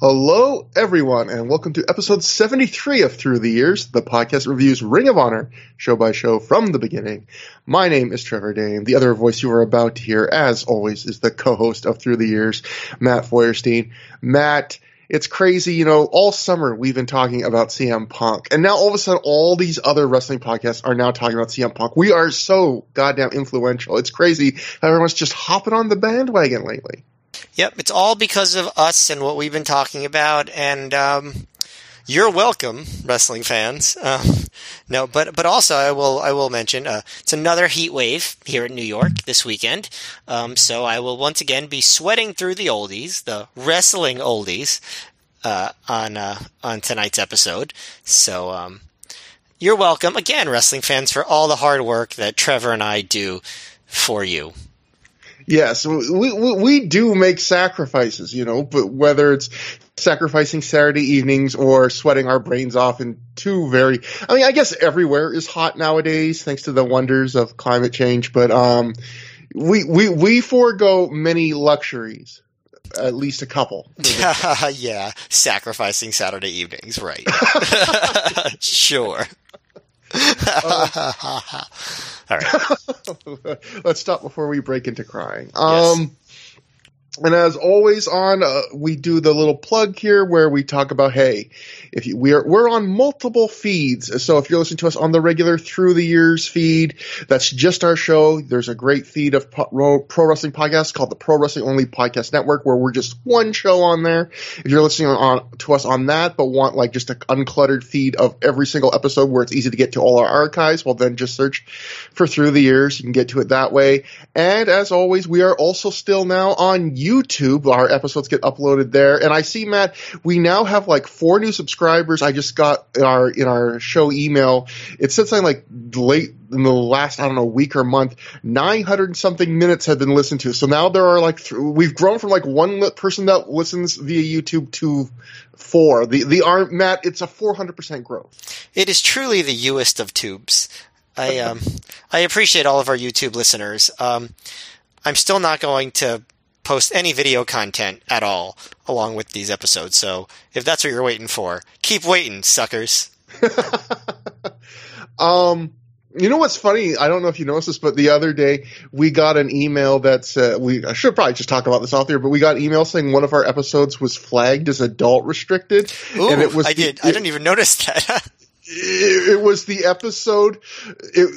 Hello, everyone, and welcome to episode 73 of Through the Years, the podcast reviews Ring of Honor, show by show from the beginning. My name is Trevor Dame. The other voice you are about to hear, as always, is the co-host of Through the Years, Matt Feuerstein. Matt, it's crazy, you know, all summer we've been talking about CM Punk, and now all of a sudden all these other wrestling podcasts are now talking about CM Punk. We are so goddamn influential. It's crazy how everyone's just hopping on the bandwagon lately. Yep, it's all because of us and what we've been talking about, and you're welcome, wrestling fans. But also I will mention it's another heat wave here in New York this weekend, so I will once again be sweating through the oldies, the wrestling oldies, on tonight's episode. So you're welcome again, wrestling fans, for all the hard work that Trevor and I do for you. Yes, we do make sacrifices, you know, but whether it's sacrificing Saturday evenings or sweating our brains off in I guess everywhere is hot nowadays thanks to the wonders of climate change, but we forego many luxuries, at least a couple. Yeah, sacrificing Saturday evenings, right. Sure. All right. Let's stop before we break into crying. Yes. And as always on, we do the little plug here where we talk about, hey, we're on multiple feeds. So if you're listening to us on the regular Through the Years feed, that's just our show. There's a great feed of pro wrestling podcasts called the Pro Wrestling Only Podcast Network where we're just one show on there. If you're listening to us on that but want like just an uncluttered feed of every single episode where it's easy to get to all our archives, well then just search for Through the Years. You can get to it that way. And as always, we are also still now on YouTube. Our episodes get uploaded there, and I see, Matt, we now have like 4 new subscribers. I just got in our show email. It said something like late in the last week or month, 900 and something minutes have been listened to. So now there are like we've grown from like one person that listens via YouTube to 4. Matt, it's a 400% growth. It is truly the Uest of tubes. I appreciate all of our YouTube listeners. I'm still not going to post any video content at all along with these episodes. So if that's what you're waiting for, keep waiting, suckers. You know what's funny? I don't know if you noticed this, but the other day we got an email that's I should probably just talk about this off here, but we got an email saying one of our episodes was flagged as adult restricted. Ooh, and it was I didn't even notice that. It was the episode,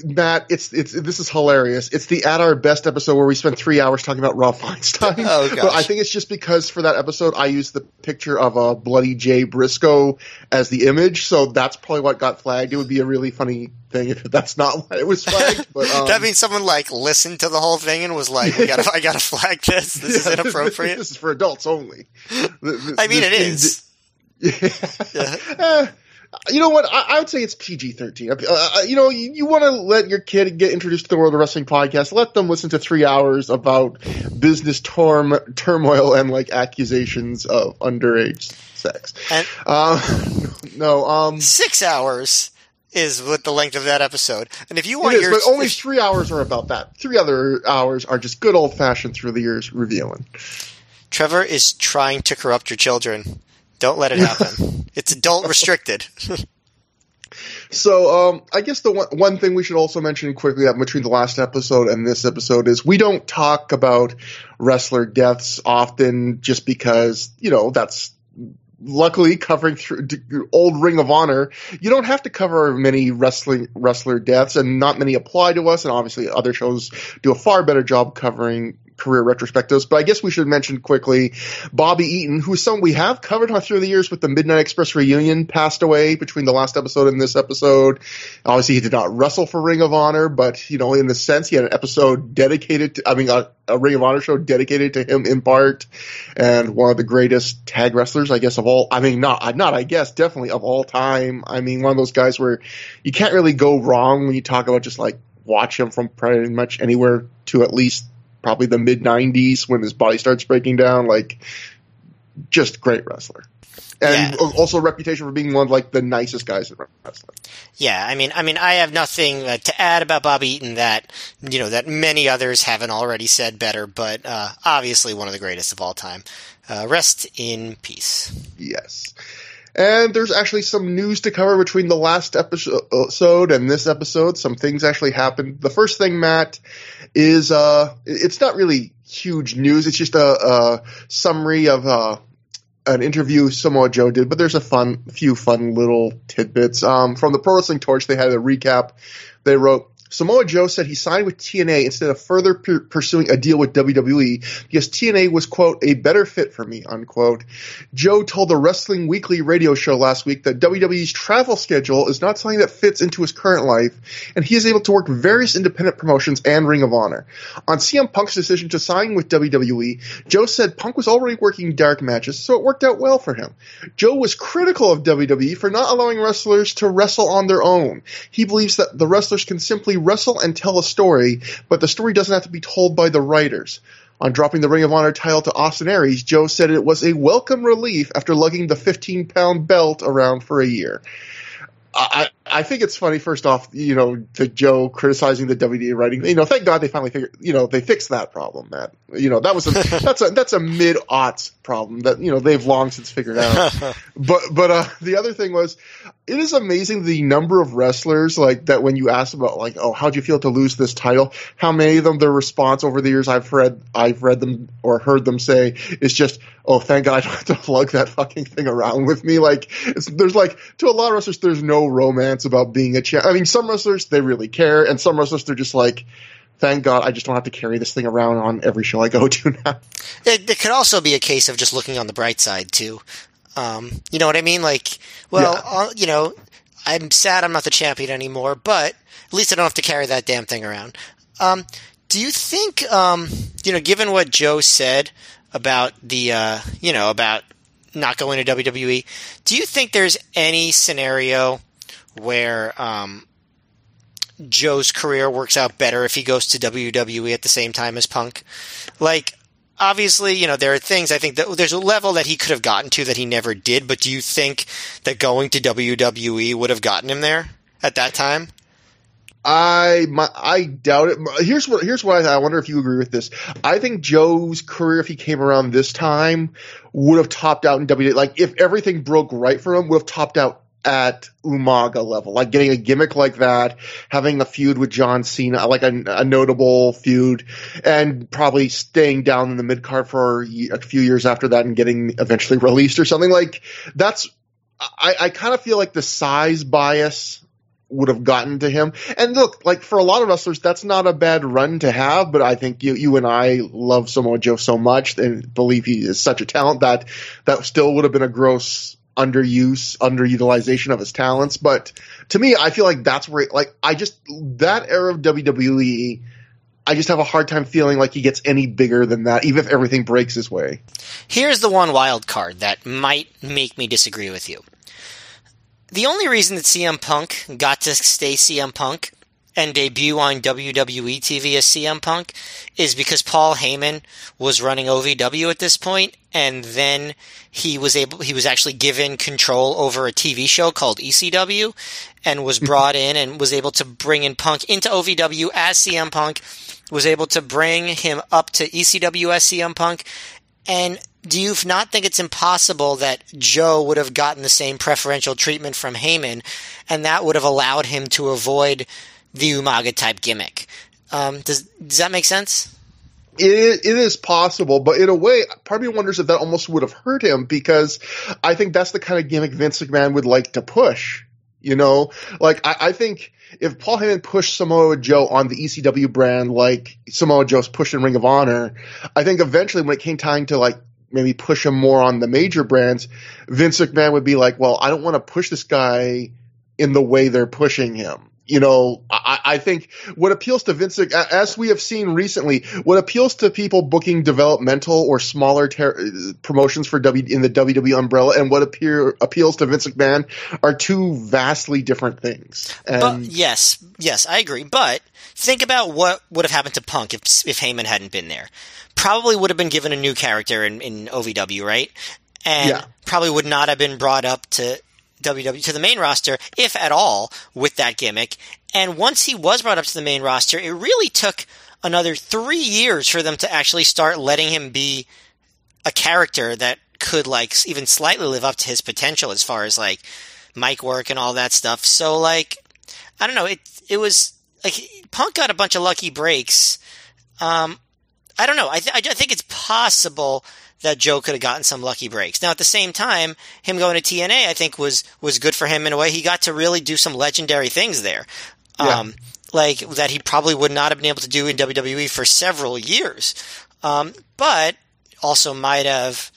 Matt. This is hilarious. It's the At Our Best episode where we spent 3 hours talking about Ralph Feinstein. Oh, gosh. But I think it's just because for that episode I used the picture of a bloody Jay Briscoe as the image, so that's probably what got flagged. It would be a really funny thing if that's not why it was flagged. But, that means someone like listened to the whole thing and was like, I gotta flag this. This is inappropriate. This is for adults only. I mean, it is. You know what? I would say it's PG-13. You know, you want to let your kid get introduced to the World of Wrestling podcast. Let them listen to 3 hours about business turmoil and like accusations of underage sex. And 6 hours is what the length of that episode. And if you want but only 3 hours are about that. 3 other hours are just good old fashioned Through the Years reviewing. Trevor is trying to corrupt your children. Don't let it happen. It's adult restricted. So I guess the one thing we should also mention quickly between the last episode and this episode is we don't talk about wrestler deaths often just because, you know, that's luckily covering through old Ring of Honor. You don't have to cover many wrestler deaths, and not many apply to us, and obviously other shows do a far better job covering career retrospectives, but I guess we should mention quickly Bobby Eaton, who's someone we have covered through the years with the Midnight Express reunion, passed away between the last episode and this episode. Obviously, he did not wrestle for Ring of Honor, but, you know, in the sense, he had an episode dedicated to, a Ring of Honor show dedicated to him in part, and one of the greatest tag wrestlers, I guess, of all, definitely of all time. I mean, one of those guys where you can't really go wrong when you talk about just, like, watch him from pretty much anywhere to at least probably the mid-90s when his body starts breaking down, like just great wrestler. And also a reputation for being one of like the nicest guys in wrestling. Yeah, I mean, I have nothing to add about Bobby Eaton that many others haven't already said better, but obviously one of the greatest of all time. Rest in peace. Yes. And there's actually some news to cover between the last episode and this episode. Some things actually happened. The first thing, Matt, is it's not really huge news. It's just a summary of an interview Samoa Joe did, but there's a few fun little tidbits. From the Pro Wrestling Torch, they had a recap. They wrote, Samoa Joe said he signed with TNA instead of further pursuing a deal with WWE because TNA was, quote, a better fit for me, unquote. Joe told the Wrestling Weekly radio show last week that WWE's travel schedule is not something that fits into his current life, and he is able to work various independent promotions and Ring of Honor. On CM Punk's decision to sign with WWE, Joe said Punk was already working dark matches, so it worked out well for him. Joe was critical of WWE for not allowing wrestlers to wrestle on their own. He believes that the wrestlers can simply wrestle and tell a story, but the story doesn't have to be told by the writers. On dropping the Ring of Honor title to Austin Aries, Joe said it was a welcome relief after lugging the 15-pound belt around for a year. I think it's funny, first off, you know, to Joe criticizing the WWE writing. You know, thank God they finally figured, you know, they fixed that problem, Matt. You know, that was that's a mid-aughts problem that, you know, they've long since figured out. But the other thing was, it is amazing the number of wrestlers, like, that when you ask about, like, oh, how'd you feel to lose this title? How many of them, their response over the years I've read them or heard them say is just, oh, thank God I don't have to plug that fucking thing around with me. Like, there's like, to a lot of wrestlers, there's no romance about being a champ. I mean, some wrestlers, they really care, and some wrestlers, they're just like, thank God I just don't have to carry this thing around on every show I go to now. It could also be a case of just looking on the bright side, too. You know what I mean? Like, well, yeah. You know, I'm sad I'm not the champion anymore, but at least I don't have to carry that damn thing around. Do you think, you know, given what Joe said about the, you know, about not going to WWE, do you think there's any scenario where Joe's career works out better if he goes to WWE at the same time as Punk? Like, obviously, you know, there are things, I think, that there's a level that he could have gotten to that he never did, but do you think that going to WWE would have gotten him there at that time? I doubt it. Here's what I wonder if you agree with this. I think Joe's career, if he came around this time, would have topped out in WWE. Like, if everything broke right for him, would have topped out at Umaga level, like getting a gimmick like that, having a feud with John Cena, like a notable feud, and probably staying down in the mid card for a few years after that and getting eventually released or something. Like, that's, I kind of feel like the size bias would have gotten to him. And look, like, for a lot of wrestlers, that's not a bad run to have, but I think you and I love Samoa Joe so much and believe he is such a talent that still would have been a gross underutilization of his talents. But to me, I feel like that's where, like, that era of WWE, I just have a hard time feeling like he gets any bigger than that, even if everything breaks his way. Here's the one wild card that might make me disagree with you. The only reason that CM Punk got to stay CM Punk and debut on WWE TV as CM Punk is because Paul Heyman was running OVW at this point, and then he was actually given control over a TV show called ECW and was brought in and was able to bring in Punk into OVW as CM Punk, was able to bring him up to ECW as CM Punk. And do you not think it's impossible that Joe would have gotten the same preferential treatment from Heyman, and that would have allowed him to avoid the Umaga-type gimmick? Does that make sense? It is possible, but in a way, part of me wonders if that almost would have hurt him, because I think that's the kind of gimmick Vince McMahon would like to push. You know, like, I think if Paul Heyman pushed Samoa Joe on the ECW brand like Samoa Joe's pushing Ring of Honor, I think eventually when it came time to, like, maybe push him more on the major brands, Vince McMahon would be like, well, I don't want to push this guy in the way they're pushing him. You know, I think what appeals to Vince, as we have seen recently, what appeals to people booking developmental or smaller promotions for in the WWE umbrella, and what appeals to Vince McMahon are two vastly different things. But yes, I agree. But think about what would have happened to Punk if Heyman hadn't been there. Probably would have been given a new character in OVW, right? And probably would not have been brought up to WWE, to the main roster, if at all, with that gimmick. And once he was brought up to the main roster, it really took another 3 years for them to actually start letting him be a character that could, like, even slightly live up to his potential as far as, like, mic work and all that stuff. So, like, I don't know. It was, like, Punk got a bunch of lucky breaks. I don't know. I think it's possible that Joe could have gotten some lucky breaks. Now, at the same time, him going to TNA, I think, was good for him in a way. He got to really do some legendary things there. Yeah. Like, that he probably would not have been able to do in WWE for several years. But also might have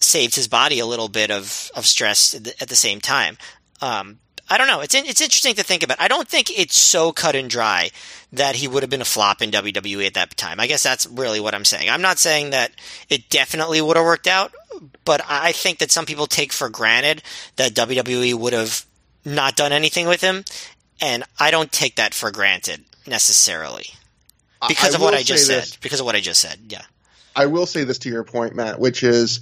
saved his body a little bit of stress at the same time. I don't know. It's interesting to think about. I don't think it's so cut and dry that he would have been a flop in WWE at that time. I guess that's really what I'm saying. I'm not saying that it definitely would have worked out, but I think that some people take for granted that WWE would have not done anything with him, and I don't take that for granted necessarily because of what I just said. Because of what I just said, yeah. I will say this to your point, Matt, which is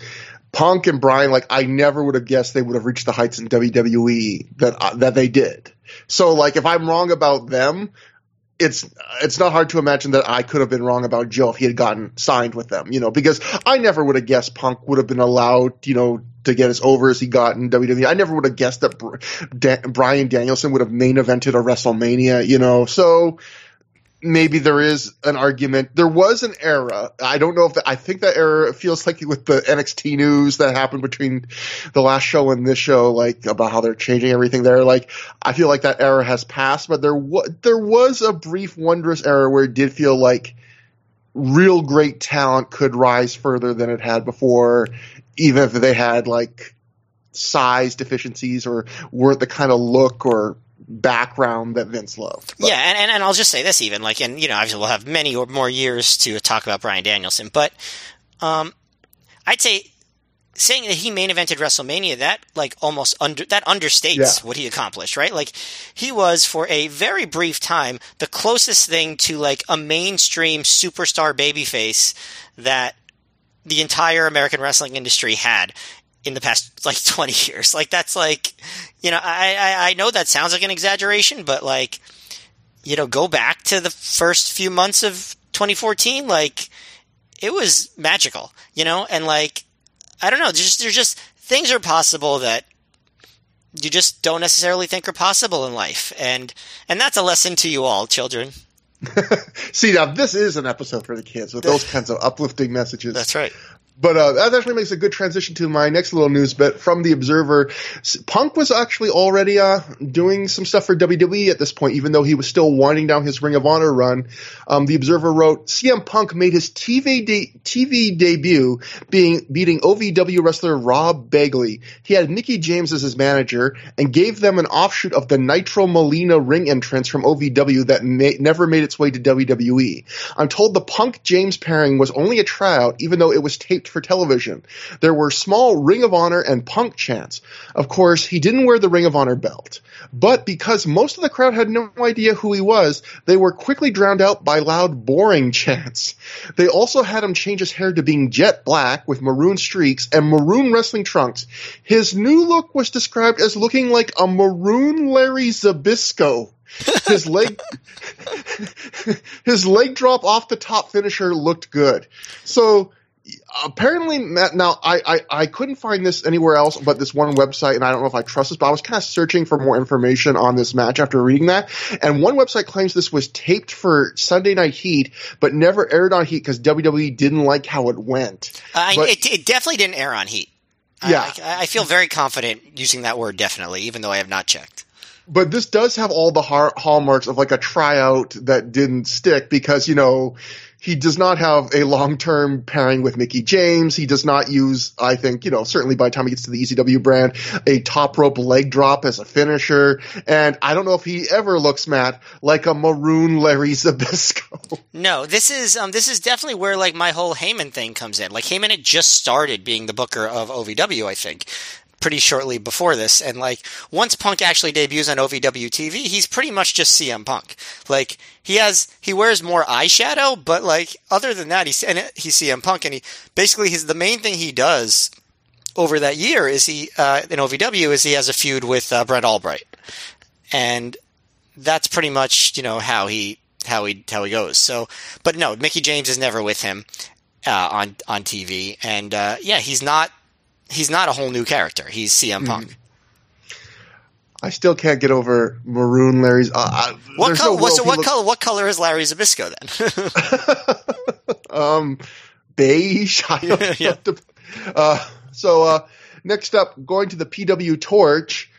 Punk and Bryan, like, I never would have guessed they would have reached the heights in WWE that they did. So, like, if I'm wrong about them, it's not hard to imagine that I could have been wrong about Joe if he had gotten signed with them, you know, because I never would have guessed Punk would have been allowed, you know, to get as over as he got in WWE. I never would have guessed that Bryan Danielson would have main evented a WrestleMania, you know, so maybe there is an argument. There was an era. I don't know if I think that era feels like with the NXT news that happened between the last show and this show, like about how they're changing everything there. Like, I feel like that era has passed, but there was a brief wondrous era where it did feel like real great talent could rise further than it had before, even if they had like size deficiencies or weren't the kind of look or background that Vince loved. But. Yeah, and I'll just say this even, like, and, you know, obviously we'll have many or more years to talk about Bryan Danielson, but I'd say saying that he main evented WrestleMania, that, like, almost that understates what he accomplished, right? Like, he was, for a very brief time, the closest thing to, like, a mainstream superstar babyface that the entire American wrestling industry had in the past, like, 20 years. Like, that's, like, you know, I know that sounds like an exaggeration, but, like, you know, go back to the first few months of 2014, like, it was magical, you know? And, like, I don't know, there's just things are possible that you just don't necessarily think are possible in life. And that's a lesson to you all, children. See, now, this is an episode for the kids with those kinds of uplifting messages. That's right. But that actually makes a good transition to my next little news bit from The Observer. Punk was actually already doing some stuff for WWE at this point, even though he was still winding down his Ring of Honor run. The Observer wrote, CM Punk made his TV debut beating OVW wrestler Rob Bagley. He had Mickie James as his manager and gave them an offshoot of the Nitro Molina ring entrance from OVW that never made its way to WWE. I'm told the Punk-James pairing was only a tryout, even though it was taped for television. There were small Ring of Honor and Punk chants. Of course, he didn't wear the Ring of Honor belt. But because most of the crowd had no idea who he was, they were quickly drowned out by loud, boring chants. They also had him change his hair to being jet black with maroon streaks and maroon wrestling trunks. His new look was described as looking like a maroon Larry Zbyszko. His leg drop off the top finisher looked good. So apparently, Matt, now I couldn't find this anywhere else but this one website, and I don't know if I trust this, but I was kind of searching for more information on this match after reading that, and one website claims this was taped for Sunday Night Heat but never aired on Heat because WWE didn't like how it went. It definitely didn't air on Heat. Yeah. I feel very confident using that word definitely, even though I have not checked. But this does have all the hallmarks of like a tryout that didn't stick because, you know, he does not have a long-term pairing with Mickie James. He does not use, I think, you know, certainly by the time he gets to the ECW brand, a top rope leg drop as a finisher. And I don't know if he ever looks, Matt, like a maroon Larry Zbyszko. No, this is definitely where like my whole Heyman thing comes in. Like Heyman had just started being the booker of OVW, I think, pretty shortly before this. And like once Punk actually debuts on OVW TV, he's pretty much just CM Punk. Like he wears more eyeshadow, but like other than that, he's CM Punk. And he basically the main thing he does over that year is in OVW is he has a feud with Bret Albright. And that's pretty much, you know, how he goes. So, but no, Mickie James is never with him. on TV. And yeah, he's not a whole new character. He's CM Punk. I still can't get over maroon Larry's. What color is Larry Zbyszko then? Beige. So next up, going to the PW Torch.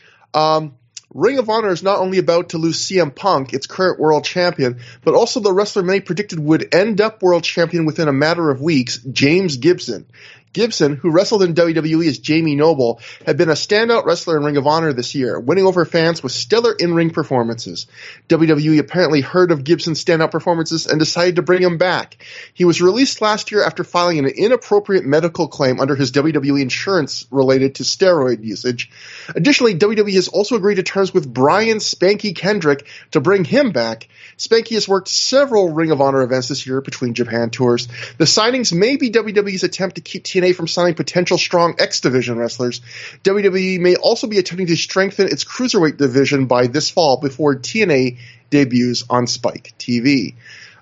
Ring of Honor is not only about to lose CM Punk, its current world champion, but also the wrestler many predicted would end up world champion within a matter of weeks, James Gibson. Gibson, who wrestled in WWE as Jamie Noble, had been a standout wrestler in Ring of Honor this year, winning over fans with stellar in-ring performances. WWE apparently heard of Gibson's standout performances and decided to bring him back. He was released last year after filing an inappropriate medical claim under his WWE insurance related to steroid usage. Additionally, WWE has also agreed to terms with Brian Spanky Kendrick to bring him back. Spanky has worked several Ring of Honor events this year between Japan tours. The signings may be WWE's attempt to keep TNA from signing potential strong X Division wrestlers. WWE may also be attempting to strengthen its cruiserweight division by this fall before TNA debuts on Spike TV.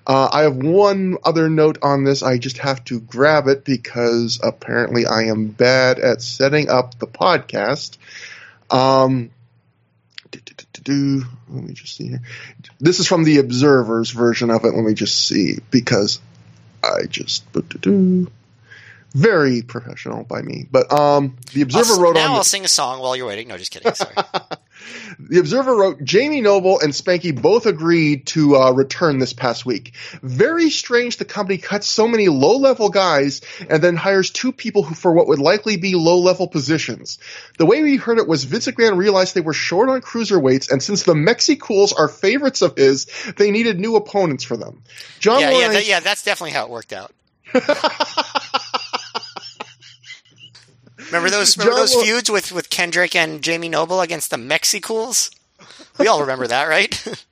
I have one other note on this. I just have to grab it because apparently I am bad at setting up the podcast. Let me just see here. This is from the Observer's version of it. Let me just see, because I just... Very professional by me. But the Observer wrote on... Now I'll sing a song while you're waiting. No, just kidding. Sorry. The Observer wrote, Jamie Noble and Spanky both agreed to return this past week. Very strange the company cuts so many low-level guys and then hires two people who for what would likely be low-level positions. The way we heard it was Vince McMahon realized they were short on cruiserweights, and since the Mexi-Cools are favorites of his, they needed new opponents for them. That's definitely how it worked out. Remember those feuds with Kendrick and Jamie Noble against the Mexi-Cools? We all remember that, right?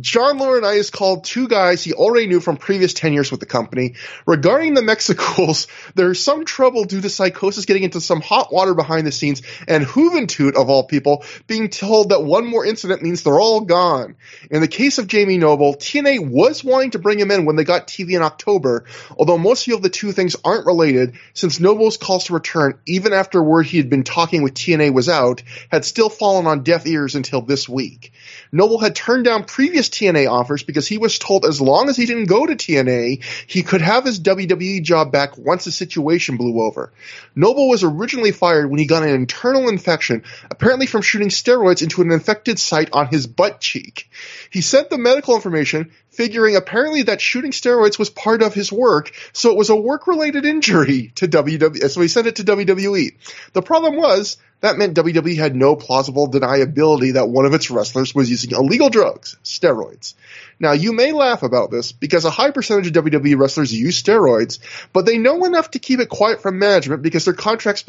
John Laurinaitis called two guys he already knew from previous tenures with the company. Regarding the Mexi-Cools, there's some trouble due to Psychosis getting into some hot water behind the scenes, and Juventud, of all people, being told that one more incident means they're all gone. In the case of Jamie Noble, TNA was wanting to bring him in when they got TV in October, although most feel the two things aren't related, since Noble's calls to return, even after word he had been talking with TNA was out, had still fallen on deaf ears until this week. Noble had turned down previous TNA offers because he was told as long as he didn't go to TNA, he could have his WWE job back once the situation blew over. Noble was originally fired when he got an internal infection, apparently from shooting steroids into an infected site on his butt cheek. He sent the medical information, figuring apparently that shooting steroids was part of his work, so it was a work-related injury to WWE, so he sent it to WWE. The problem was, that meant WWE had no plausible deniability that one of its wrestlers was using illegal drugs, steroids. Now, you may laugh about this because a high percentage of WWE wrestlers use steroids, but they know enough to keep it quiet from management because their contracts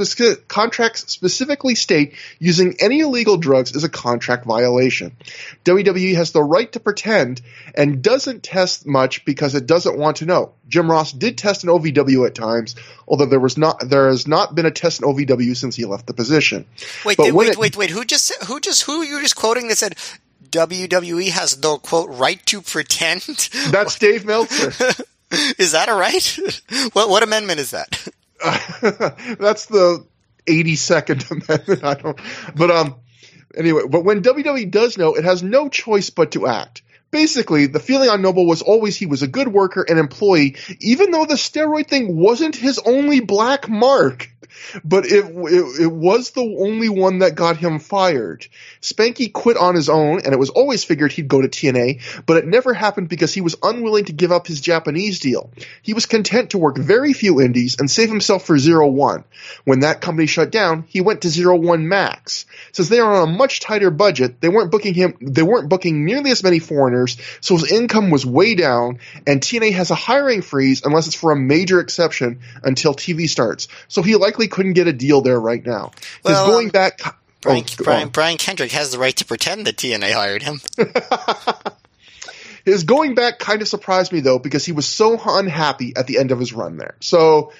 specifically state using any illegal drugs is a contract violation. WWE has the right to pretend and doesn't test much because it doesn't want to know. Jim Ross did test an OVW at times, although there has not been a test in OVW since he left the position. Wait! Who you just quoting that said WWE has no quote right to pretend? That's Dave Meltzer. Is that a right? What amendment is that? That's the 82nd amendment. I don't. But anyway, but when WWE does know, it has no choice but to act. Basically, the feeling on Noble was always he was a good worker and employee, even though the steroid thing wasn't his only black mark. But it was the only one that got him fired. Spanky quit on his own, and it was always figured he'd go to TNA, but it never happened because he was unwilling to give up his Japanese deal. He was content to work very few indies and save himself for 0-1. When that company shut down, he went to 0-1 Max. Since they are on a much tighter budget, they weren't booking nearly as many foreigners, so his income was way down, and TNA has a hiring freeze unless it's for a major exception until TV starts. So he likely couldn't get a deal there right now. Well, going back, Brian Kendrick has the right to pretend that TNA hired him. His going back kind of surprised me though, because he was so unhappy at the end of his run there. So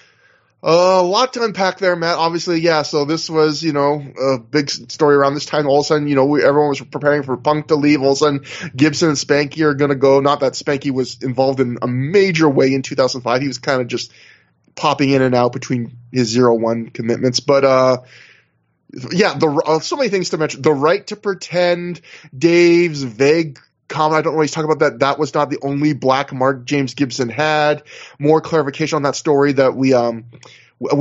a lot to unpack there, Matt. Obviously, yeah. So this was, a big story around this time. All of a sudden, everyone was preparing for Punk to leave. All of a sudden, Gibson and Spanky are going to go. Not that Spanky was involved in a major way in 2005. He was kind of just popping in and out between his 0-1 commitments. But yeah, so many things to mention. The right to pretend, Dave's vague comment. I don't always talk about that. That was not the only black mark James Gibson had. More clarification on that story that we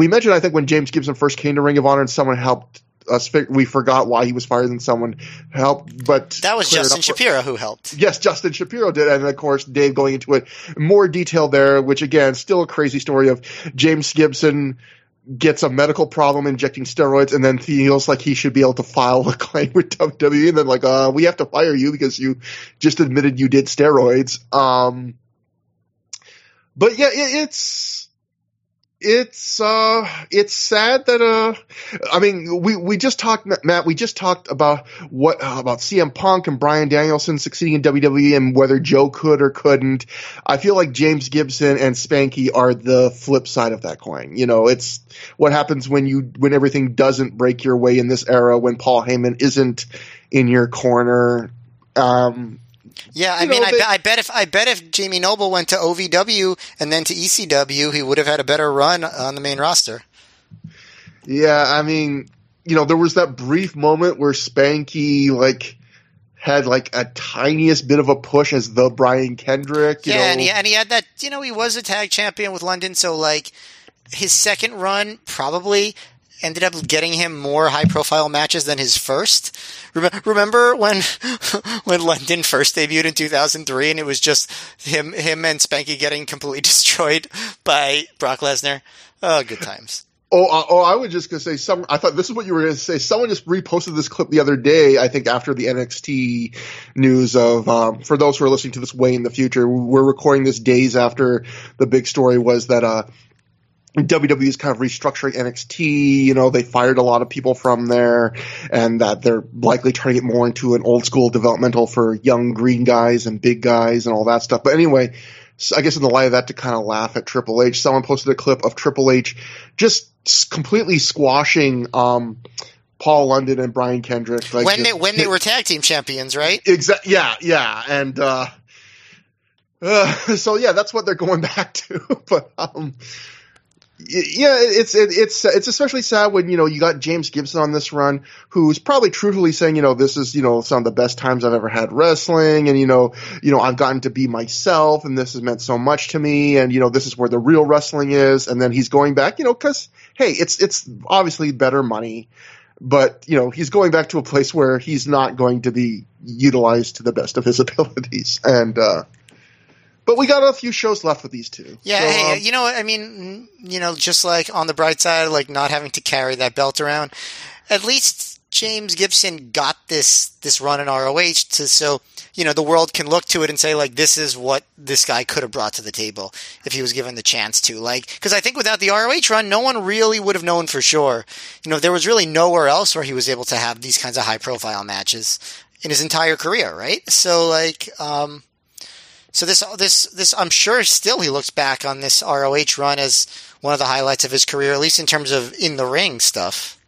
mentioned, I think, when James Gibson first came to Ring of Honor and someone helped us. We forgot why he was fired and someone helped. But that was Justin Shapiro who helped. Yes, Justin Shapiro did. And, of course, Dave going into it more detail there, which, again, still a crazy story of James Gibson gets a medical problem injecting steroids and then feels like he should be able to file a claim with WWE and then like, we have to fire you because you just admitted you did steroids. But yeah, it's sad that, I mean, we just talked, Matt, we just talked about about CM Punk and Bryan Danielson succeeding in WWE and whether Joe could or couldn't. I feel like James Gibson and Spanky are the flip side of that coin. You know, it's what happens when everything doesn't break your way in this era, when Paul Heyman isn't in your corner. Yeah, I mean, I bet if Jamie Noble went to OVW and then to ECW, he would have had a better run on the main roster. Yeah, I mean, you know, there was that brief moment where Spanky had a tiniest bit of a push as the Brian Kendrick. You know? And he had that. You know, he was a tag champion with London, so his second run probably ended up getting him more high-profile matches than his first. Remember when London first debuted in 2003, and it was just him and Spanky getting completely destroyed by Brock Lesnar? Oh, good times. I was just going to say I thought this is what you were going to say. Someone just reposted this clip the other day, I think after the NXT news of, for those who are listening to this way in the future, we're recording this days after the big story was that, WWE is kind of restructuring NXT. You know, they fired a lot of people from there, and that they're likely turning it more into an old school developmental for young green guys and big guys and all that stuff. But anyway, so I guess in the light of that, to kind of laugh at Triple H, someone posted a clip of Triple H just completely squashing Paul London and Brian Kendrick. When they were tag team champions, right? Exactly. Yeah. And so, yeah, that's what they're going back to. But yeah, it's especially sad when, you know, you got James Gibson on this run, who's probably truthfully saying, you know, this is, you know, some of the best times I've ever had wrestling, and you know, I've gotten to be myself, and this has meant so much to me, and you know, this is where the real wrestling is, and then he's going back, you know, because hey, it's obviously better money, but you know, he's going back to a place where he's not going to be utilized to the best of his abilities, and but we got a few shows left with these two. Yeah, so, hey, you know, I mean, you know, just like on the bright side, like not having to carry that belt around, at least James Gibson got this run in ROH, so you know, the world can look to it and say, like, this is what this guy could have brought to the table if he was given the chance to. Like, because I think without the ROH run, no one really would have known for sure. You know, there was really nowhere else where he was able to have these kinds of high-profile matches in his entire career, right? So, like, so this, I'm sure still he looks back on this ROH run as one of the highlights of his career, at least in terms of in-the-ring stuff.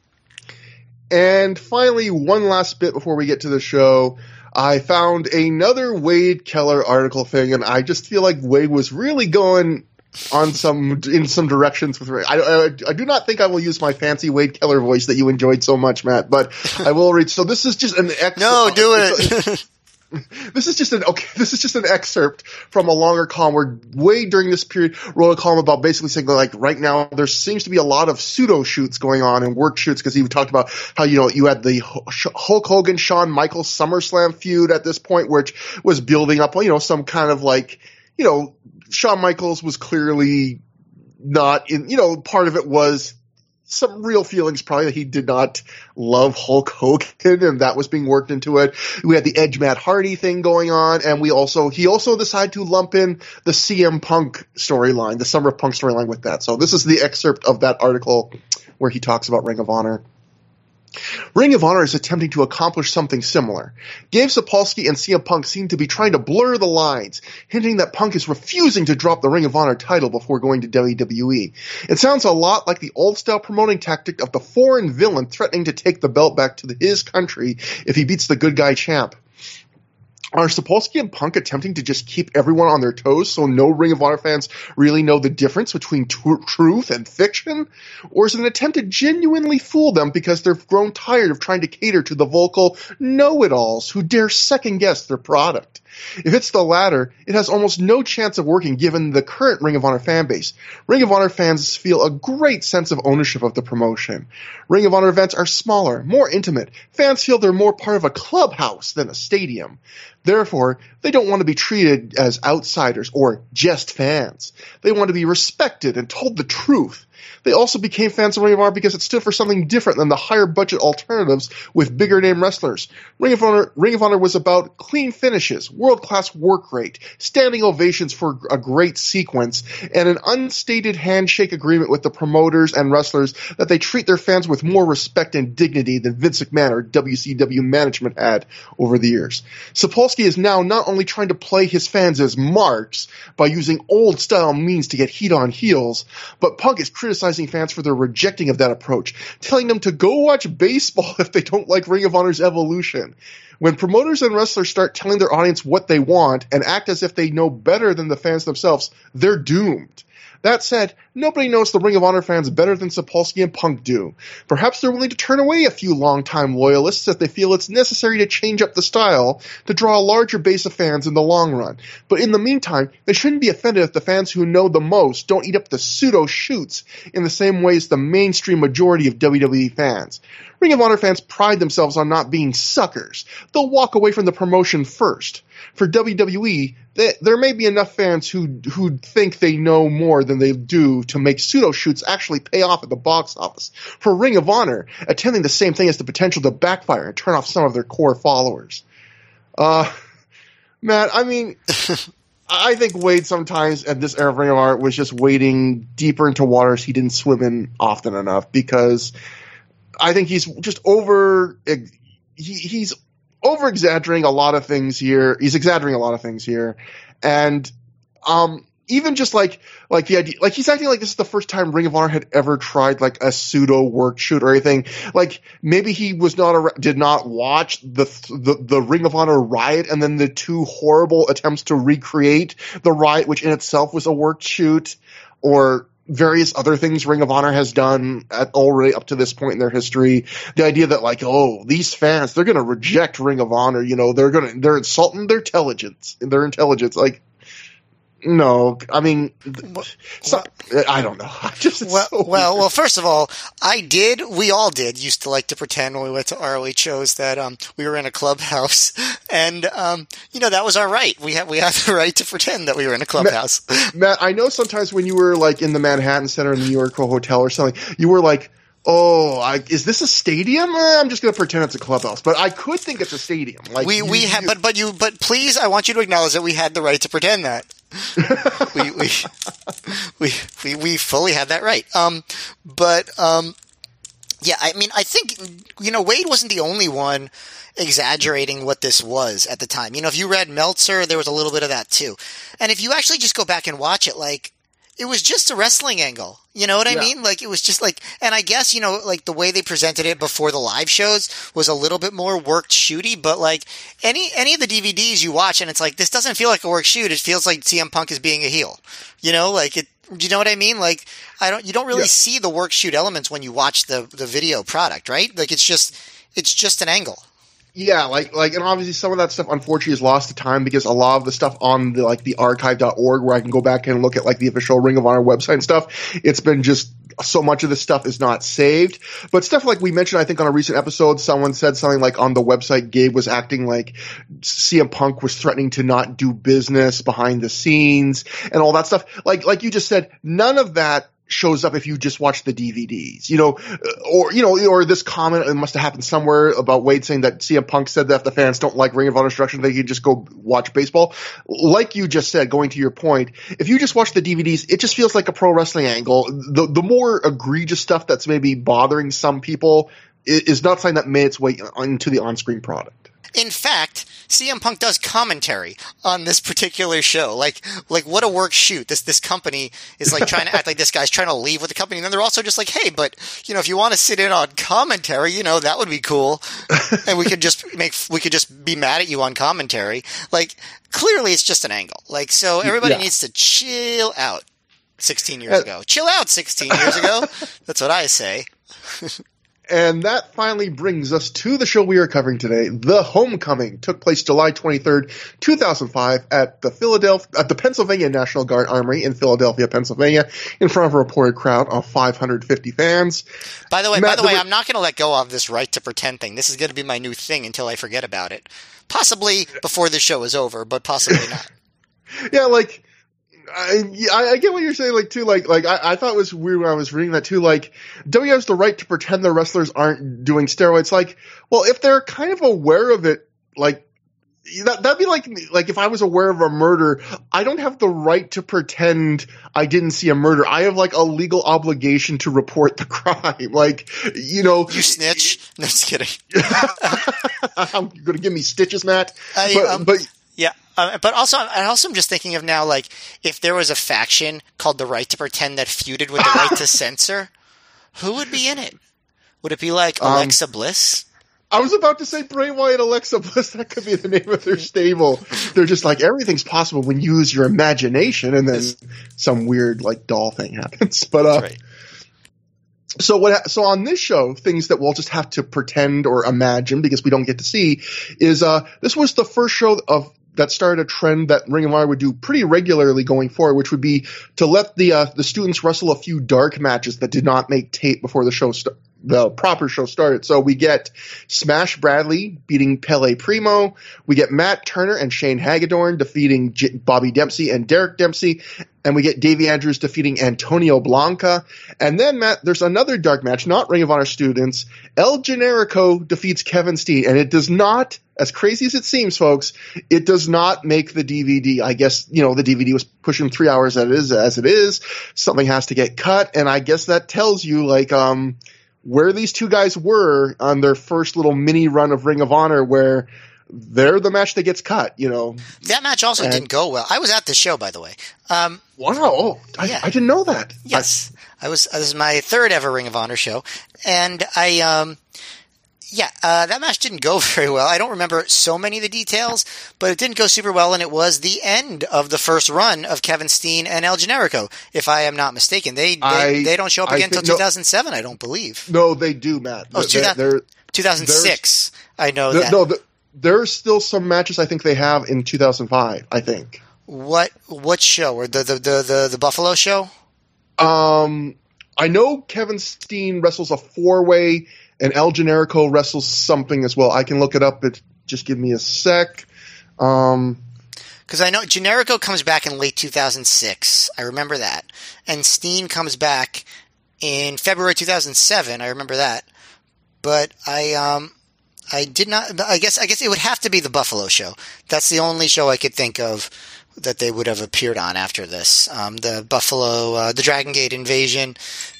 And finally, one last bit before we get to the show. I found another Wade Keller article thing, and I just feel like Wade was really going in some directions with Ray. I do not think I will use my fancy Wade Keller voice that you enjoyed so much, Matt, but I will read. So this is just an excerpt. No, do it. This is just an excerpt from a longer column where Wade during this period wrote a column about basically saying, like, right now there seems to be a lot of pseudo shoots going on and work shoots, because he talked about how, you know, you had the Hulk Hogan, Shawn Michaels, SummerSlam feud at this point, which was building up, you know, some kind of like, you know, Shawn Michaels was clearly not in, you know, part of it was some real feelings probably that he did not love Hulk Hogan, and that was being worked into it. We had the Edge Matt Hardy thing going on, and he also decided to lump in the CM Punk storyline, the Summer of Punk storyline with that. So this is the excerpt of that article where he talks about Ring of Honor. Ring of Honor is attempting to accomplish something similar. Dave Sapolsky and CM Punk seem to be trying to blur the lines, hinting that Punk is refusing to drop the Ring of Honor title before going to WWE. It sounds a lot like the old-style promoting tactic of the foreign villain threatening to take the belt back to his country if he beats the good guy champ. are Sapolsky and Punk attempting to just keep everyone on their toes so no Ring of Honor fans really know the difference between truth and fiction? Or is it an attempt to genuinely fool them because they've grown tired of trying to cater to the vocal know-it-alls who dare second-guess their product? If it's the latter, it has almost no chance of working given the current Ring of Honor fan base. Ring of Honor fans feel a great sense of ownership of the promotion. Ring of Honor events are smaller, more intimate. Fans feel they're more part of a clubhouse than a stadium. Therefore, they don't want to be treated as outsiders or just fans. They want to be respected and told the truth. They also became fans of Ring of Honor because it stood for something different than the higher-budget alternatives with bigger-name wrestlers. Ring of Honor was about clean finishes, world-class work rate, standing ovations for a great sequence, and an unstated handshake agreement with the promoters and wrestlers that they treat their fans with more respect and dignity than Vince McMahon or WCW management had over the years. Sapolsky is now not only trying to play his fans as marks by using old-style means to get heat on heels, but Punk is criticizing fans for their rejecting of that approach, telling them to go watch baseball if they don't like Ring of Honor's evolution. When promoters and wrestlers start telling their audience what they want and act as if they know better than the fans themselves, they're doomed. That said, nobody knows the Ring of Honor fans better than Sapolsky and Punk do. Perhaps they're willing to turn away a few longtime loyalists if they feel it's necessary to change up the style to draw a larger base of fans in the long run. But in the meantime, they shouldn't be offended if the fans who know the most don't eat up the pseudo-shoots in the same way as the mainstream majority of WWE fans. Ring of Honor fans pride themselves on not being suckers. They'll walk away from the promotion first. For WWE, there may be enough fans who think they know more than they do to make pseudo-shoots actually pay off at the box office. For Ring of Honor, attempting the same thing has the potential to backfire and turn off some of their core followers. Matt, I mean, I think Wade sometimes at this era of Ring of Honor was just wading deeper into waters he didn't swim in often enough, because I think he's just over-exaggerating a lot of things here. He's exaggerating a lot of things here. And even just like the idea, like he's acting like this is the first time Ring of Honor had ever tried like a pseudo work shoot or anything. Like maybe he was not did not watch the Ring of Honor riot and then the two horrible attempts to recreate the riot, which in itself was a work shoot, or various other things Ring of Honor has done already up to this point in their history. The idea that like, oh, these fans, they're going to reject Ring of Honor. You know, they're insulting their intelligence, Like, no, I mean, I don't know. Well, first of all, we all did used to like to pretend when we went to ROH shows that, we were in a clubhouse, and, you know, that was our right. We had the right to pretend that we were in a clubhouse. Matt, I know sometimes when you were like in the Manhattan Center in the New York Hotel or something, you were like, oh, is this a stadium? I'm just going to pretend it's a clubhouse, but I could think it's a stadium. Like but please, I want you to acknowledge that we had the right to pretend that. we fully had that right. Yeah, I mean, I think, you know, Wade wasn't the only one exaggerating what this was at the time. You know, if you read Meltzer, there was a little bit of that too. And if you actually just go back and watch it, like, it was just a wrestling angle. You know what I mean? Like, it was just like, and I guess, you know, like the way they presented it before the live shows was a little bit more worked shooty, but like any of the DVDs you watch and it's like, this doesn't feel like a worked shoot. It feels like CM Punk is being a heel, you know, like it, you know what I mean? Like, you don't really see the worked shoot elements when you watch the video product, right? Like it's just an angle. Yeah, and obviously some of that stuff unfortunately is lost to time because a lot of the stuff on the archive.org where I can go back and look at like the official Ring of Honor website and stuff, it's been just so much of this stuff is not saved. But stuff like we mentioned, I think on a recent episode, someone said something like on the website, Gabe was acting like CM Punk was threatening to not do business behind the scenes and all that stuff. Like you just said, none of that shows up if you just watch the DVDs, you know, or this comment, it must have happened somewhere about Wade saying that CM Punk said that if the fans don't like Ring of Honor instruction, they could just go watch baseball. Like you just said, going to your point, if you just watch the DVDs, it just feels like a pro wrestling angle. The more egregious stuff that's maybe bothering some people is not something that made its way into the on-screen product. In fact, CM Punk does commentary on this particular show. Like what a work shoot. This company is like trying to act like this guy's trying to leave with the company. And then they're also just like, hey, but, you know, if you want to sit in on commentary, you know, that would be cool. And we could just, we could just be mad at you on commentary. Like, clearly it's just an angle. Like, so everybody needs to chill out 16 years ago. Chill out 16 years ago. That's what I say. And that finally brings us to the show we are covering today. The Homecoming took place July 23rd, 2005 at the Pennsylvania National Guard Armory in Philadelphia, Pennsylvania, in front of a reported crowd of 550 fans. By the way, I'm not going to let go of this right to pretend thing. This is going to be my new thing until I forget about it. Possibly before the show is over, but possibly not. Yeah, like I get what you're saying, like, too, like I thought it was weird when I was reading that, too, like, WWE has the right to pretend their wrestlers aren't doing steroids. Like, well, if they're kind of aware of it, like, that'd be like if I was aware of a murder, I don't have the right to pretend I didn't see a murder. I have, like, a legal obligation to report the crime. Like, you know. You snitch? No, just kidding. I'm gonna give me stitches, Matt. But also, I'm just thinking of now, like, if there was a faction called the Right to Pretend that feuded with the Right to Censor, who would be in it? Would it be, like, Alexa Bliss? I was about to say Bray Wyatt, Alexa Bliss. That could be the name of their stable. They're just like, everything's possible when you use your imagination, and then some weird, like, doll thing happens. But, that's right. So on this show, things that we'll just have to pretend or imagine because we don't get to see is this was the first show that started a trend that Ring of Honor would do pretty regularly going forward, which would be to let the students wrestle a few dark matches that did not make tape before the proper show started. So we get Smash Bradley beating Pele Primo. We get Matt Turner and Shane Hagedorn defeating Bobby Dempsey and Derek Dempsey. And we get Davey Andrews defeating Antonio Blanca. And then, Matt, there's another dark match, not Ring of Honor students. El Generico defeats Kevin Steen. And it does not, as crazy as it seems, folks, it does not make the DVD. I guess, you know, the DVD was pushing 3 hours as it is. Something has to get cut. And I guess that tells you, like, where these two guys were on their first little mini run of Ring of Honor where they're the match that gets cut, you know. That match also didn't go well. I was at the show, by the way. Wow. Oh, yeah. I didn't know that. Yes. This is my third ever Ring of Honor show. And that match didn't go very well. I don't remember so many of the details, but it didn't go super well, and it was the end of the first run of Kevin Steen and El Generico, if I am not mistaken. They don't show up again until 2007, I don't believe. No, they do, Matt. Oh, 2006. I know that. No, there's still some matches I think they have in 2005, I think. What show? Or the Buffalo show? I know Kevin Steen wrestles a four-way, and El Generico wrestles something as well. I can look it up, but just give me a sec. Because I know Generico comes back in late 2006. I remember that. And Steen comes back in February 2007. I remember that. But I did not. I guess it would have to be the Buffalo show. That's the only show I could think of that they would have appeared on after this. The Buffalo, the Dragon Gate invasion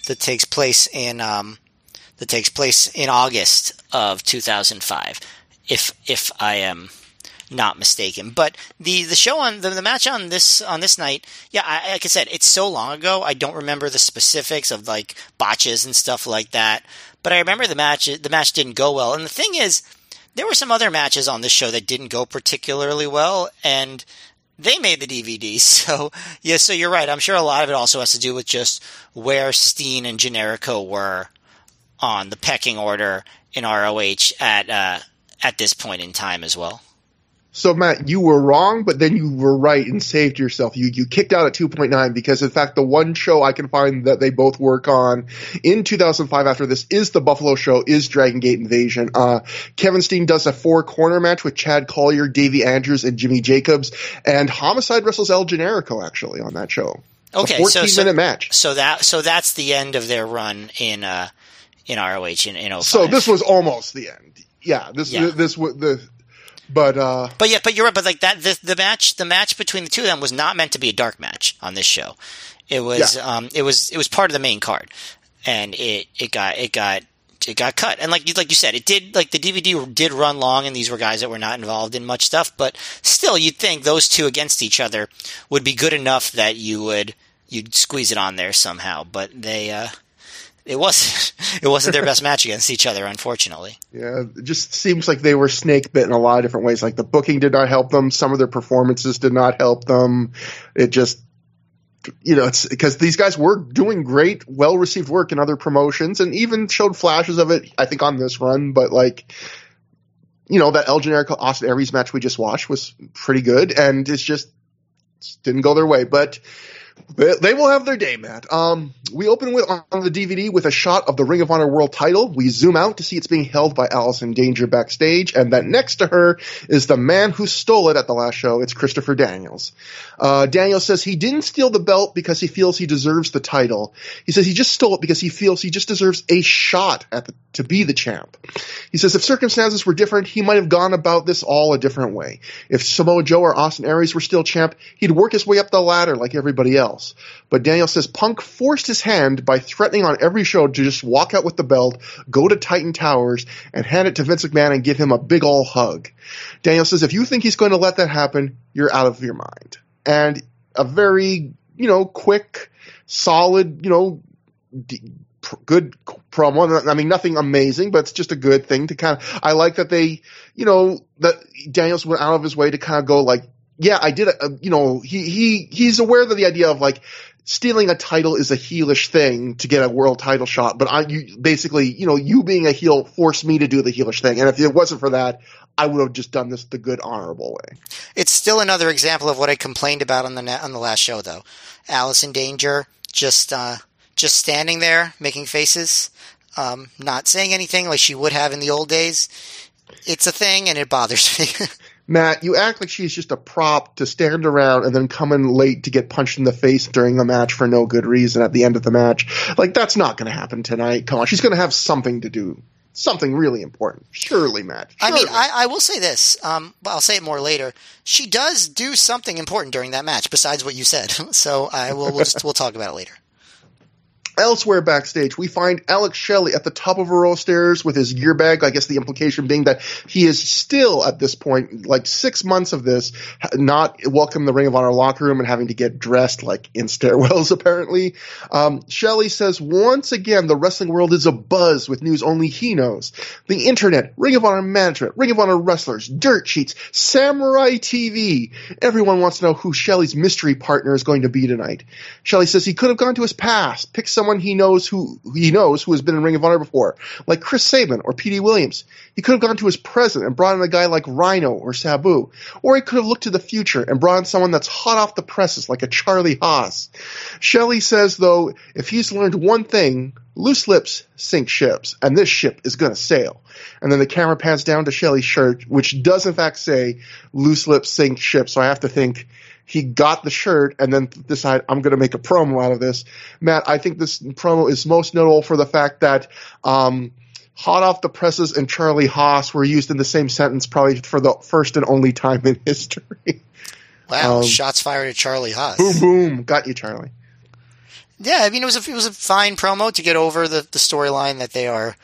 that takes place in August of 2005, if I am not mistaken. But the show on the match on this night, yeah, like I said, it's so long ago. I don't remember the specifics of like botches and stuff like that. But I remember the match. The match didn't go well. And the thing is, there were some other matches on this show that didn't go particularly well, and they made the DVD. So yeah, so you're right. I'm sure a lot of it also has to do with just where Steen and Generico were on the pecking order in ROH at this point in time as well. So, Matt, you were wrong, but then you were right and saved yourself. You kicked out at 2.9 because, in fact, the one show I can find that they both work on in 2005 after this is the Buffalo show, is Dragon Gate Invasion. Kevin Steen does a four-corner match with Chad Collier, Davey Andrews, and Jimmy Jacobs, and Homicide wrestles El Generico, actually, on that show. Okay, a 14-minute match. So that's the end of their run in ROH in 05. So this was almost the end. Yeah, this was the – But you're right. But like that, the match between the two of them was not meant to be a dark match on this show. It was, it was part of the main card, and it got cut. And like you said, it did, like the DVD did run long, and these were guys that were not involved in much stuff. But still, you'd think those two against each other would be good enough that you'd squeeze it on there somehow. But they It wasn't their best match against each other, unfortunately. Yeah, it just seems like they were snake bit in a lot of different ways. Like the booking did not help them. Some of their performances did not help them. It just, you know, it's because these guys were doing great, well-received work in other promotions and even showed flashes of it, I think, on this run. But like, you know, that El Generico Austin Aries match we just watched was pretty good, and it's just didn't go their way. But they will have their day, Matt. We open with on the DVD with a shot of the Ring of Honor World title. We zoom out to see it's being held by Allison Danger backstage, and then next to her is the man who stole it at the last show. It's Christopher Daniels. Daniels says he didn't steal the belt because he feels he deserves the title. He says he just stole it because he feels he just deserves a shot at to be the champ. He says if circumstances were different, he might have gone about this all a different way. If Samoa Joe or Austin Aries were still champ, he'd work his way up the ladder like everybody else. But Daniel says Punk forced his hand by threatening on every show to just walk out with the belt, go to Titan Towers, and hand it to Vince McMahon and give him a big ol' hug. Daniel says if you think he's going to let that happen, you're out of your mind. And a very, you know, quick, solid, you know, good promo. I mean, nothing amazing, but it's just a good thing to kind of – I like that they, you know, that Daniels went out of his way to kind of go like, yeah, I did. You know, he's aware that the idea of like stealing a title is a heelish thing to get a world title shot. But basically, you know, you being a heel forced me to do the heelish thing. And if it wasn't for that, I would have just done this the good, honorable way. It's still another example of what I complained about on the last show, though. Allison Danger just standing there making faces, not saying anything like she would have in the old days. It's a thing, and it bothers me. Matt, you act like she's just a prop to stand around and then come in late to get punched in the face during the match for no good reason at the end of the match. Like, that's not going to happen tonight. Come on, she's going to have something to do. Something really important. Surely, Matt. Surely. I mean, I will say this. I'll say it more later. She does do something important during that match besides what you said. So we'll talk about it later. Elsewhere backstage, we find Alex Shelley at the top of a row of stairs with his gear bag. I guess the implication being that he is still at this point, like 6 months of this, not welcome the Ring of Honor locker room and having to get dressed like in stairwells, apparently. Shelley says, once again, the wrestling world is abuzz with news only he knows. The internet, Ring of Honor management, Ring of Honor wrestlers, dirt sheets, Samurai TV. Everyone wants to know who Shelley's mystery partner is going to be tonight. Shelley says he could have gone to his past, picked someone he knows who has been in Ring of Honor before, like Chris Sabin or P.D. Williams. He could have gone to his present and brought in a guy like Rhino or Sabu. Or he could have looked to the future and brought in someone that's hot off the presses, like a Charlie Haas. Shelley says, though, if he's learned one thing, loose lips sink ships, and this ship is going to sail. And then the camera pans down to Shelley's shirt, which does in fact say, loose lips sink ships. So I have to think, he got the shirt and then decide I'm going to make a promo out of this. Matt, I think this promo is most notable for the fact that Hot Off the Presses and Charlie Haas were used in the same sentence probably for the first and only time in history. Wow, shots fired at Charlie Haas. Boom, boom. Got you, Charlie. Yeah, I mean, it was a fine promo to get over the storyline that they are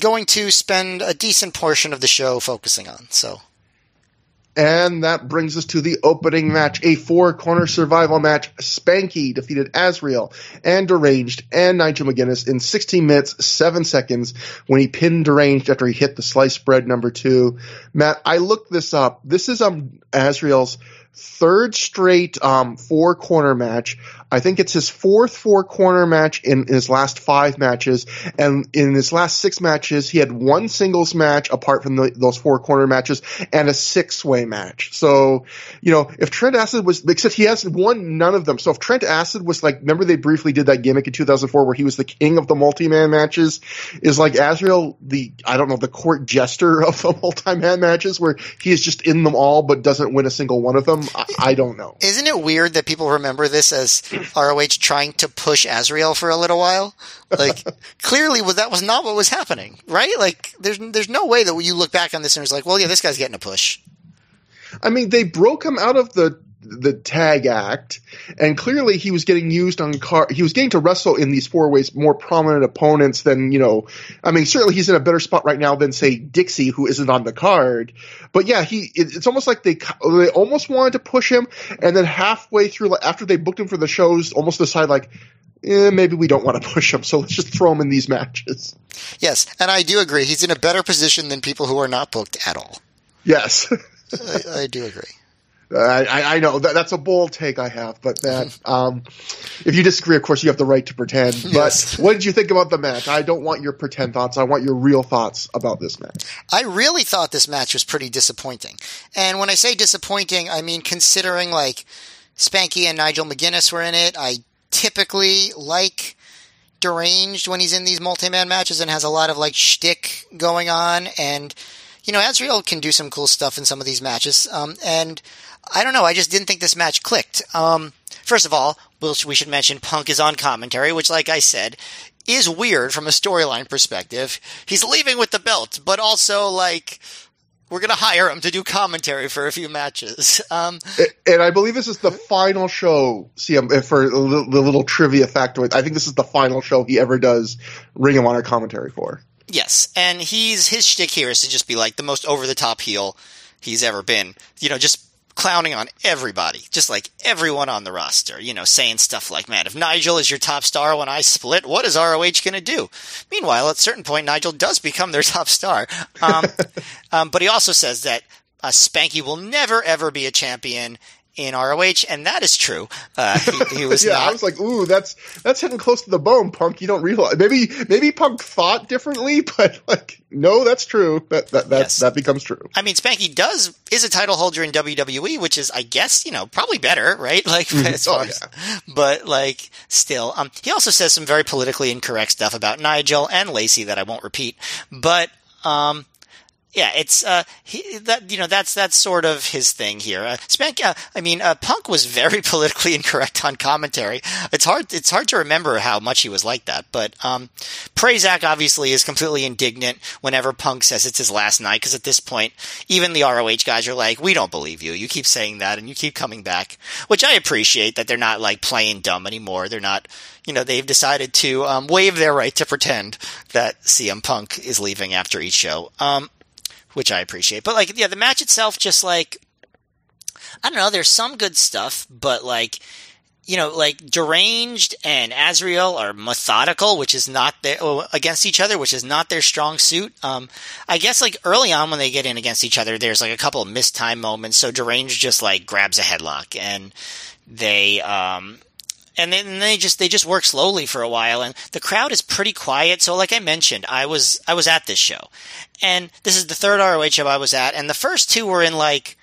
going to spend a decent portion of the show focusing on, so... And that brings us to the opening match, a four-corner survival match. Spanky defeated Azrael and Deranged and Nigel McGuinness in 16 minutes, 7 seconds when he pinned Deranged after he hit the sliced bread #2. Matt, I looked this up. This is Azrael's third straight four-corner match. I think it's his fourth four-corner match in his last 5 matches. And in his last 6 matches, he had one singles match apart from those four-corner matches and a 6-way match. So, you know, if Trent Acid was – except he has won none of them. So if Trent Acid was like – remember they briefly did that gimmick in 2004 where he was the king of the multi-man matches? Is like Azrael the – I don't know, the court jester of the multi-man matches where he is just in them all but doesn't win a single one of them? I don't know. Isn't it weird that people remember this as – ROH trying to push Azrael for a little while? Like, clearly that was not what was happening, right? Like, there's no way that you look back on this and it's like, well, yeah, this guy's getting a push. I mean, they broke him out of the tag act, and clearly he was getting used on he was getting to wrestle in these 4-ways more prominent opponents than, you know, I mean, certainly he's in a better spot right now than, say, Dixie, who isn't on the card. But yeah, it's almost like they almost wanted to push him, and then halfway through, after they booked him for the shows, almost decided like, maybe we don't want to push him, so let's just throw him in these matches. Yes, and I do agree. He's in a better position than people who are not booked at all. Yes. I do agree. I know that's a bold take I have, but that if you disagree, of course, you have the right to pretend. But yes. What did you think about the match? I don't want your pretend thoughts. I want your real thoughts about this match. I really thought this match was pretty disappointing. And when I say disappointing, I mean considering like Spanky and Nigel McGuinness were in it. I typically like Deranged when he's in these multi-man matches and has a lot of like shtick going on, and you know, Azrael can do some cool stuff in some of these matches. And I don't know. I just didn't think this match clicked. First of all, we should mention Punk is on commentary, which, like I said, is weird from a storyline perspective. He's leaving with the belt, but also, like, we're going to hire him to do commentary for a few matches. And I believe this is the final show, for the little trivia factoid. I think this is the final show he ever does Ring of Honor commentary for. Yes, and his shtick here is to just be like the most over-the-top heel he's ever been. You know, just clowning on everybody, just like everyone on the roster, you know, saying stuff like, man, if Nigel is your top star when I split, what is ROH going to do? Meanwhile, at a certain point, Nigel does become their top star. But he also says that Spanky will never, ever be a champion in ROH, and that is true. He was not. I was like, ooh, that's hitting close to the bone, Punk. You don't realize. Maybe Punk thought differently, but like, no, that's true. That becomes true. I mean, Spanky is a title holder in WWE, which is, I guess, you know, probably better, right? Like, but like, still, he also says some very politically incorrect stuff about Nigel and Lacey that I won't repeat, but, yeah, it's that's sort of his thing here. Punk was very politically incorrect on commentary. It's hard to remember how much he was like that. But Prazak obviously is completely indignant whenever Punk says it's his last night, because at this point, even the ROH guys are like, we don't believe you. You keep saying that, and you keep coming back, which I appreciate that they're not like playing dumb anymore. They're not. You know, they've decided to waive their right to pretend that CM Punk is leaving after each show. Which I appreciate. But, like, yeah, the match itself just, like, I don't know, there's some good stuff, but, like, you know, like, Deranged and Azrael are methodical, which is not their, against each other, which is not their strong suit. I guess, like, early on when they get in against each other, there's, like, a couple of missed time moments, so Deranged just, like, grabs a headlock, and they, And then they just work slowly for a while, and the crowd is pretty quiet. So, like I mentioned, I was at this show, and this is the third ROH show I was at, and the first two were in like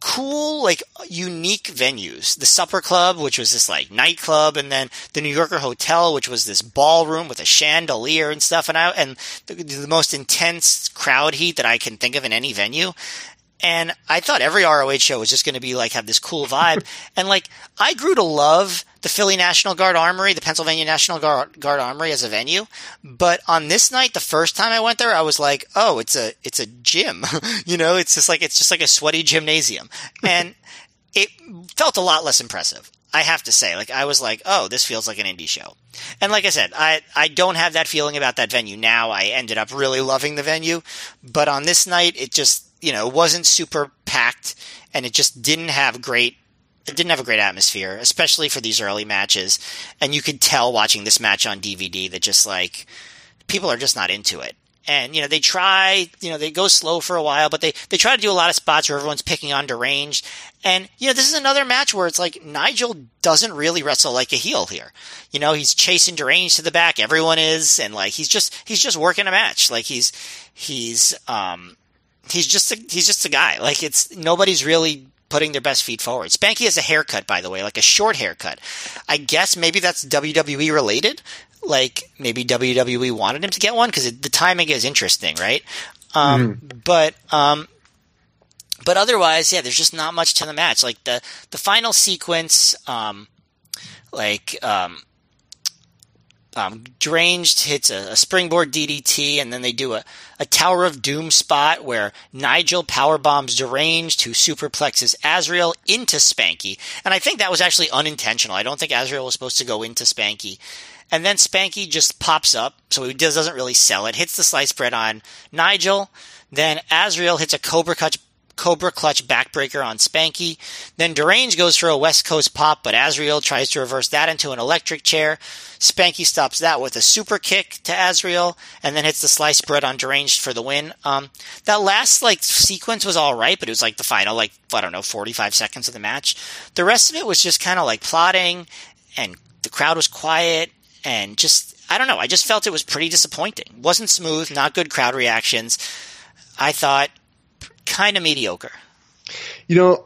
cool, like unique venues. The Supper Club, which was this like nightclub, and then the New Yorker Hotel, which was this ballroom with a chandelier and stuff. And the most intense crowd heat that I can think of in any venue. And I thought every ROH show was just going to be like, have this cool vibe. And like, I grew to love the Philly National Guard Armory, the Pennsylvania National Guard Armory as a venue. But on this night, the first time I went there, I was like, oh, it's a gym. You know, it's just like a sweaty gymnasium. And it felt a lot less impressive, I have to say. Like, I was like, oh, this feels like an indie show. And like I said, I don't have that feeling about that venue now. I ended up really loving the venue. But on this night, it just, you know, it wasn't super packed, and it just didn't have a great atmosphere, especially for these early matches. And you could tell watching this match on DVD that just like people are just not into it. And, you know, they try, you know, they go slow for a while, but they try to do a lot of spots where everyone's picking on Deranged. And, you know, this is another match where it's like Nigel doesn't really wrestle like a heel here. You know, he's chasing Deranged to the back. Everyone is. And like, he's just working a match. Like he's just a guy. Like, it's nobody's really putting their best feet forward. Spanky has a haircut, by the way, like a short haircut. I guess maybe that's WWE related. Like, maybe WWE wanted him to get one because the timing is interesting, right? But otherwise, yeah, there's just not much to the match. Like the final sequence, Deranged hits a springboard DDT, and then they do a Tower of Doom spot where Nigel powerbombs Deranged, who superplexes Azrael into Spanky. And I think that was actually unintentional. I don't think Azrael was supposed to go into Spanky. And then Spanky just pops up, so he doesn't really sell it. Hits the sliced bread on Nigel. Then Azrael hits a Cobra Clutch Cobra Clutch backbreaker on Spanky. Then Derange goes for a West Coast pop, but Azrael tries to reverse that into an electric chair. Spanky stops that with a super kick to Azrael, and then hits the sliced bread on Deranged for the win. That last sequence was all right, but it was the final 45 seconds of the match. The rest of it was just kind of plotting, and the crowd was quiet, and just, I don't know, I just felt it was pretty disappointing. Wasn't smooth, not good crowd reactions. I thought kind of mediocre.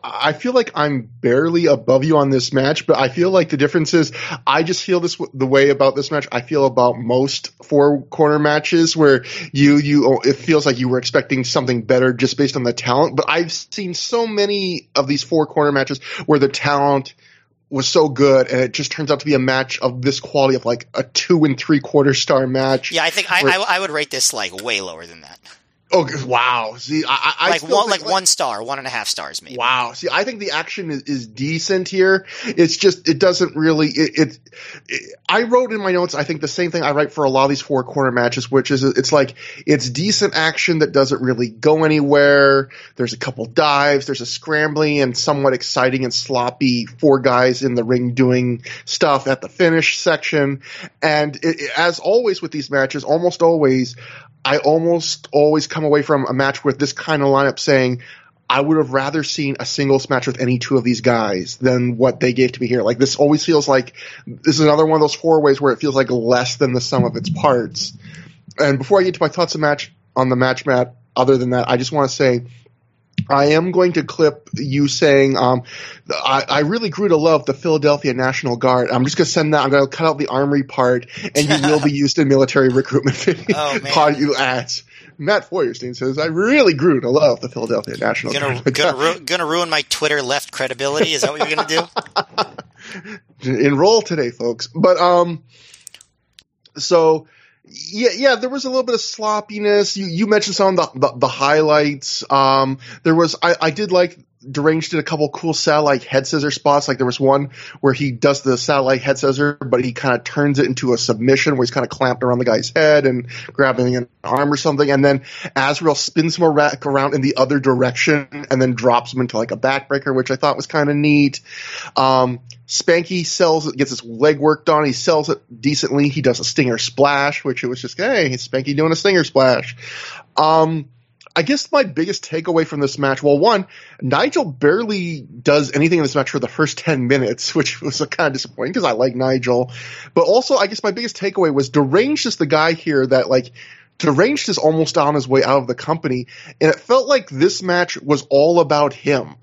I feel like I'm barely above you on this match, but I feel like the difference is I just feel the way about this match I feel about most four corner matches, where it feels like you were expecting something better just based on the talent. But I've seen so many of these four corner matches where the talent was so good, and it just turns out to be a match of this quality of a 2 3/4 star match. Yeah, I think I would rate this way lower than that. Oh wow! See, I think 1 star, 1.5 stars maybe. Wow! See, I think the action is decent here. It's just it doesn't really. I wrote in my notes, I think, the same thing I write for a lot of these four corner matches, which is it's decent action that doesn't really go anywhere. There's a couple dives, there's a scrambling and somewhat exciting and sloppy four guys in the ring doing stuff at the finish section, and as always with these matches, I almost always come away from a match with this kind of lineup saying, I would have rather seen a singles match with any two of these guys than what they gave to me here. This always feels like this is another one of those four ways where it feels like less than the sum of its parts. And before I get to my thoughts on the match, Matt, other than that, I just want to say I am going to clip you saying I really grew to love the Philadelphia National Guard. I'm just going to send that. I'm going to cut out the armory part, and you will be used in military recruitment videos. Oh, man. You ads. Matt Feuerstein says, I really grew to love the Philadelphia National Guard. Going to ruin my Twitter left credibility? Is that what you're going to do? Enroll today, folks. But so – Yeah, there was a little bit of sloppiness. You mentioned some of the highlights. There was I did like Deranged did a couple cool satellite head scissor spots. There was one where he does the satellite head scissor, but he kind of turns it into a submission where he's kind of clamped around the guy's head and grabbing an arm or something. And then Azrael spins him around in the other direction and then drops him into a backbreaker, which I thought was kind of neat. Spanky sells it, gets his leg worked on. He sells it decently. He does a stinger splash, which it was just, hey, Spanky doing a stinger splash. I guess my biggest takeaway from this match, well, one, Nigel barely does anything in this match for the first 10 minutes, which was kind of disappointing because I like Nigel. But also, I guess my biggest takeaway was Deranged is the guy here that, Deranged is almost on his way out of the company, and it felt like this match was all about him.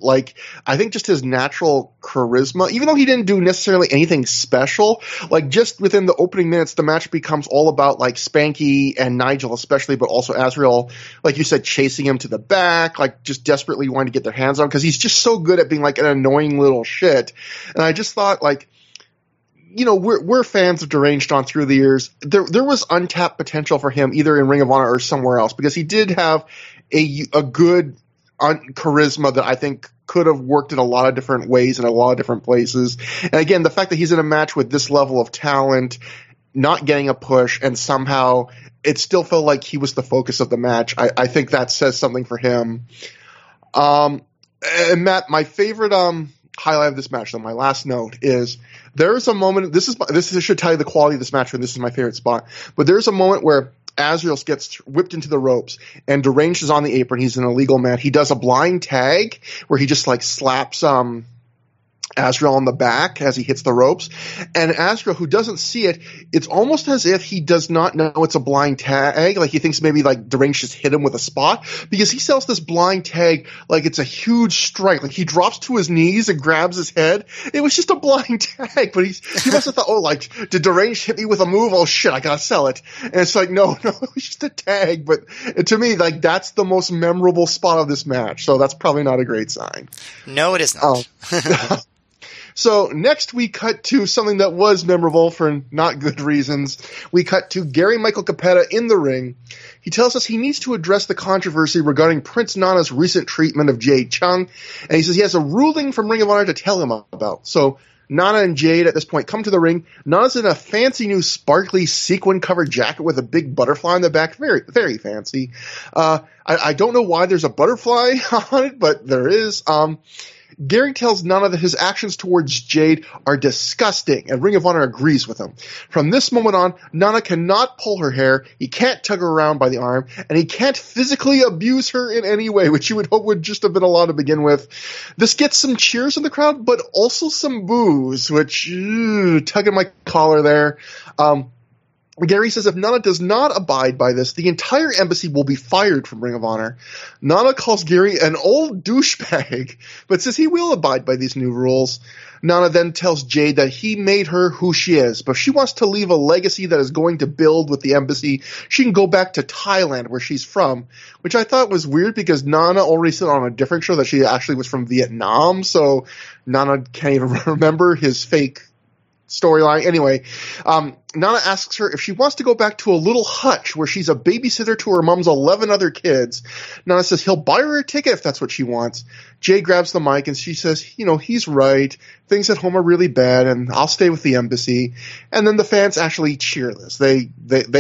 I think just his natural charisma, even though he didn't do necessarily anything special, just within the opening minutes, the match becomes all about, Spanky and Nigel especially, but also Azrael, like you said, chasing him to the back, just desperately wanting to get their hands on him, because he's just so good at being, an annoying little shit. And I just thought, we're fans of Deranged on through the years. There was untapped potential for him either in Ring of Honor or somewhere else, because he did have a good charisma that I think could have worked in a lot of different ways in a lot of different places. And again, the fact that he's in a match with this level of talent, not getting a push, and somehow it still felt like he was the focus of the match. I think that says something for him. And Matt, my favorite highlight of this match, though, my last note is there is a moment. This should tell you the quality of this match, and this is my favorite spot. But there's a moment where Azrael gets whipped into the ropes, and Deranged is on the apron. He's an illegal man. He does a blind tag where he just slaps Azrael on the back as he hits the ropes, and Azrael, who doesn't see it, it's almost as if he does not know it's a blind tag. He thinks maybe Deranged just hit him with a spot, because he sells this blind tag it's a huge strike. He drops to his knees and grabs his head. It was just a blind tag, but he must have thought, oh, did Deranged hit me with a move? Oh shit, I gotta sell it. And it's no, it was just a tag. But to me, that's the most memorable spot of this match. So that's probably not a great sign. No, it is not. So next we cut to something that was memorable for not good reasons. We cut to Gary Michael Capetta in the ring. He tells us he needs to address the controversy regarding Prince Nana's recent treatment of Jay Chung, and he says he has a ruling from Ring of Honor to tell him about. So Nana and Jade at this point come to the ring. Nana's in a fancy new sparkly sequin-covered jacket with a big butterfly on the back. Very, very fancy. I don't know why there's a butterfly on it, but there is. Gary tells Nana that his actions towards Jade are disgusting, and Ring of Honor agrees with him. From this moment on, Nana cannot pull her hair, he can't tug her around by the arm, and he can't physically abuse her in any way, which you would hope would just have been allowed to begin with. This gets some cheers in the crowd, but also some boos, which, tugging my collar there. Gary says if Nana does not abide by this, the entire embassy will be fired from Ring of Honor. Nana calls Gary an old douchebag, but says he will abide by these new rules. Nana then tells Jade that he made her who she is, but if she wants to leave a legacy that is going to build with the embassy, she can go back to Thailand, where she's from, which I thought was weird because Nana already said on a different show that she actually was from Vietnam, so Nana can't even remember his fake storyline. Anyway, Nana asks her if she wants to go back to a little hutch where she's a babysitter to her mom's 11 other kids. Nana says he'll buy her a ticket if that's what she wants. Jay grabs the mic and she says, he's right. Things at home are really bad and I'll stay with the embassy. And then the fans actually cheer this. They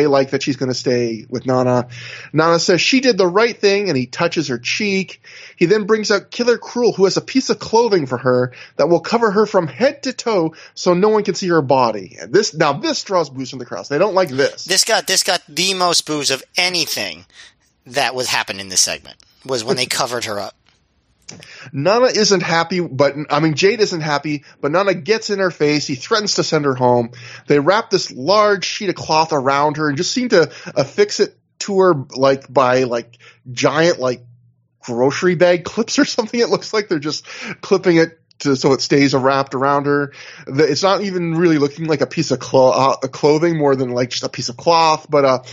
like that she's going to stay with Nana. Nana says she did the right thing and he touches her cheek. He then brings out Killer Cruel, who has a piece of clothing for her that will cover her from head to toe so no one can see her body. And this draws boos from the crowd. They don't like this. This got the most boos of anything that was happened in this segment was when they covered her up. Nana isn't happy, Jade isn't happy, but Nana gets in her face. He threatens to send her home. They wrap this large sheet of cloth around her and just seem to affix it to her by giant grocery bag clips or something. It looks like they're just clipping it so it stays wrapped around her. It's not even really looking like a piece of clothing more than just a piece of cloth. But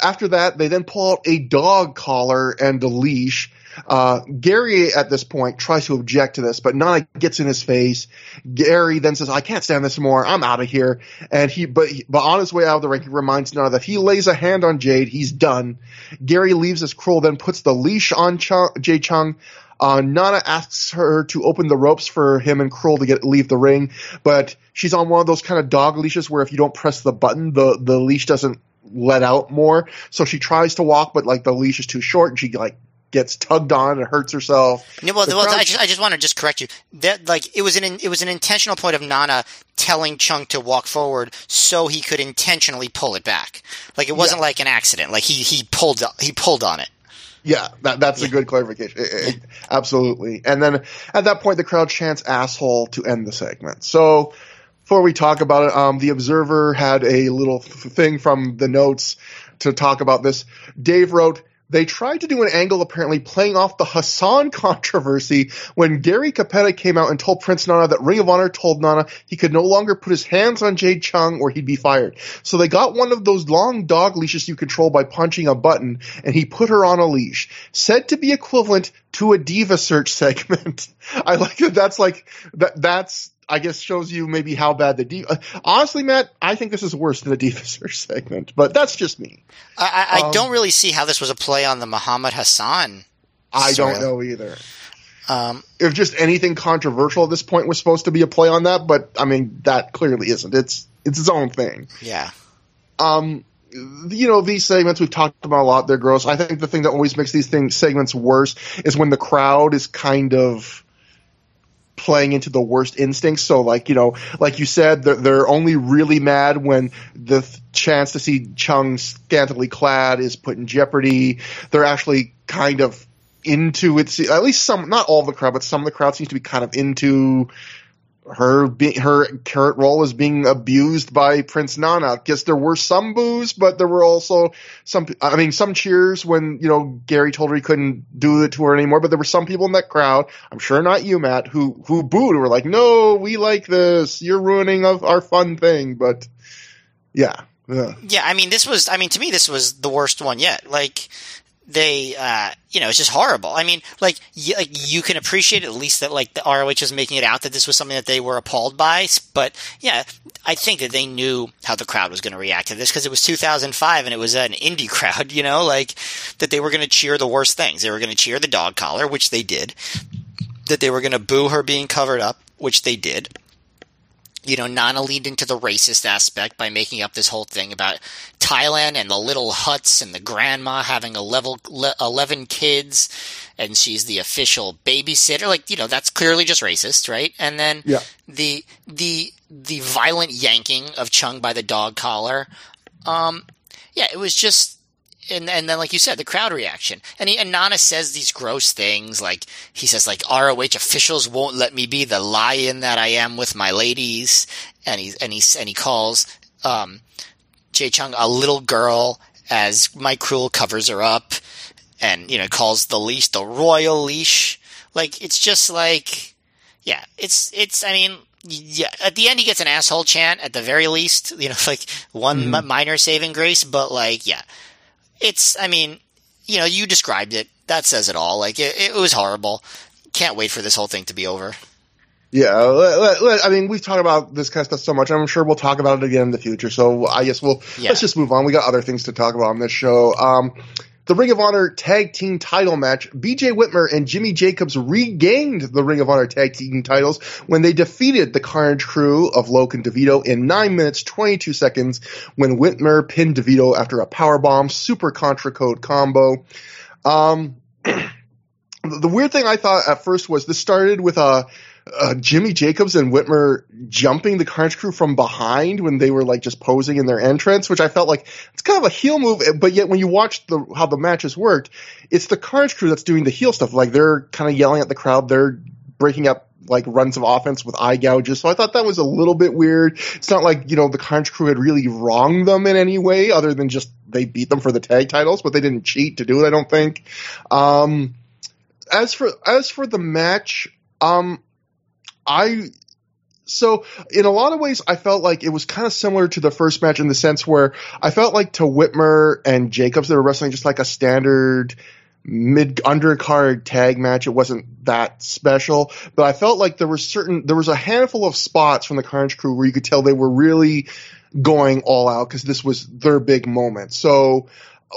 after that, they then pull out a dog collar and a leash. Gary at this point tries to object to this, but Nana gets in his face. Gary then says, "I can't stand this more. I'm out of here." And but on his way out of the ring, he reminds Nana that if he lays a hand on Jade, he's done. Gary leaves as Cruel then puts the leash on Jay Chung. Nana asks her to open the ropes for him and Cruel to leave the ring, but she's on one of those kind of dog leashes where if you don't press the button, the leash doesn't let out more. So she tries to walk, but the leash is too short, and she gets tugged on and hurts herself. No, I just want to just correct you. That it was an intentional point of Nana telling Chung to walk forward so he could intentionally pull it back. It wasn't like an accident. He pulled on it. Yeah, that's a good clarification. Absolutely. And then at that point, the crowd chants "asshole" to end the segment. So before we talk about it, the Observer had a little thing from the notes to talk about this. Dave wrote, "They tried to do an angle apparently playing off the Hassan controversy when Gary Capetta came out and told Prince Nana that Ring of Honor told Nana he could no longer put his hands on Jade Chung or he'd be fired. So they got one of those long dog leashes you control by punching a button, and he put her on a leash. Said to be equivalent to a Diva Search segment." I like that. That's I guess shows you maybe how bad the Diva. Honestly, Matt, I think this is worse than the Diva Search segment, but that's just me. I don't really see how this was a play on the Muhammad Hassan story. I don't know either. If just anything controversial at this point was supposed to be a play on that, but that clearly isn't. It's its own thing. Yeah. These segments we've talked about a lot. They're gross. I think the thing that always makes these segments worse is when the crowd is kind of playing into the worst instincts. So like you said, they're only really mad when the chance to see Chung scantily clad is put in jeopardy. They're actually kind of into it. At least some, not all of the crowd, but some of the crowd seems to be kind of into her carrot roll as being abused by Prince Nana. I guess there were some boos, but there were also some cheers when, Gary told her he couldn't do it to her anymore, but there were some people in that crowd, I'm sure not you, Matt, who booed, who were like, "No, we like this. You're ruining our fun thing." But yeah. Ugh. Yeah. To me, this was the worst one yet. It's just horrible. You can appreciate at least that, the ROH is making it out that this was something that they were appalled by. But, yeah, I think that they knew how the crowd was going to react to this because it was 2005 and it was an indie crowd, that they were going to cheer the worst things. They were going to cheer the dog collar, which they did. That they were going to boo her being covered up, which they did. you know, Nana leaned into the racist aspect by making up this whole thing about Thailand and the little huts and the grandma having 11 kids, and she's the official babysitter. Like, you know, that's clearly just racist, right? And then the violent yanking of Chung by the dog collar. It was just. And then, like you said, the crowd reaction. And Nana says these gross things, like he says, like, ROH officials won't let me be the lion that I am with my ladies. And he calls Jae Chung a little girl as Mike Krul covers her up, and, you know, calls the leash the royal leash. Like, it's just like, yeah, it's. I mean. Yeah, at the end he gets an asshole chant at the very least. You know, like one minor saving grace, but like, yeah. It's, I mean, you know, you described it. That says it all. Like, it was horrible. Can't wait for this whole thing to be over. Yeah, I mean, we've talked about this kind of stuff so much. I'm sure we'll talk about it again in the future. So I guess let's just move on. We got other things to talk about on this show. The Ring of Honor Tag Team Title match. BJ Whitmer and Jimmy Jacobs regained the Ring of Honor Tag Team titles when they defeated the Carnage Crew of Loke and DeVito in 9 minutes, 22 seconds when Whitmer pinned DeVito after a powerbomb, super Contra Code combo. The weird thing I thought at first was this started with Jimmy Jacobs and Whitmer jumping the Carnage Crew from behind when they were like just posing in their entrance, which I felt like it's kind of a heel move. But yet when you watch how the matches worked, it's the Carnage Crew that's doing the heel stuff. Like, they're kind of yelling at the crowd. They're breaking up like runs of offense with eye gouges. So I thought that was a little bit weird. It's not like, you know, the Carnage Crew had really wronged them in any way other than just they beat them for the tag titles, but they didn't cheat to do it, I don't think. As for the match, so in a lot of ways, I felt like it was kind of similar to the first match in the sense where I felt like to Whitmer and Jacobs, they were wrestling just like a standard undercard tag match. It wasn't that special, but I felt like there was a handful of spots from the Carnage Crew where you could tell they were really going all out because this was their big moment. So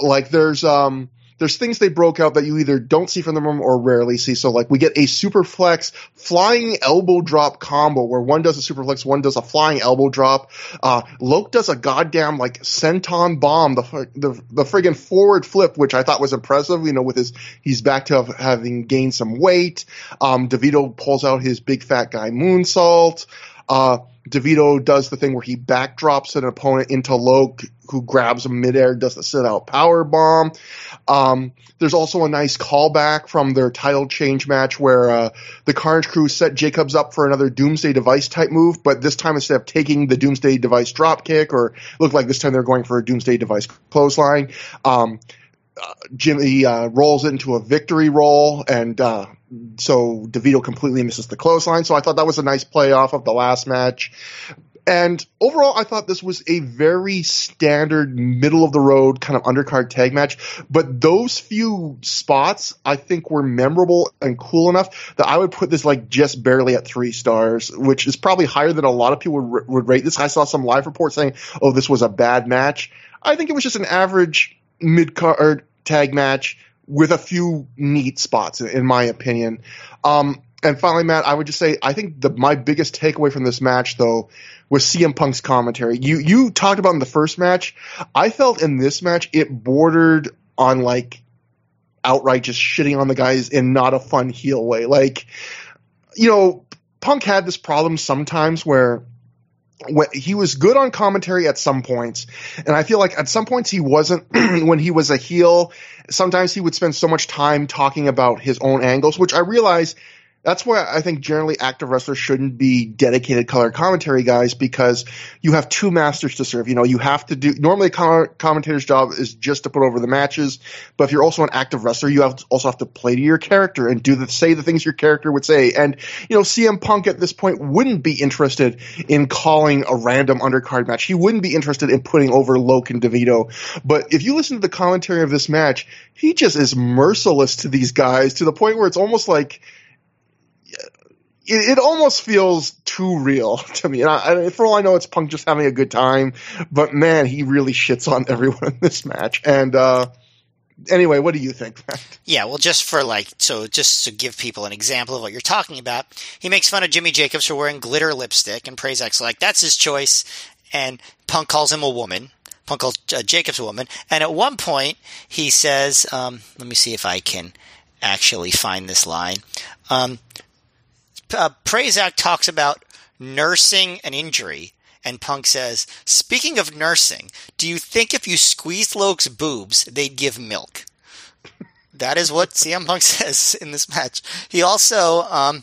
like there's things they broke out that you either don't see from them or rarely see. So like we get a superplex flying elbow drop combo where one does a superplex, one does a flying elbow drop. Loke does a goddamn like senton bomb, the friggin' forward flip, which I thought was impressive. You know, with he's back to having gained some weight. DeVito pulls out his big fat guy moonsault. DeVito does the thing where he backdrops an opponent into Loke, who grabs him midair, does the sit-out powerbomb. There's also a nice callback from their title change match where the Carnage Crew set Jacobs up for another Doomsday Device type move, but this time instead of taking the Doomsday Device dropkick, or looked like this time they're going for a Doomsday Device clothesline, Jimmy rolls it into a victory roll, and so DeVito completely misses the clothesline. So I thought that was a nice playoff of the last match. And overall, I thought this was a very standard, middle-of-the-road kind of undercard tag match. But those few spots, I think, were memorable and cool enough that I would put this, like, just barely at 3 stars, which is probably higher than a lot of people would rate this. I saw some live reports saying, oh, this was a bad match. I think it was just an average mid-card tag match with a few neat spots, in my opinion. And finally, Matt, I would just say I think my biggest takeaway from this match, though, was CM Punk's commentary. You talked about in the first match. I felt in this match it bordered on, like, outright just shitting on the guys in not a fun heel way. Like, you know, Punk had this problem sometimes where he was good on commentary at some points, and I feel like at some points he wasn't when he was a heel. Sometimes he would spend so much time talking about his own angles, which I realize – that's why I think generally active wrestlers shouldn't be dedicated color commentary guys, because you have two masters to serve. You know, you have to do – normally a commentator's job is just to put over the matches, but if you're also an active wrestler, you also have to play to your character and say the things your character would say. And, you know, CM Punk at this point wouldn't be interested in calling a random undercard match. He wouldn't be interested in putting over Loke and DeVito. But if you listen to the commentary of this match, he just is merciless to these guys to the point where it's almost like – it almost feels too real to me. And for all I know, it's Punk just having a good time. But, man, he really shits on everyone in this match. And anyway, what do you think, Matt? Yeah, well, just for like, so just to give people an example of what you're talking about, he makes fun of Jimmy Jacobs for wearing glitter lipstick and praise X like that's his choice, and Punk calls him a woman. Punk calls Jacobs a woman, and at one point he says, "Let me see if I can actually find this line." Prazak talks about nursing an injury, and Punk says, "Speaking of nursing, do you think if you squeezed Loke's boobs, they'd give milk?" That is what CM Punk says in this match. He also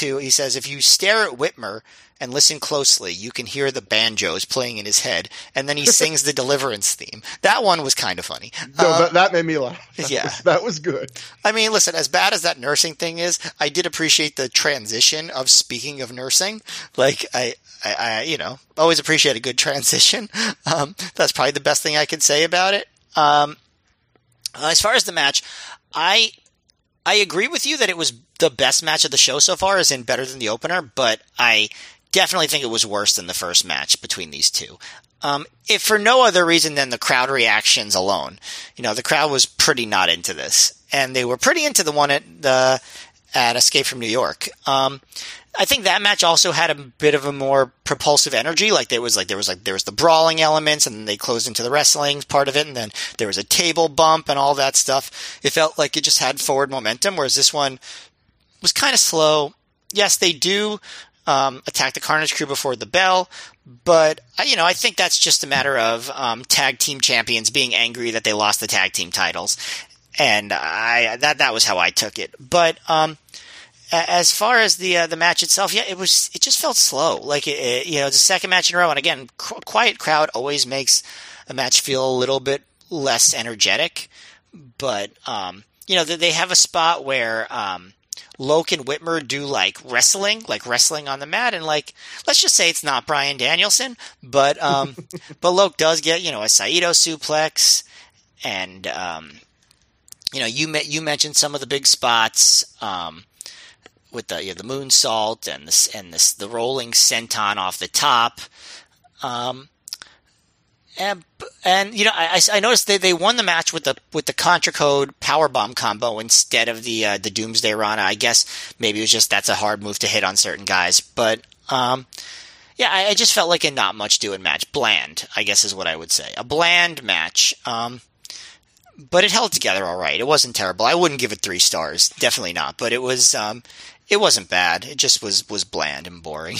he says, if you stare at Whitmer and listen closely, you can hear the banjos playing in his head. And then he sings the Deliverance theme. That one was kind of funny. No, that made me laugh. That was good. I mean, listen, as bad as that nursing thing is, I did appreciate the transition of speaking of nursing. Like, I you know, always appreciate a good transition. That's probably the best thing I can say about it. As far as the match, I agree with you that it was the best match of the show so far, as in better than the opener, but I definitely think it was worse than the first match between these two. If for no other reason than the crowd reactions alone. You know, the crowd was pretty not into this, and they were pretty into the one at Escape from New York. I think that match also had a bit of a more propulsive energy. Like there was the brawling elements, and then they closed into the wrestling part of it, and then there was a table bump and all that stuff. It felt like it just had forward momentum, whereas this one was kind of slow. Yes, they do attack the Carnage Crew before the bell, but you know, I think that's just a matter of tag team champions being angry that they lost the tag team titles, and that was how I took it. But as far as the match itself, yeah, it just felt slow. Like it, you know, it's the second match in a row, and again, quiet crowd always makes a match feel a little bit less energetic. But you know, they have a spot where Loke and Whitmer do like wrestling on the mat, and like let's just say it's not Bryan Danielson, but but Loke does get, you know, a Saito suplex, and you know, you mentioned some of the big spots. With the moonsault and the rolling senton off the top, and you know, I noticed they won the match with the Contra Code powerbomb combo instead of the Doomsday Rana. I guess maybe it was just that's a hard move to hit on certain guys, but yeah, I just felt like a not much doing match, bland. I guess is what I would say, a bland match. But it held together all right. It wasn't terrible. I wouldn't give it 3 stars, definitely not. But it was it wasn't bad. It just was bland and boring.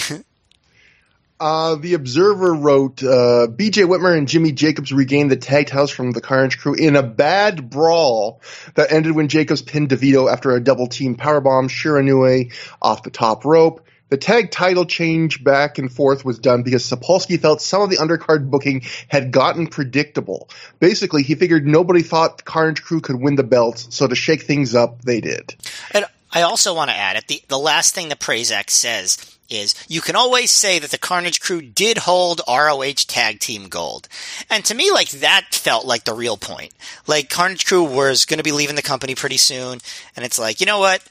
The Observer wrote, B.J. Whitmer and Jimmy Jacobs regained the tag titles from the Carnage Crew in a bad brawl that ended when Jacobs pinned DeVito after a double-team powerbomb Shiranui off the top rope. The tag title change back and forth was done because Sapolsky felt some of the undercard booking had gotten predictable. Basically, he figured nobody thought the Carnage Crew could win the belts, so to shake things up, they did. And I also want to add, at the last thing that Prazak says is, you can always say that the Carnage Crew did hold ROH Tag Team Gold. And to me, like, that felt like the real point. Like, Carnage Crew was going to be leaving the company pretty soon, and it's like, you know what?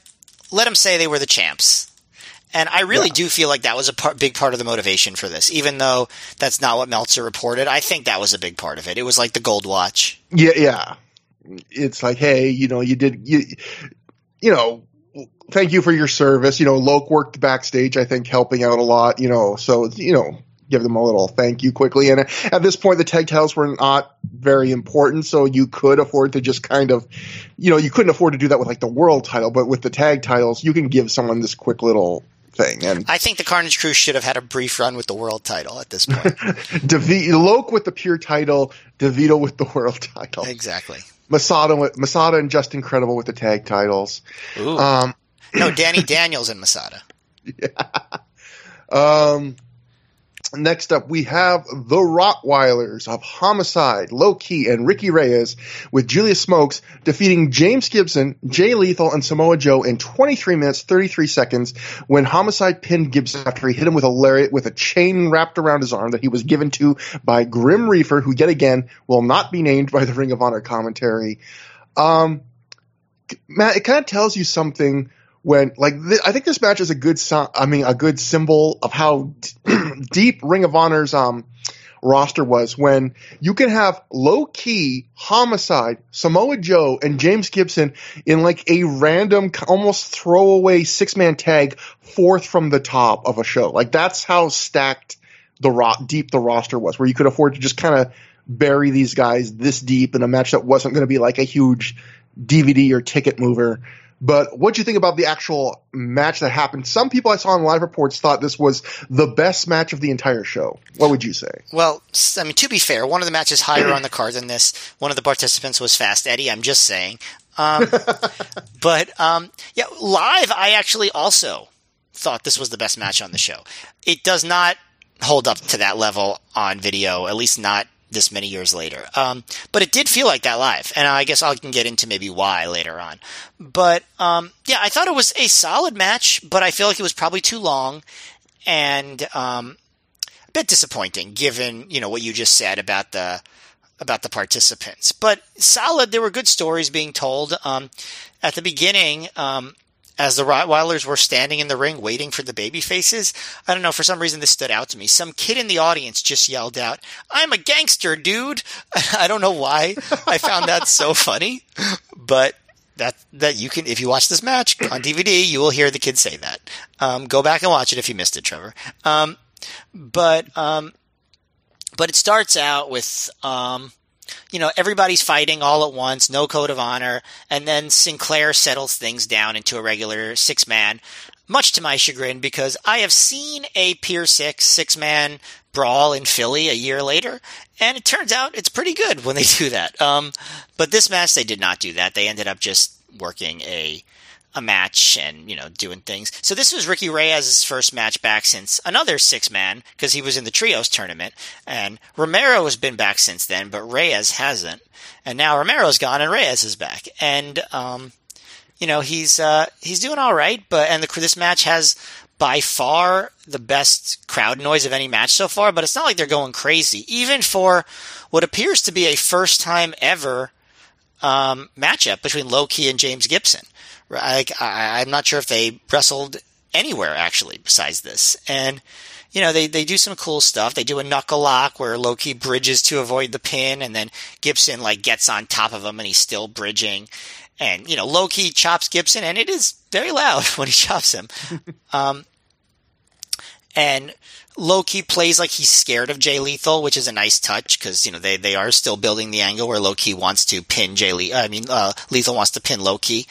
Let them say they were the champs. And I really do feel like that was a big part of the motivation for this, even though that's not what Meltzer reported. I think that was a big part of it. It was like the gold watch. Yeah. It's like, hey, you know, you did, thank you for your service. You know, Loke worked backstage, I think, helping out a lot, you know, so, you know, give them a little thank you quickly. And at this point, the tag titles were not very important, so you could afford to just kind of, you know, you couldn't afford to do that with like the world title, but with the tag titles, you can give someone this quick little thing. And I think the Carnage Crew should have had a brief run with the world title at this point. Loke with the pure title, DeVito with the world title. Exactly. Masada and Just Incredible with the tag titles. Ooh. No, Danny Daniels and Masada. Yeah. Next up, we have the Rottweilers of Homicide, Low-Key, and Ricky Reyes with Julius Smokes defeating James Gibson, Jay Lethal, and Samoa Joe in 23 minutes, 33 seconds when Homicide pinned Gibson after he hit him with a lariat with a chain wrapped around his arm that he was given to by Grim Reefer, who yet again will not be named by the Ring of Honor commentary. Matt, it kind of tells you something. When, like, I think this match is a good symbol of how deep Ring of Honor's roster was when you can have low-key Homicide, Samoa Joe, and James Gibson in like a random, almost throwaway six-man tag fourth from the top of a show. Like that's how stacked deep the roster was, where you could afford to just kind of bury these guys this deep in a match that wasn't going to be like a huge DVD or ticket mover. But what do you think about the actual match that happened? Some people I saw in live reports thought this was the best match of the entire show. What would you say? Well, I mean, to be fair, one of the matches higher on the card than this. One of the participants was Fast Eddie, I'm just saying. Yeah, live, I actually also thought this was the best match on the show. It does not hold up to that level on video, at least not this many years later. But it did feel like that live. And I guess I can get into maybe why later on. But, yeah, I thought it was a solid match, but I feel like it was probably too long and, a bit disappointing given, you know, what you just said about the participants, but solid. There were good stories being told. At the beginning, as the Rottweilers were standing in the ring waiting for the baby faces, I don't know, for some reason this stood out to me. Some kid in the audience just yelled out, "I'm a gangster, dude." I don't know why I found that so funny, but that you can, if you watch this match on DVD, you will hear the kid say that. Go back and watch it if you missed it, Trevor. But it starts out with, you know, everybody's fighting all at once, no code of honor, and then Sinclair settles things down into a regular six-man, much to my chagrin, because I have seen a Pier 6 six-man brawl in Philly a year later, and it turns out it's pretty good when they do that. But this match, they did not do that. They ended up just working a match and, you know, doing things. So this was Ricky Reyes's first match back since another six-man, because he was in the Trios tournament, and Romero has been back since then, but Reyes hasn't. And now Romero's gone and Reyes is back. And, you know, he's doing all right, but, and this match has by far the best crowd noise of any match so far, but it's not like they're going crazy, even for what appears to be a first time ever, matchup between Low-Ki and James Gibson. I'm not sure if they wrestled anywhere actually besides this. And, you know, they do some cool stuff. They do a knuckle lock where Low-Ki bridges to avoid the pin, and then Gibson like gets on top of him and he's still bridging. And, you know, Low-Ki chops Gibson, and it is very loud when he chops him. And Low-Ki plays like he's scared of Jay Lethal, which is a nice touch because, you know, they are still building the angle where Low-Ki wants to pin Lethal wants to pin Low-Ki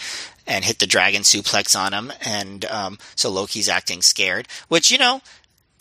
and hit the dragon suplex on him. And so Loki's acting scared, which, you know,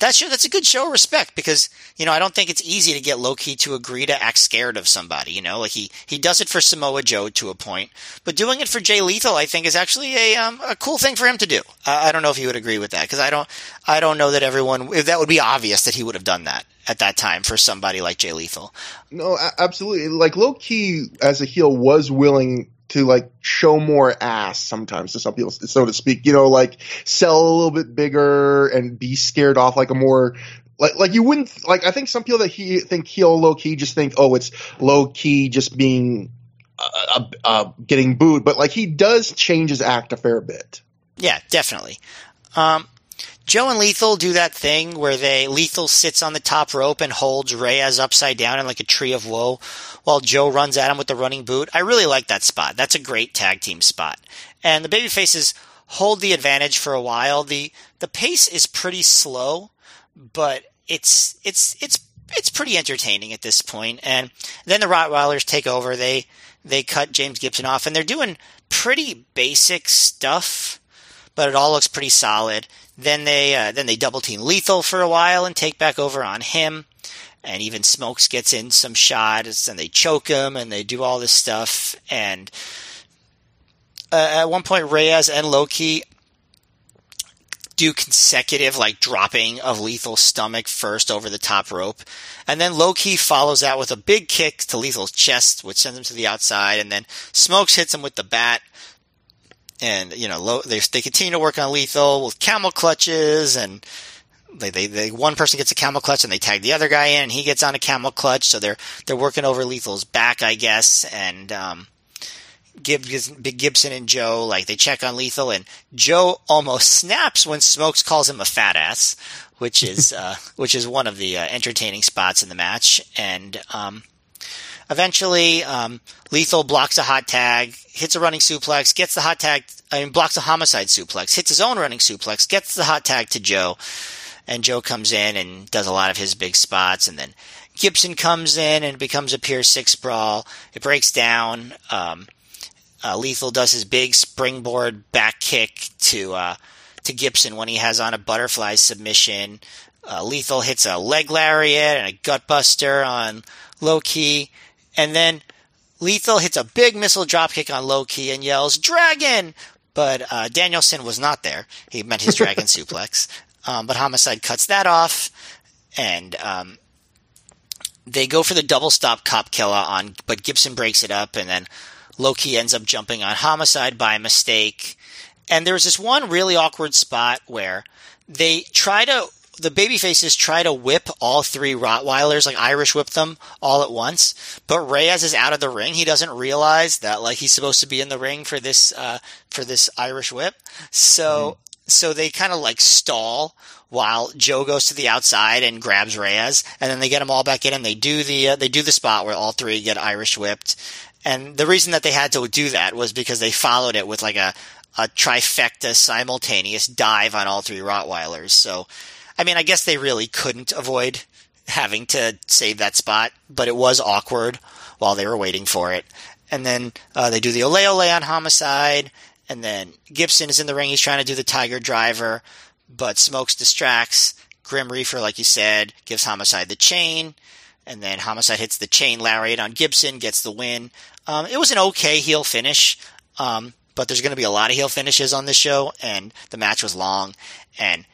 that's a good show of respect because, you know, I don't think it's easy to get Low-Ki to agree to act scared of somebody, you know, like he does it for Samoa Joe to a point, but doing it for Jay Lethal, I think is actually a cool thing for him to do. I don't know if he would agree with that because I don't know that everyone, if that would be obvious that he would have done that at that time for somebody like Jay Lethal. No, absolutely. Like Low-Ki as a heel was willing to like show more ass sometimes to some people, so to speak, you know, like sell a little bit bigger and be scared off like a more like you wouldn't like. I think some people that think heel Low-Ki just think, oh, it's Low-Ki just being getting booed, but like he does change his act a fair bit. Yeah, definitely. Joe and Lethal do that thing where Lethal sits on the top rope and holds Reyes upside down in like a tree of woe while Joe runs at him with the running boot. I really like that spot. That's a great tag team spot. And the babyfaces hold the advantage for a while. The pace is pretty slow, but it's pretty entertaining at this point. And then the Rottweilers take over. They cut James Gibson off, and they're doing pretty basic stuff, but it all looks pretty solid. Then they double team Lethal for a while and take back over on him, and even Smokes gets in some shots, and they choke him, and they do all this stuff. And at one point, Reyes and Low-Ki do consecutive like dropping of Lethal's stomach first over the top rope, and then Low-Ki follows out with a big kick to Lethal's chest, which sends him to the outside, and then Smokes hits him with the bat. And, you know, they continue to work on Lethal with camel clutches, and one person gets a camel clutch and they tag the other guy in and he gets on a camel clutch. So they're working over Lethal's back, I guess. And, Big Gibson and Joe, like, they check on Lethal, and Joe almost snaps when Smokes calls him a fat ass, which is one of the entertaining spots in the match. And eventually, Lethal blocks a hot tag, hits a running suplex, gets the hot tag, blocks a homicide suplex, hits his own running suplex, gets the hot tag to Joe, and Joe comes in and does a lot of his big spots, and then Gibson comes in and it becomes a Pier 6 brawl. It breaks down. Lethal does his big springboard back kick to Gibson when he has on a butterfly submission. Lethal hits a leg lariat and a gut buster on Low Ki, and then Lethal hits a big missile dropkick on Low Ki and yells, "Dragon!" But Danielson was not there. He meant his dragon suplex. But Homicide cuts that off, and they go for the double stop cop killer on, but Gibson breaks it up, and then Low Ki ends up jumping on Homicide by mistake. And there was this one really awkward spot where the babyfaces try to whip all three Rottweilers, like Irish whip them all at once. But Reyes is out of the ring. He doesn't realize that, like, he's supposed to be in the ring for this Irish whip. So they kind of like stall while Joe goes to the outside and grabs Reyes, and then they get them all back in, and they do the spot where all three get Irish whipped. And the reason that they had to do that was because they followed it with like a trifecta simultaneous dive on all three Rottweilers. So, I mean, I guess they really couldn't avoid having to save that spot, but it was awkward while they were waiting for it. And then they do the ole ole on Homicide, and then Gibson is in the ring. He's trying to do the Tiger Driver, but Smokes distracts. Grim Reaper, like you said, gives Homicide the chain, and then Homicide hits the chain lariat on Gibson, gets the win. It was an okay heel finish, but there's going to be a lot of heel finishes on this show, and the match was long, and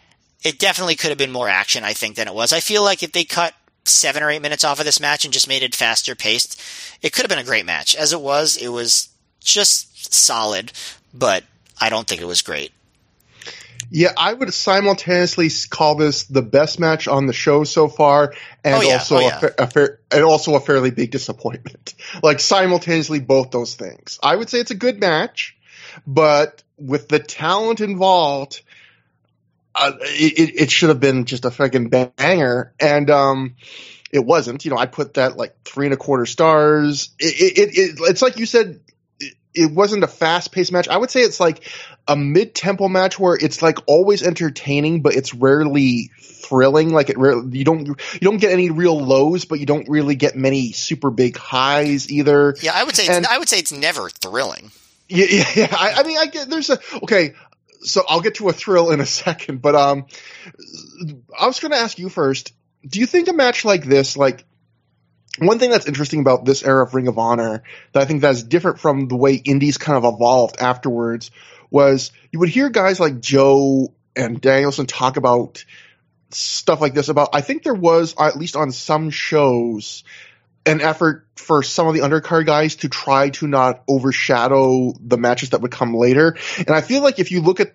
it definitely could have been more action, I think, than it was. I feel like if they cut 7 or 8 minutes off of this match and just made it faster paced, it could have been a great match. As it was just solid, but I don't think it was great. Yeah, I would simultaneously call this the best match on the show so far, and also a fairly big disappointment. Like, simultaneously, both those things. I would say it's a good match, but with the talent involved, it should have been just a fucking banger, and it wasn't. You know, I put that like 3.25 stars. It's like you said. It wasn't a fast-paced match. I would say it's like a mid-tempo match where it's like always entertaining, but it's rarely thrilling. Like you don't get any real lows, but you don't really get many super big highs either. Yeah, I would say it's never thrilling. Yeah. Okay. So I'll get to a thrill in a second, but I was going to ask you first. Do you think a match like this, like? One thing that's interesting about this era of Ring of Honor that I think that's different from the way indies kind of evolved afterwards was you would hear guys like Joe and Danielson talk about stuff like this about – I think there was, at least on some shows, an effort for some of the undercard guys to try to not overshadow the matches that would come later. And I feel like if you look at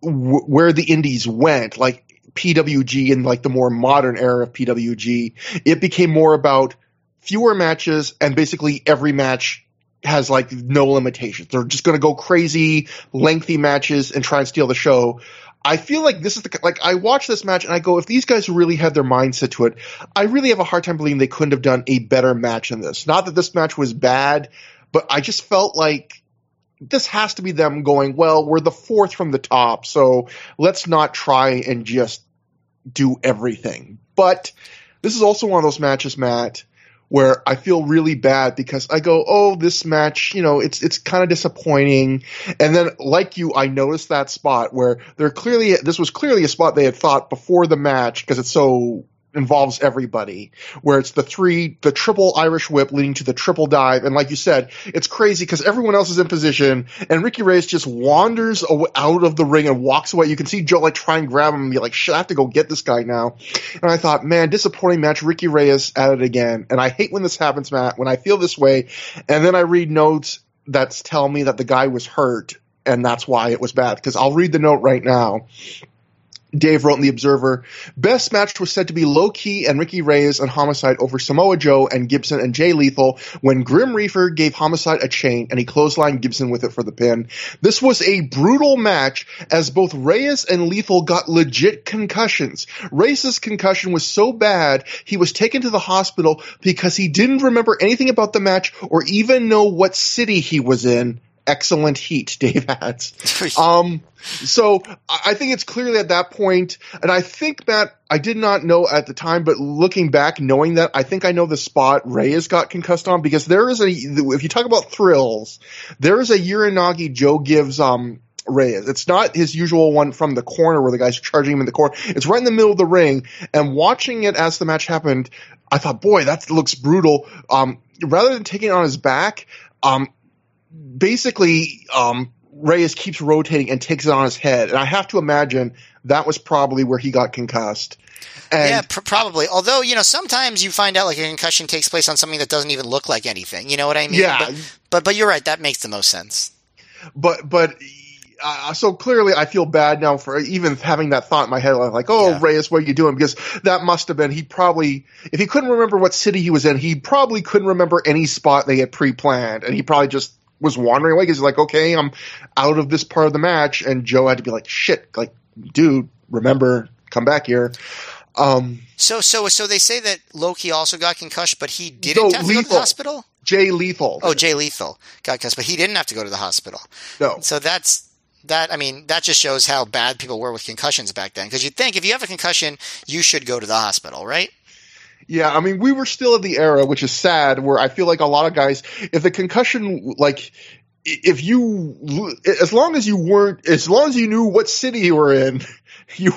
where the indies went, like – PWG and like the more modern era of PWG, it became more about fewer matches, and basically every match has like no limitations. They're just going to go crazy, lengthy matches and try and steal the show. I feel like this is I watch this match and I go, if these guys really had their mindset to it, I really have a hard time believing they couldn't have done a better match than this. Not that this match was bad, but I just felt like this has to be them going, well, we're the fourth from the top, so let's not try and just do everything. But this is also one of those matches, Matt, where I feel really bad because I go, oh, this match, you know, it's kind of disappointing. And then, like you, I noticed that spot where this was clearly a spot they had thought before the match because it's so involves everybody, where it's the triple Irish whip leading to the triple dive. And like you said, it's crazy because everyone else is in position and Ricky Reyes just wanders out of the ring and walks away. You can see Joe like try and grab him and be like, shit, I have to go get this guy now. And I thought, man, disappointing match. Ricky Reyes at it again. And I hate when this happens, Matt, when I feel this way. And then I read notes that tell me that the guy was hurt and that's why it was bad. Because I'll read the note right now. Dave wrote in The Observer, best match was said to be Low-Key and Ricky Reyes and Homicide over Samoa Joe and Gibson and Jay Lethal when Grim Reaper gave Homicide a chain and he clotheslined Gibson with it for the pin. This was a brutal match as both Reyes and Lethal got legit concussions. Reyes' concussion was so bad he was taken to the hospital because he didn't remember anything about the match or even know what city he was in. Excellent heat, Dave adds. So I think it's clearly at that point, and I think that I did not know at the time, but looking back, knowing that, I think I know the spot Reyes got concussed on, because there is a, if you talk about thrills, there is a Uranagi Joe gives Reyes. It's not his usual one from the corner where the guy's charging him in the corner. It's right in the middle of the ring, and watching it as the match happened, I thought, boy, that looks brutal. Rather than taking it on his back, basically, Reyes keeps rotating and takes it on his head. And I have to imagine that was probably where he got concussed. And yeah, probably. Although, you know, sometimes you find out like a concussion takes place on something that doesn't even look like anything. You know what I mean? Yeah. But you're right. That makes the most sense. So clearly I feel bad now for even having that thought in my head, like, Reyes, what are you doing? Because that must have been, he probably, if he couldn't remember what city he was in, he probably couldn't remember any spot they had pre-planned. And he probably just was wandering away because he's like, okay, I'm out of this part of the match, and Joe had to be like, shit, like, dude, remember, come back here. So they say that Loki also got concussed, but he didn't have to go to the hospital? Jay Lethal. Oh, Jay Lethal got concussed, but he didn't have to go to the hospital. No. So that just shows how bad people were with concussions back then, because you'd think if you have a concussion, you should go to the hospital, right? Yeah, I mean, we were still in the era, which is sad, where I feel like a lot of guys, if the concussion, like, as long as you knew what city you were in, you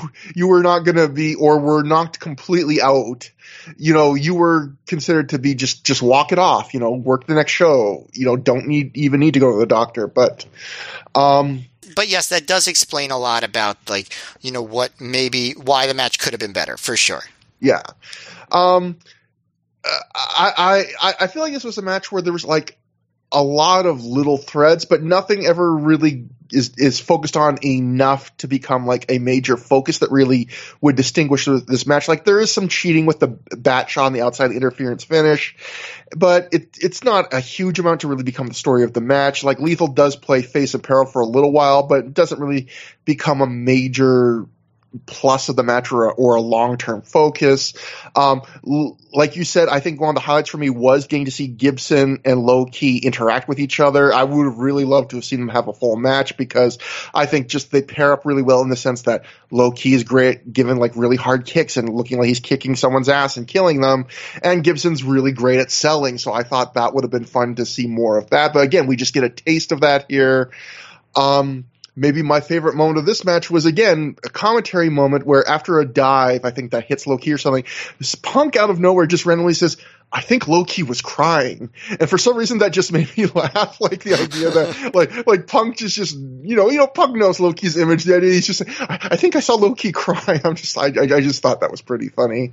were not going to be, or were knocked completely out, you know, you were considered to be just walk it off, you know, work the next show, you know, don't even need to go to the doctor, But yes, that does explain a lot about, like, you know, what maybe, why the match could have been better, for sure. Yeah. I feel like this was a match where there was like a lot of little threads, but nothing ever really is focused on enough to become like a major focus that really would distinguish this match. Like there is some cheating with the bat shot on the outside interference finish, but it's not a huge amount to really become the story of the match. Like Lethal does play face apparel for a little while, but it doesn't really become a major plus of the match or a long-term focus. Like you said, I think one of the highlights for me was getting to see Gibson and Low-Key interact with each other. I would have really loved to have seen them have a full match, because I think just they pair up really well in the sense that Low-Key is great giving like really hard kicks and looking like he's kicking someone's ass and killing them, and Gibson's really great at selling, so I thought that would have been fun to see more of that. But again, we just get a taste of that here. Maybe my favorite moment of this match was, again, a commentary moment where after a dive, I think that hits Low-Key or something, this Punk out of nowhere just randomly says, I think Low-Key was crying. And for some reason that just made me laugh, like the idea that like Punk just you know, Punk knows Low-Key's image. The idea he's just, I think I saw Low-Key cry. I just thought that was pretty funny.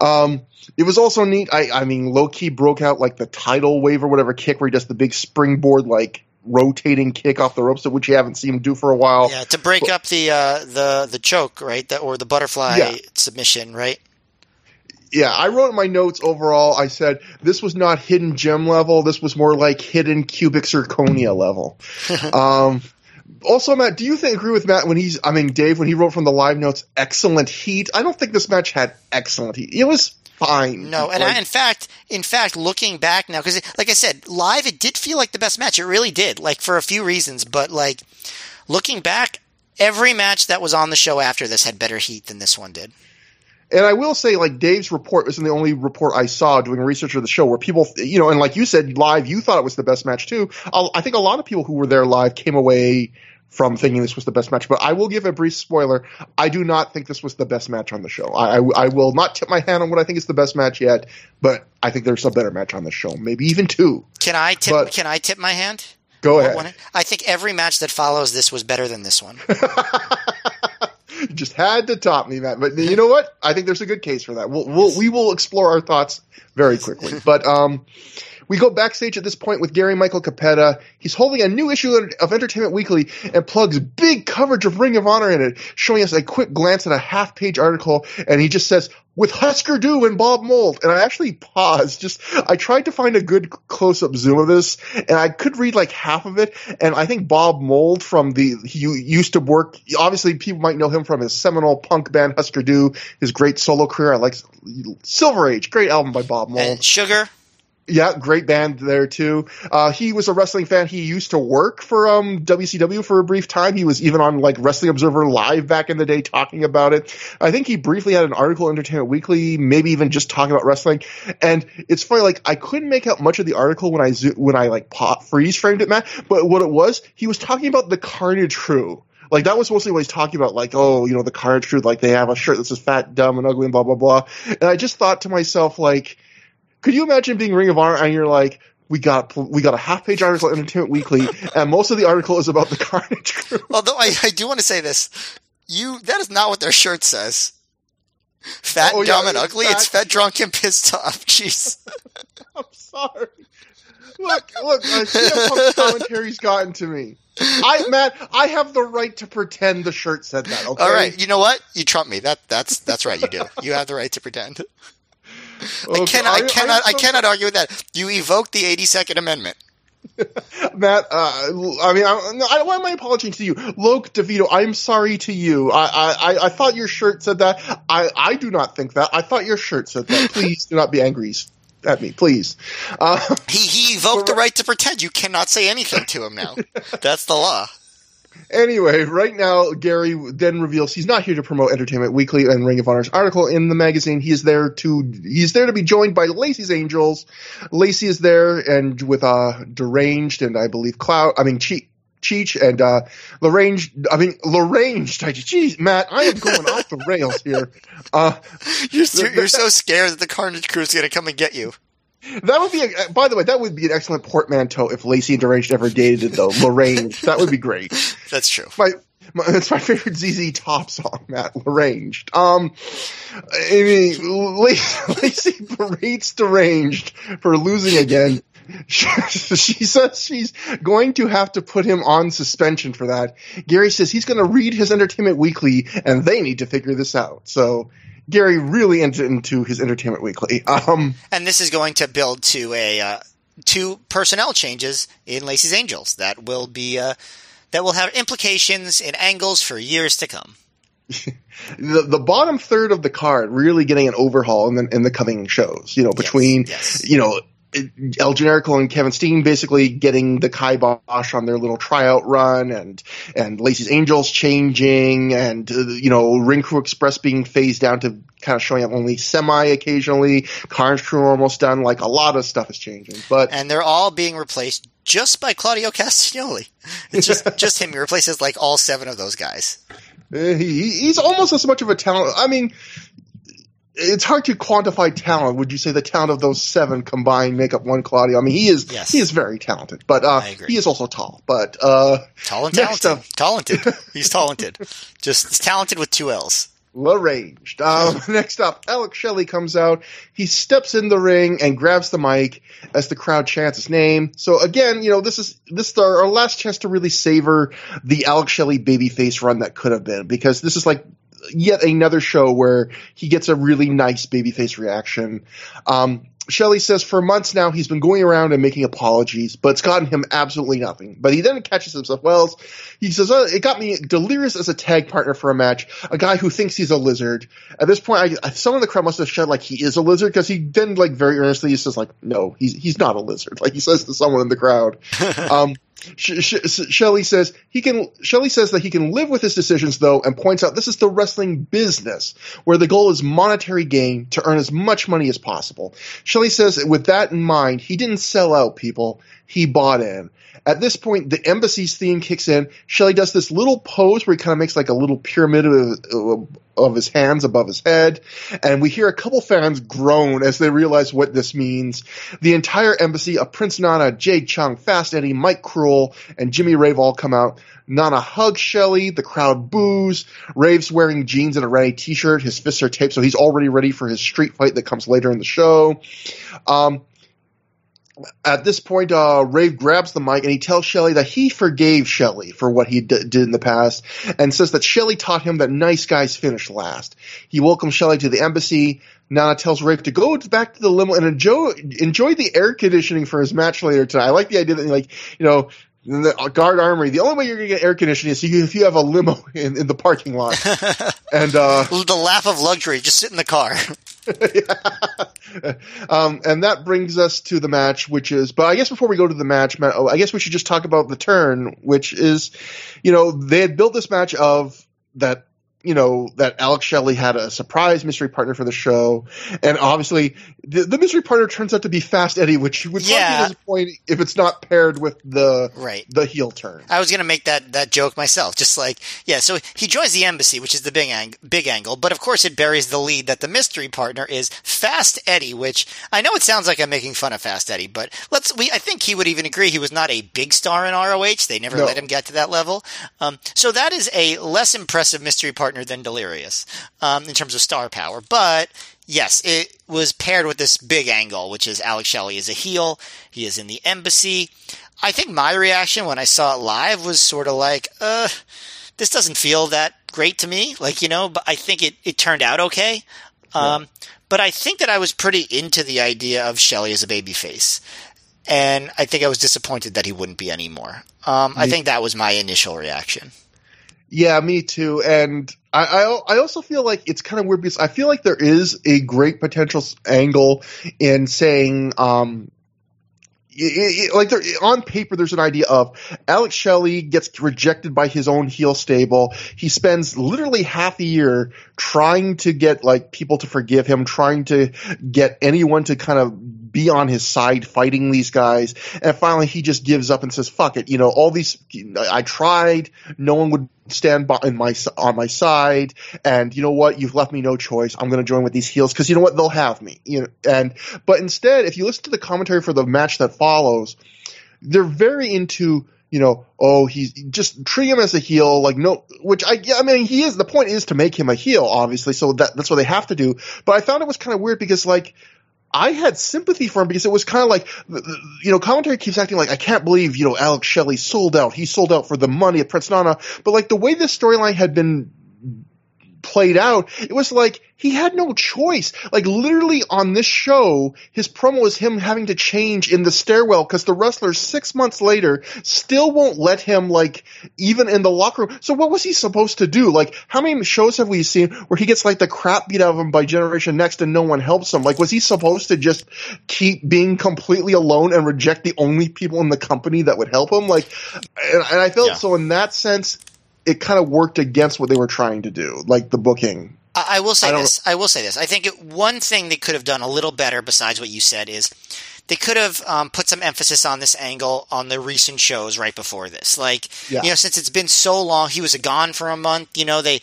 It was also neat. I mean, Low-Key broke out like the tidal wave or whatever kick where he does the big springboard, like, rotating kick off the ropes, which you haven't seen him do for a while. Yeah, to break up the choke, right? Or the butterfly submission, right? Yeah, I wrote in my notes overall, I said, this was not hidden gem level. This was more like hidden cubic zirconia level. Also, Matt, do you agree with Matt Dave, when he wrote from the live notes, excellent heat? I don't think this match had excellent heat. It was fine. No, and in fact, looking back now, because like I said, live, it did feel like the best match. It really did, like for a few reasons. But like looking back, every match that was on the show after this had better heat than this one did. And I will say, like, Dave's report wasn't the only report I saw doing research of the show where people, you know, and like you said, live, you thought it was the best match too. I think a lot of people who were there live came away from thinking this was the best match, but I will give a brief spoiler. I do not think this was the best match on the show. I will not tip my hand on what I think is the best match yet, but I think there's a better match on the show, maybe even two. Can I tip my hand? Go ahead. I think every match that follows this was better than this one. You just had to top me, Matt. But you know what? I think there's a good case for that. We will explore our thoughts very quickly. But We go backstage at this point with Gary Michael Capetta. He's holding a new issue of Entertainment Weekly and plugs big coverage of Ring of Honor in it, showing us a quick glance at a half-page article, and he just says, with Husker Du and Bob Mould. And I actually paused. I tried to find a good close-up zoom of this, and I could read like half of it. And I think Bob Mould he used to work, obviously people might know him from his seminal punk band Husker Du, his great solo career. I like Silver Age, great album by Bob Mould. And Sugar. Yeah, great band there too. He was a wrestling fan. He used to work for WCW for a brief time. He was even on like Wrestling Observer Live back in the day talking about it. I think he briefly had an article in Entertainment Weekly, maybe even just talking about wrestling. And it's funny, like I couldn't make out much of the article when I like freeze framed it, Matt. But what it was, he was talking about the Carnage Crew. Like, that was mostly what he's talking about, like, oh, you know, the Carnage Crew, like they have a shirt that says fat, dumb, and ugly, and blah, blah, blah. And I just thought to myself, like, could you imagine being Ring of Honor and you're like, we got a half-page article in Entertainment Weekly, and most of the article is about the Carnage Crew. Although I do want to say this, that is not what their shirt says. Fat, dumb, and ugly. It's fat, drunk, and pissed off. Jeez. I'm sorry. Look, I see how punk commentary's gotten to me. Matt, I have the right to pretend the shirt said that, okay? All right, you know what? You trump me. That's right, you do. You have the right to pretend. Okay. I cannot argue with that. You evoke the 82nd Amendment. Matt, I want my apology to you. Loke DeVito, I'm sorry to you. I thought your shirt said that. I do not think that. I thought your shirt said that. Please do not be angry at me, please. He evoked the right to pretend. You cannot say anything to him now. That's the law. Anyway, right now, Gary then reveals he's not here to promote Entertainment Weekly and Ring of Honor's article in the magazine. He's there to be joined by Lacey's Angels. Lacey is there, and with Deranged and I believe Cheech and Loranged. Jeez, Matt, I am going off the rails here. You're so scared that the Carnage Crew is going to come and get you. That would be, by the way, that would be an excellent portmanteau if Lacey and Deranged ever dated, though. Loranged. That would be great. That's true. It's my favorite ZZ Top song, Matt. Loranged. Lacey berates Deranged for losing again. She says she's going to have to put him on suspension for that. Gary says he's going to read his Entertainment Weekly, and they need to figure this out. So Gary really into his Entertainment Weekly. And this is going to build to two personnel changes in Lacey's Angels that will be that will have implications in angles for years to come. The bottom third of the card really getting an overhaul in the coming shows, you know, between El Generico and Kevin Steen basically getting the kibosh on their little tryout run, and Lacey's Angels changing, and Ring Crew Express being phased down to kind of showing up only semi occasionally. Carnage Crew almost done. Like, a lot of stuff is changing, and they're all being replaced just by Claudio Castagnoli. It's just him. He replaces like all seven of those guys. He's almost as much of a talent. I mean, it's hard to quantify talent. Would you say the talent of those seven combined make up one Claudio? I mean, he is very talented, but he is also tall. But tall and talented. He's talented. Just talented with two L's. Loranged. Next up, Alex Shelley comes out. He steps in the ring and grabs the mic as the crowd chants his name. So again, this is our last chance to really savor the Alex Shelley babyface run that could have been, because this is like yet another show where he gets a really nice babyface reaction. Shelley says for months now he's been going around and making apologies, but it's gotten him absolutely nothing. But he then catches himself. Well, he says, it got me delirious as a tag partner for a match, a guy who thinks he's a lizard. At this point, some of the crowd must have said, like, he is a lizard, because he then, like, very earnestly says, like, no, he's not a lizard. Like, he says to someone in the crowd. Shelley says that he can live with his decisions, though, and points out this is the wrestling business, where the goal is monetary gain to earn as much money as possible. Shelley says with that in mind, he didn't sell out, people. He bought in. At this point, the Embassy's theme kicks in. Shelley does this little pose where he kind of makes like a little pyramid of his hands above his head, and we hear a couple fans groan as they realize what this means. The entire Embassy of Prince Nana, Jade Chung, Fast Eddie, Mike Cruel, and Jimmy Rave all come out. Nana hugs Shelley. The crowd boos. Rave's wearing jeans and a ratty t-shirt. His fists are taped, so he's already ready for his street fight that comes later in the show. At this point, Rave grabs the mic and he tells Shelley that he forgave Shelley for what he did in the past and says that Shelley taught him that nice guys finish last. He welcomes Shelley to the embassy. Nana tells Rave to go back to the limo and enjoy the air conditioning for his match later tonight. I like the idea that, like, you know, in the guard armory, the only way you're going to get air conditioning is if you have a limo in the parking lot. And the laugh of luxury, just sit in the car. Yeah. And that brings us to the match, which is – but I guess before we go to the match, Matt, I guess we should just talk about the turn, which is, you know, they had built this match of that, you know, that Alex Shelley had a surprise mystery partner for the show. And obviously the mystery partner turns out to be Fast Eddie, which would probably be disappointing if it's not paired with the heel turn. I was going to make that joke myself. Just like, yeah, so he joins the embassy, which is the big angle. But of course it buries the lead that the mystery partner is Fast Eddie, which I know it sounds like I'm making fun of Fast Eddie, but I think he would even agree he was not a big star in ROH. They never let him get to that level. So that is a less impressive mystery partner than Delirious in terms of star power, but yes, it was paired with this big angle, which is Alex Shelley is a heel, he is in the embassy. I think my reaction when I saw it live was sort of like, this doesn't feel that great to me, like, you know, but I think it turned out okay. But I think that I was pretty into the idea of Shelley as a babyface, and I think I was disappointed that he wouldn't be anymore. I think that was my initial reaction. Yeah, me too. And I also feel like it's kind of weird because I feel like there is a great potential angle in saying, on paper, there's an idea of Alex Shelley gets rejected by his own heel stable. He spends literally half a year trying to get, like, people to forgive him, trying to get anyone to kind of be on his side fighting these guys. And finally, he just gives up and says, fuck it. You know, I tried. No one would stand on my side. And you know what? You've left me no choice. I'm going to join with these heels because you know what? They'll have me. You know, but instead, if you listen to the commentary for the match that follows, they're very into, you know, he's just treat him as a heel, like, no, which I mean, he is, the point is to make him a heel, obviously. So that's what they have to do. But I found it was kind of weird because, like, I had sympathy for him because it was kind of like, you know, commentary keeps acting like, I can't believe, you know, Alex Shelley sold out. He sold out for the money at Prince Nana. But, like, the way this storyline had been played out, it was like he had no choice. Like, literally on this show, his promo is him having to change in the stairwell because the wrestlers 6 months later still won't let him, like, even in the locker room. So what was he supposed to do? Like, how many shows have we seen where he gets, like, the crap beat out of him by Generation Next and no one helps him? Like, was he supposed to just keep being completely alone and reject the only people in the company that would help him? Like, and I felt so in that sense, it kind of worked against what they were trying to do, like the booking. I will say this. I think one thing they could have done a little better besides what you said is they could have put some emphasis on this angle on the recent shows right before this. Like, you know, since it's been so long, he was gone for a month, you know, they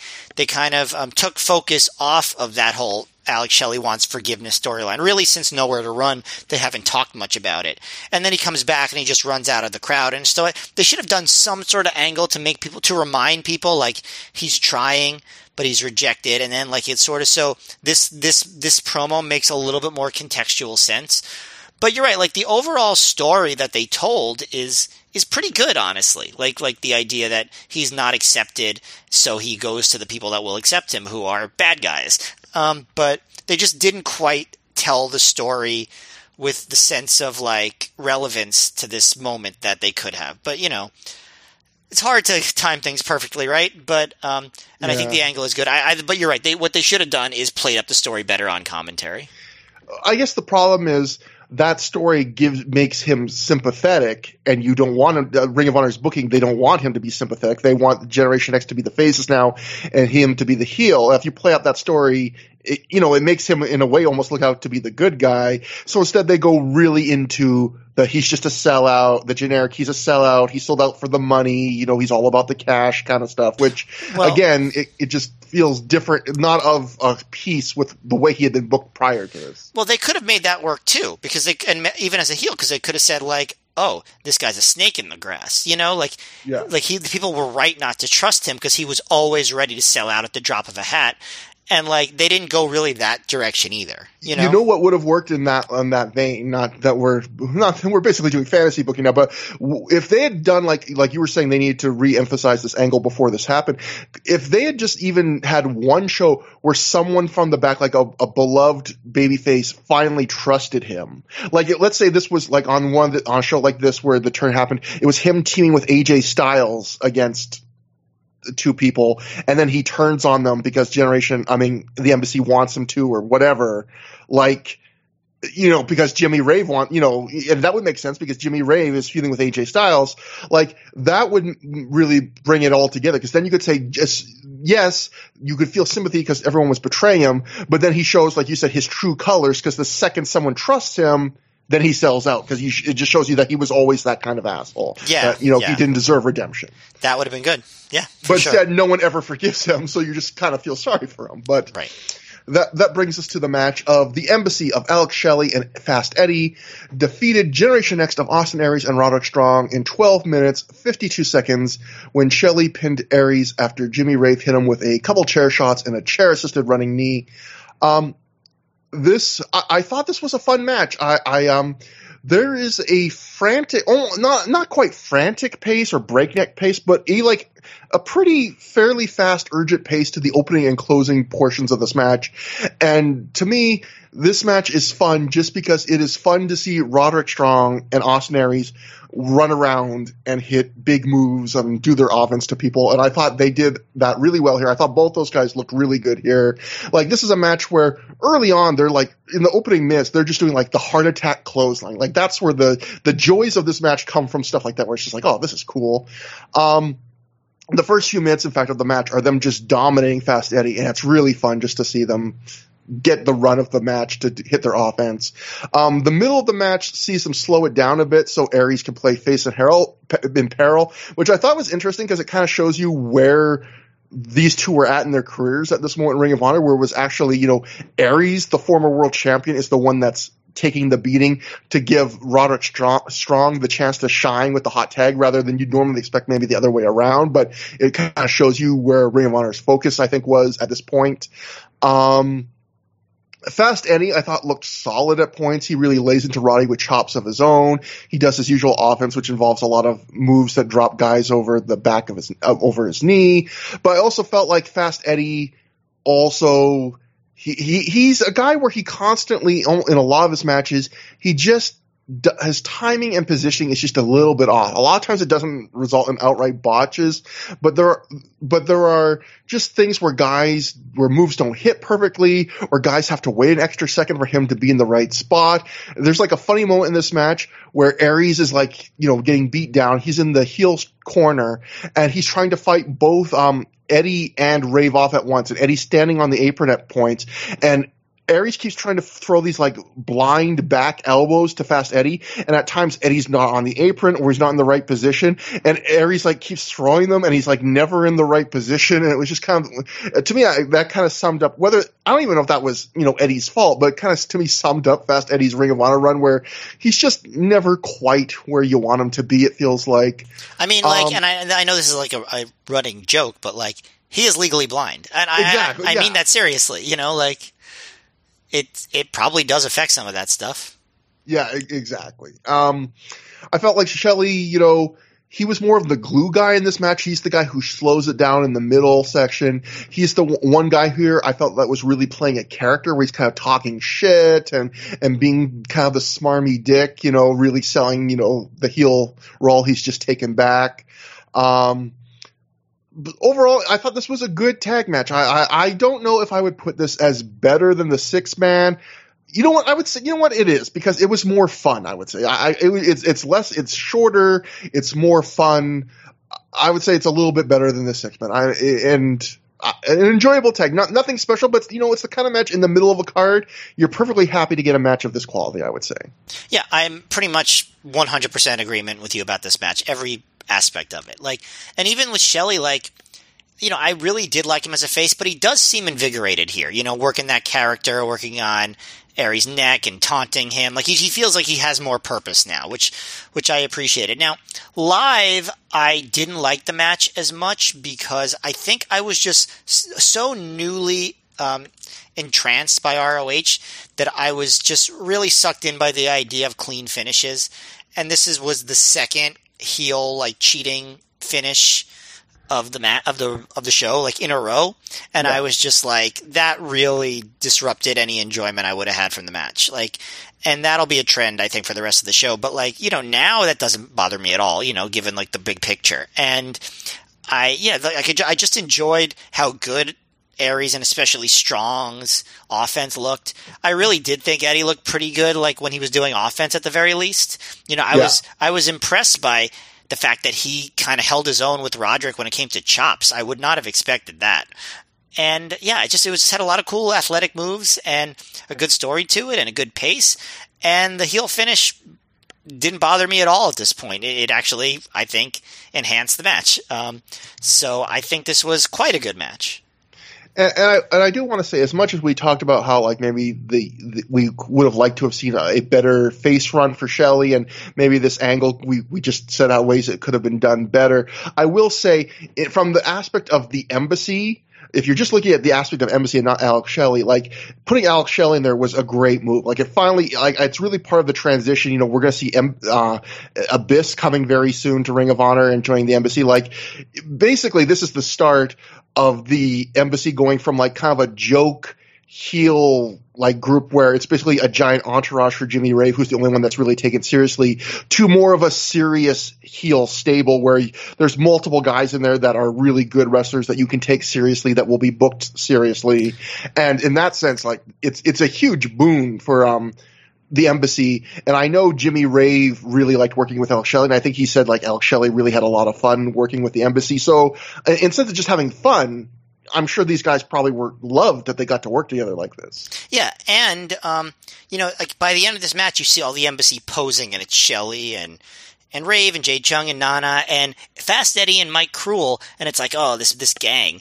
kind of took focus off of that whole Alex Shelley wants forgiveness storyline. Really, since Nowhere to Run, they haven't talked much about it. And then he comes back and he just runs out of the crowd. And so they should have done some sort of angle to make people, to remind people, like, he's trying, but he's rejected. And then, like, it's sort of, so this promo makes a little bit more contextual sense. But you're right, like, the overall story that they told is pretty good, honestly. Like the idea that he's not accepted, so he goes to the people that will accept him, who are bad guys. But they just didn't quite tell the story with the sense of, like, relevance to this moment that they could have. But, you know, it's hard to time things perfectly, right? But I think the angle is good. But you're right. What they should have done is played up the story better on commentary. I guess the problem is that story makes him sympathetic, and you don't want him Ring of Honor's booking. They don't want him to be sympathetic. They want Generation X to be the faces now and him to be the heel. If you play out that story, you know, it makes him in a way almost look out to be the good guy. So instead they go really into that he's just a sellout, the generic, he's a sellout, he sold out for the money, you know, he's all about the cash kind of stuff, which, well, again, it just feels different, not of a piece with the way he had been booked prior to this. Well, they could have made that work too, because even as a heel, because they could have said, like, oh, this guy's a snake in the grass, you know, like, the people were right not to trust him because he was always ready to sell out at the drop of a hat. And like they didn't go really that direction either. You know what would have worked in that vein? We're basically doing fantasy booking now, but if they had done like you were saying, they needed to reemphasize this angle before this happened. If they had just even had one show where someone from the back, like a beloved babyface, finally trusted him. Like let's say this was like on a show like this where the turn happened. It was him teaming with AJ Styles against two people, and then he turns on them because the embassy wants him to, or whatever, because Jimmy Rave and that would make sense because Jimmy Rave is feuding with AJ Styles. Like that wouldn't really bring it all together, because then you could say yes, you could feel sympathy because everyone was betraying him, but then he shows, like you said, his true colors, because the second someone trusts him, then he sells out, because it just shows you that he was always that kind of asshole. Yeah. He didn't deserve redemption. That would have been good. Yeah. But instead, no one ever forgives him, so you just kind of feel sorry for him. But that brings us to the match of the Embassy of Alex Shelley and Fast Eddie defeated Generation Next of Austin Aries and Roderick Strong in 12 minutes, 52 seconds, when Shelley pinned Aries after Jimmy Rave hit him with a couple chair shots and a chair-assisted running knee. I thought this was a fun match. There is a frantic, not quite frantic pace or breakneck pace, but a pretty fairly fast, urgent pace to the opening and closing portions of this match. And to me, this match is fun just because it is fun to see Roderick Strong and Austin Aries run around and hit big moves and do their offense to people. And I thought they did that really well here. I thought both those guys looked really good here. Like this is a match where early on they're like in the opening minutes, they're just doing like the heart attack clothesline. Like that's where the joys of this match come from, stuff like that, where it's just like, oh, this is cool. The first few minutes, in fact, of the match are them just dominating Fast Eddie, and it's really fun just to see them get the run of the match to hit their offense. The middle of the match sees them slow it down a bit so Aries can play face in peril, which I thought was interesting because it kind of shows you where these two were at in their careers at this moment in Ring of Honor, where it was actually, Aries, the former world champion, is the one that's taking the beating to give Roderick Strong the chance to shine with the hot tag rather than you'd normally expect, maybe the other way around. But it kind of shows you where Ring of Honor's focus, I think, was at this point. Fast Eddie, I thought, looked solid at points. He really lays into Roddy with chops of his own. He does his usual offense, which involves a lot of moves that drop guys over the back of over his knee. But I also felt like Fast Eddie also, he's a guy where he constantly, in a lot of his matches, his timing and positioning is just a little bit off. A lot of times it doesn't result in outright botches, but there are just things where moves don't hit perfectly, or guys have to wait an extra second for him to be in the right spot. There's like a funny moment in this match where Aries is getting beat down. He's in the heel corner and he's trying to fight both Eddie and Rave off at once, and Eddie's standing on the apron at points, and Aries keeps trying to throw these blind back elbows to Fast Eddie, and at times Eddie's not on the apron or he's not in the right position, and Aries keeps throwing them and he's never in the right position. And it was just kind of, to me, that kind of summed up whether, I don't even know if that was Eddie's fault, but it kind of to me summed up Fast Eddie's Ring of Honor run, where he's just never quite where you want him to be, it feels like. I mean, and I know this is a running joke, but he is legally blind, and exactly, I mean that seriously, It probably does affect some of that stuff. Yeah, exactly. I felt like Shelley, he was more of the glue guy in this match. He's the guy who slows it down in the middle section. He's the one guy here I felt that was really playing a character, where he's kind of talking shit and being kind of the smarmy dick, really selling, the heel role he's just taken back. Overall, I thought this was a good tag match. I don't know if I would put this as better than the six-man. You know what? I would say, you know what? It is, because it was more fun, I would say. It's less, it's shorter, it's more fun. I would say it's a little bit better than the six-man. An enjoyable tag. Nothing special, but it's the kind of match in the middle of a card. You're perfectly happy to get a match of this quality, I would say. Yeah, I'm pretty much 100% agreement with you about this match. Every aspect of it. And even with Shelley, I really did like him as a face, but he does seem invigorated here, working that character, working on Aries' neck and taunting him. He feels like he has more purpose now, which I appreciated. Now, live, I didn't like the match as much because I think I was just so newly entranced by ROH that I was just really sucked in by the idea of clean finishes. And this was the second heel, like, cheating finish of the of the show, like, in a row. And yeah. I was just like, that really disrupted any enjoyment I would have had from the match. Like, and that'll be a trend, I think, for the rest of the show. But, like, you know, now that doesn't bother me at all, you know, given, like, the big picture. And I just enjoyed how good Aries and especially Strong's offense looked. I really did think Eddie looked pretty good, like, when he was doing offense at the very least. You know, I was impressed by the fact that he kind of held his own with Roderick when it came to chops. I would not have expected that. And yeah, it just had a lot of cool athletic moves and a good story to it and a good pace. And the heel finish didn't bother me at all at this point. It actually, I think, enhanced the match. So I think this was quite a good match. And I do want to say, as much as we talked about how, like, maybe we would have liked to have seen a better face run for Shelley, and maybe this angle we just set out ways it could have been done better, I will say, from the aspect of the embassy, if you're just looking at the aspect of embassy and not Alex Shelley, like, putting Alex Shelley in there was a great move. Like, it finally, like, it's really part of the transition. You know, we're going to see Abyss coming very soon to Ring of Honor and joining the embassy. Like, basically, this is the start of the embassy going from, like, kind of a joke heel, like, group where it's basically a giant entourage for Jimmy Ray, who's the only one that's really taken seriously, to more of a serious heel stable where there's multiple guys in there that are really good wrestlers that you can take seriously, that will be booked seriously. And in that sense, like, it's a huge boon for the embassy. And I know Jimmy Ray really liked working with Alex Shelley, and I think he said, like, Alex Shelley really had a lot of fun working with the embassy. So instead of just having fun, I'm sure these guys probably were loved that they got to work together like this. Yeah, and you know, like, by the end of this match, you see all the embassy posing, and it's Shelley and Rave and Jay Chung and Nana and Fast Eddie and Mike Cruel, and it's like, oh, this gang.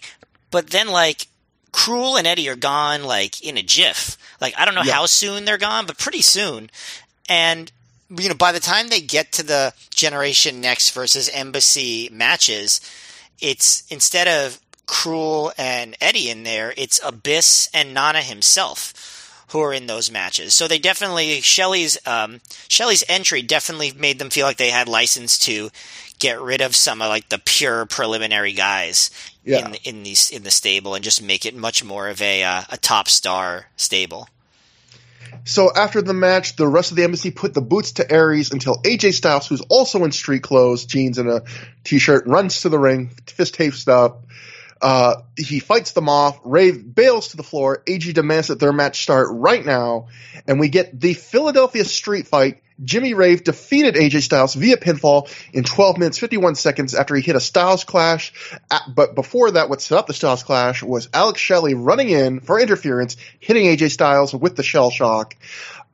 But then, like, Cruel and Eddie are gone, like, in a jiff. Like, I don't know how soon they're gone, but pretty soon. And, you know, by the time they get to the Generation Next versus Embassy matches, it's, instead of Cruel and Eddie in there, it's Abyss and Nana himself who are in those matches. So they definitely, Shelley's entry definitely made them feel like they had license to get rid of some of, like, the pure preliminary guys in the stable and just make it much more of a top star stable. So after the match, the rest of the embassy put the boots to Aries until AJ Styles, who's also in street clothes, jeans and a t-shirt, runs to the ring, fist tapes up. He fights them off. Rave bails to the floor. AJ demands that their match start right now. And we get the Philadelphia Street Fight. Jimmy Rave defeated AJ Styles via pinfall in 12 minutes, 51 seconds after he hit a Styles Clash. But before that, what set up the Styles Clash was Alex Shelley running in for interference, hitting AJ Styles with the shell shock.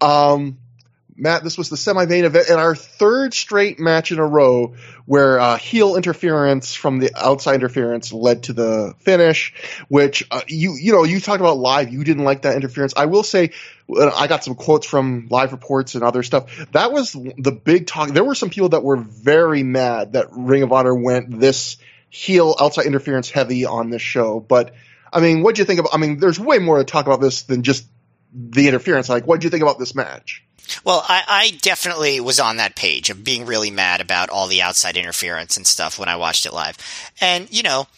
Matt, this was the semi-main event and our third straight match in a row where heel interference from the outside interference led to the finish, which you know, you talked about live. You didn't like that interference. I will say, I got some quotes from live reports and other stuff. That was the big talk. There were some people that were very mad that Ring of Honor went this heel outside interference heavy on this show. But, I mean, what do you think about – I mean, there's way more to talk about this than just the interference. Like, what do you think about this match? Well, I definitely was on that page of being really mad about all the outside interference and stuff when I watched it live. And, you know,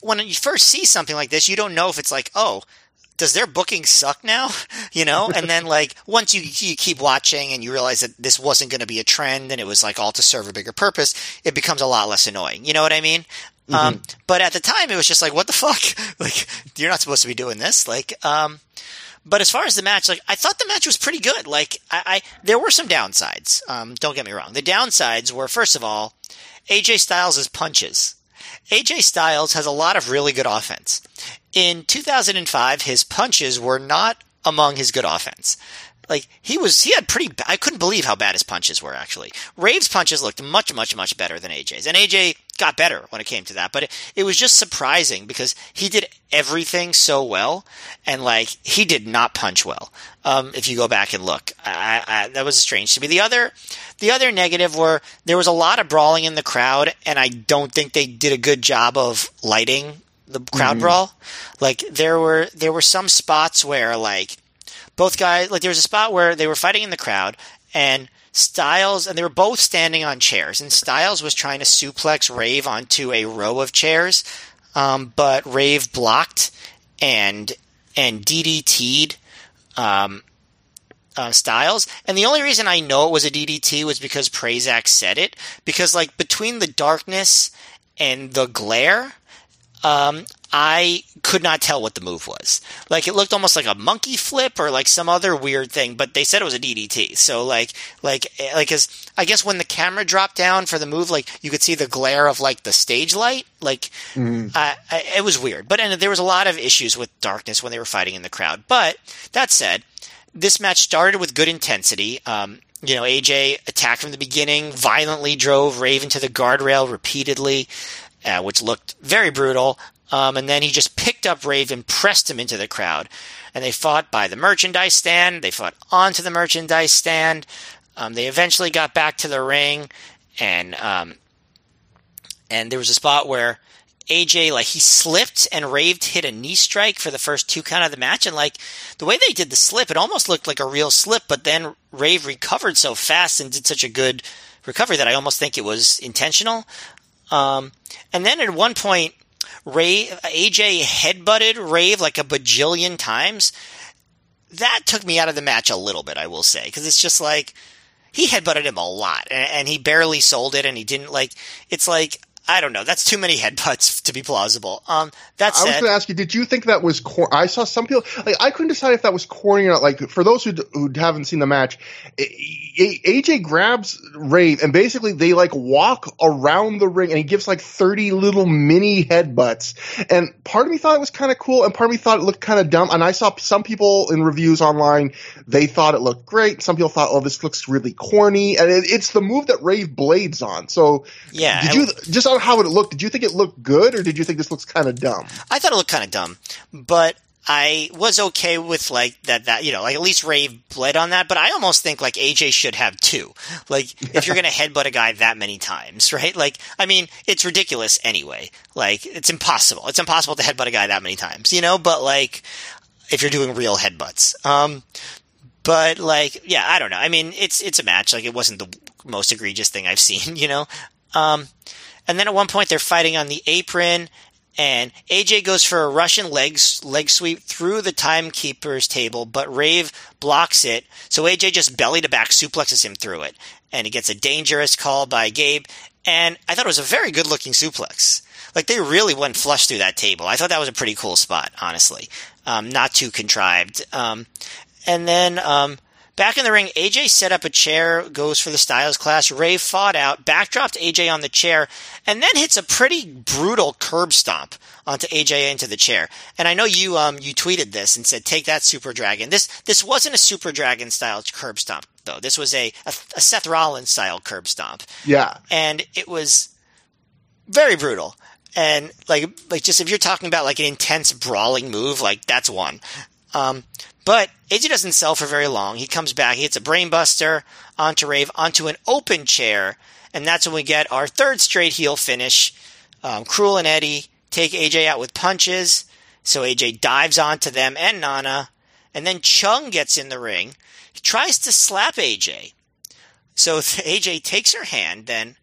when you first see something like this, you don't know if it's like, oh, does their booking suck now? You know? And then, like, once you keep watching and you realize that this wasn't going to be a trend and it was, like, all to serve a bigger purpose, it becomes a lot less annoying. You know what I mean? Mm-hmm. But at the time, it was just like, what the fuck? Like, you're not supposed to be doing this. Like, but as far as the match, like, I thought the match was pretty good. Like, there were some downsides. Don't get me wrong. The downsides were, first of all, AJ Styles' punches. AJ Styles has a lot of really good offense. In 2005, his punches were not among his good offense. Like, I couldn't believe how bad his punches were, actually. Rave's punches looked much, much, much better than AJ's. And AJ got better when it came to that. But it was just surprising because he did everything so well. And, like, he did not punch well. If you go back and look, that was strange to me. The other negative were there was a lot of brawling in the crowd. And I don't think they did a good job of lighting the crowd brawl. Like there were some spots where like both guys, like there was a spot where they were fighting in the crowd and Styles, and they were both standing on chairs, and Styles was trying to suplex Rave onto a row of chairs, but Rave blocked and DDT'd Styles. And the only reason I know it was a DDT was because Prazak said it, because like between the darkness and the glare, I could not tell what the move was. Like it looked almost like a monkey flip or like some other weird thing, but they said it was a DDT. So like as I guess when the camera dropped down for the move, like you could see the glare of like the stage light. Like it was weird, but and there was a lot of issues with darkness when they were fighting in the crowd. But that said, this match started with good intensity. You know, AJ attacked from the beginning, violently drove Rave into the guardrail repeatedly, which looked very brutal. And then he just picked up Rave and pressed him into the crowd. And they fought by the merchandise stand. They fought onto the merchandise stand. They eventually got back to the ring. And there was a spot where AJ, like, he slipped and Rave hit a knee strike for the first two count of the match. And, like, the way they did the slip, it almost looked like a real slip, but then Rave recovered so fast and did such a good recovery that I almost think it was intentional. And then at one point, AJ headbutted Rave like a bajillion times. That took me out of the match a little bit, I will say, because it's just like he headbutted him a lot, and he barely sold it, and he didn't like. It's like, I don't know. That's too many headbutts to be plausible. That's. I was going to ask you, did you think that was corny? I saw some people like I couldn't decide if that was corny or not. Like for those who haven't seen the match, AJ grabs Rave and basically they like walk around the ring and he gives like 30 little mini headbutts. And part of me thought it was kind of cool and part of me thought it looked kind of dumb. And I saw some people in reviews online, they thought it looked great. Some people thought, oh, this looks really corny. And it's the move that Rave blades on. So yeah, did you just? How would it look? Did you think it looked good or did you think this looks kind of dumb? I thought it looked kind of dumb, but I was okay with like that, you know, like at least Rave bled on that, but I almost think like AJ should have two. Like if you're going to headbutt a guy that many times, right? Like, I mean, it's ridiculous anyway. Like it's impossible. It's impossible to headbutt a guy that many times, you know, but like if you're doing real headbutts, but like, yeah, I don't know. I mean, it's a match. Like it wasn't the most egregious thing I've seen, you know? And then at one point they're fighting on the apron and AJ goes for a Russian leg sweep through the timekeeper's table, but Rave blocks it. So AJ just belly to back suplexes him through it and he gets a dangerous call by Gabe. And I thought it was a very good looking suplex. Like they really went flush through that table. I thought that was a pretty cool spot, honestly. Not too contrived. And then, back in the ring, AJ set up a chair, goes for the Styles Clash. Rave fought out, backdropped AJ on the chair, and then hits a pretty brutal curb stomp onto AJ into the chair. And I know you tweeted this and said, "Take that, Super Dragon." This wasn't a Super Dragon style curb stomp though. This was a Seth Rollins style curb stomp. Yeah, and it was very brutal. And like just if you're talking about like an intense brawling move, like that's one. But AJ doesn't sell for very long. He comes back, he hits a brainbuster onto Rave, onto an open chair, and that's when we get our third straight heel finish. Cruel and Eddie take AJ out with punches, so AJ dives onto them and Nana, and then Chung gets in the ring. He tries to slap AJ. So AJ takes her hand, then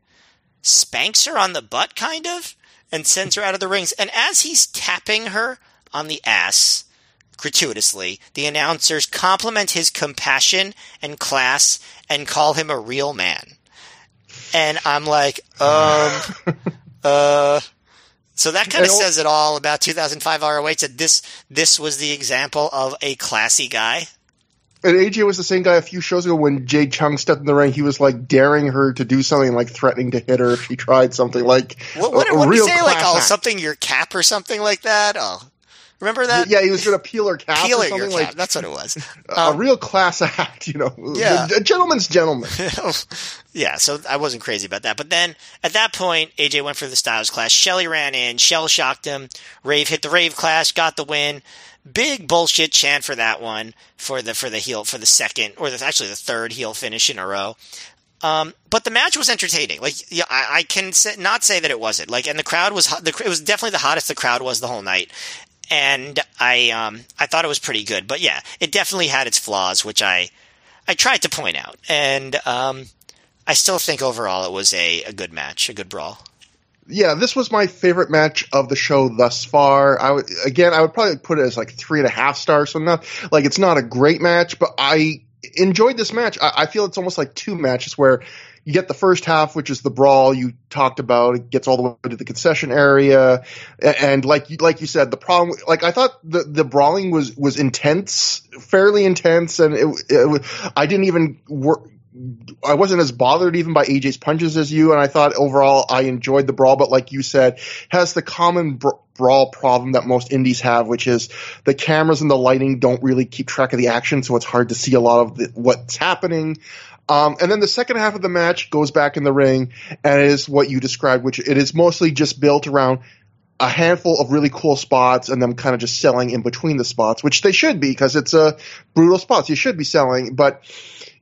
spanks her on the butt, kind of, and sends her out of the rings. And as he's tapping her on the ass gratuitously, the announcers compliment his compassion and class and call him a real man. And I'm like, so that kind of says it all about 2005 ROH. That this was the example of a classy guy. And AJ was the same guy a few shows ago when Jay Chung stepped in the ring. He was like daring her to do something, like threatening to hit her if she tried something. Like what did he say? Like, oh, something your cap or something like that. Oh. Remember that? Yeah, he was going to peel her cap or something like that. That's what it was. A real class act, you know. Yeah. A gentleman's gentleman. Yeah, so I wasn't crazy about that. But then at that point, AJ went for the Styles Clash. Shelly ran in. Shell shocked him. Rave hit the Rave Clash, got the win. Big bullshit chant for that one for the heel for the second or actually the third heel finish in a row. But the match was entertaining. Like, yeah, I can not say that it wasn't. Like, and the crowd was it was definitely the hottest the crowd was the whole night. And I thought it was pretty good. But yeah, it definitely had its flaws, which I tried to point out. And I still think overall it was a good match, a good brawl. Yeah, this was my favorite match of the show thus far. I would probably put it as like 3.5 stars. So not like it's not a great match, but I enjoyed this match. I feel it's almost like two matches where you get the first half, which is the brawl you talked about. It gets all the way to the concession area, and like you said, the problem. Like I thought, the brawling was intense, fairly intense, and I didn't even work. I wasn't as bothered even by AJ's punches as you, and I thought overall I enjoyed the brawl, but like you said, has the common brawl problem that most indies have, which is the cameras and the lighting don't really keep track of the action, so it's hard to see a lot of what's happening. And then the second half of the match goes back in the ring, and it is what you described, which it is mostly just built around a handful of really cool spots and them kind of just selling in between the spots, which they should be because it's brutal spots. You should be selling, but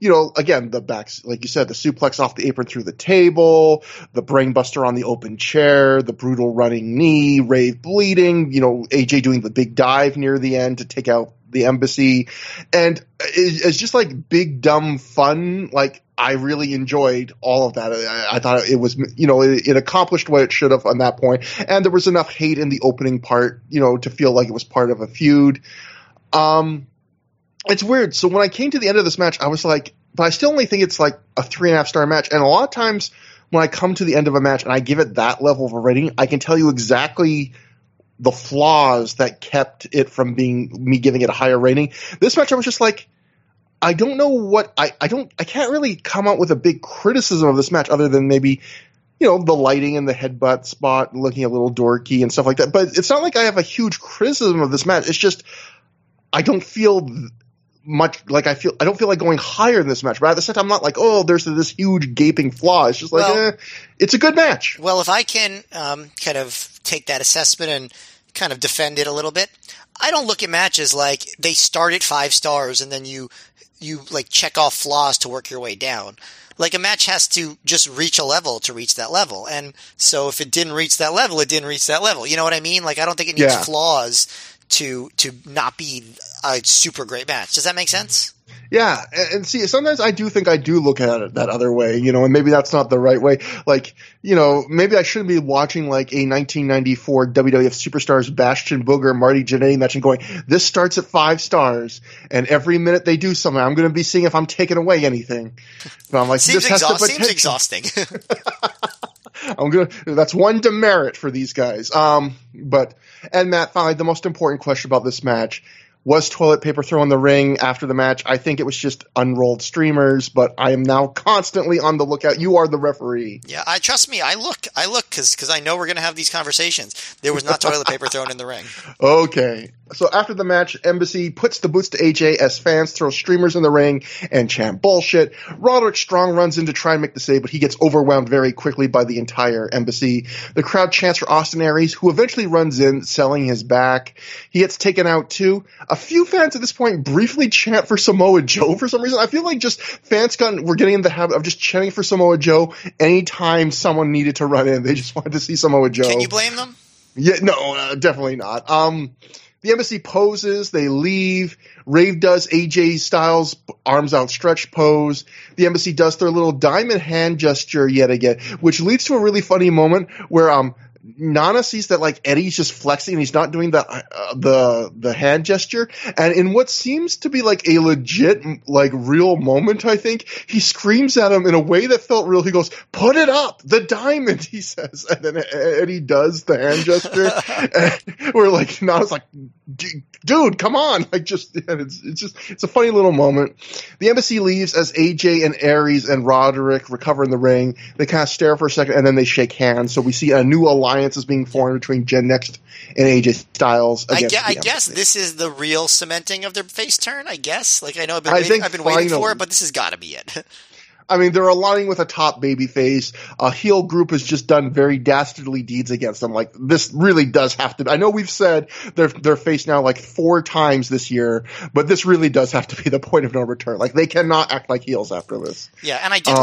you know, again, the backs, like you said, the suplex off the apron through the table, the brain buster on the open chair, the brutal running knee, Rave bleeding, you know, AJ doing the big dive near the end to take out the embassy. And it's just like big, dumb fun. Like, I really enjoyed all of that. I thought it was, you know, it accomplished what it should have on that point. And there was enough hate in the opening part, you know, to feel like it was part of a feud. It's weird. So when I came to the end of this match, I was like, but I still only think it's like a 3.5 star match. And a lot of times when I come to the end of a match and I give it that level of a rating, I can tell you exactly the flaws that kept it from being me giving it a higher rating. This match, I was just like, I don't know what I can't really come up with a big criticism of this match other than maybe, you know, the lighting and the headbutt spot looking a little dorky and stuff like that. But it's not like I have a huge criticism of this match. It's just, I don't feel much like I don't feel like going higher in this match, but at the same time, I'm not like, oh, there's this huge gaping flaw. It's just like, it's a good match. Well, if I can kind of take that assessment and kind of defend it a little bit, I don't look at matches like they start at 5 stars and then you like check off flaws to work your way down. Like a match has to just reach a level to reach that level. And so if it didn't reach that level, it didn't reach that level. You know what I mean? Like I don't think it needs flaws to not be a super great match. Does that make sense? Yeah. And see, sometimes I do think I do look at it that other way, you know, and maybe that's not the right way. Like, you know, maybe I shouldn't be watching like a 1994 WWF Superstars Bastion Booger, Marty Jannetty match and going, this starts at 5 stars and every minute they do something, I'm going to be seeing if I'm taking away anything. But I'm like, seems exhausting. That's one demerit for these guys. And Matt, finally, the most important question about this match was toilet paper thrown in the ring after the match. I think it was just unrolled streamers, but I am now constantly on the lookout. You are the referee. Yeah, trust me. I look because I know we're going to have these conversations. There was not toilet paper thrown in the ring. Okay. So after the match, Embassy puts the boots to AJ as fans throw streamers in the ring and chant bullshit. Roderick Strong runs in to try and make the save, but he gets overwhelmed very quickly by the entire Embassy. The crowd chants for Austin Aries, who eventually runs in, selling his back. He gets taken out too. A few fans at this point briefly chant for Samoa Joe for some reason. I feel like just fans were getting in the habit of just chanting for Samoa Joe anytime someone needed to run in. They just wanted to see Samoa Joe. Can you blame them? Yeah, no, definitely not. The Embassy poses, they leave. Rave does AJ Styles' arms outstretched pose. The Embassy does their little diamond hand gesture yet again, which leads to a really funny moment where Nana sees that like Eddie's just flexing and he's not doing the hand gesture. And in what seems to be like a legit, like real moment, I think, he screams at him in a way that felt real. He goes, "Put it up, the diamond," he says. And then Eddie does the hand gesture. And we're like, Nana's like, dude, come on. Like just, and it's a funny little moment. The Embassy leaves as AJ and Aries and Roderick recover in the ring. They kind of stare for a second and then they shake hands. So we see a new alliance is being formed between Gen Next and AJ Styles. I guess this is the real cementing of their face turn. I guess, like I know I've been waiting for it, but this has got to be it. I mean, they're aligning with a top babyface. A heel group has just done very dastardly deeds against them. Like, this really does have to – I know we've said they're faced now like 4 times this year, but this really does have to be the point of no return. Like, they cannot act like heels after this. Yeah, and I did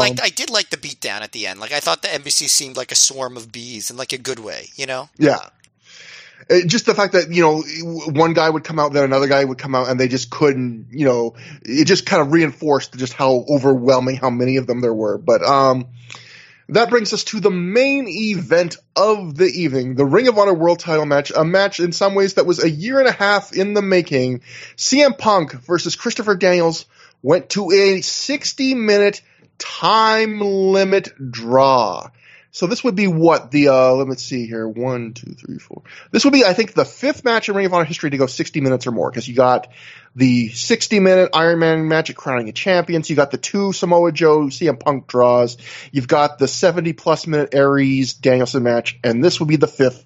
like the beatdown at the end. Like, I thought the embassy seemed like a swarm of bees in like a good way, you know? Yeah. Just the fact that, you know, one guy would come out, then another guy would come out, and they just couldn't, you know, it just kind of reinforced just how overwhelming, how many of them there were. But that brings us to the main event of the evening, the Ring of Honor World Title match, a match in some ways that was a 1.5 years in the making. CM Punk versus Christopher Daniels went to a 60-minute time limit draw. So this would be what the let's see here, 1, 2, 3, 4. This would be, I think, the 5th match in Ring of Honor history to go 60 minutes or more, because you got the 60-minute Iron Man match at Crowning of Champions. You got the 2 Samoa Joe CM Punk draws. You've got the 70-plus-minute Aries Danielson match, and this would be the 5th.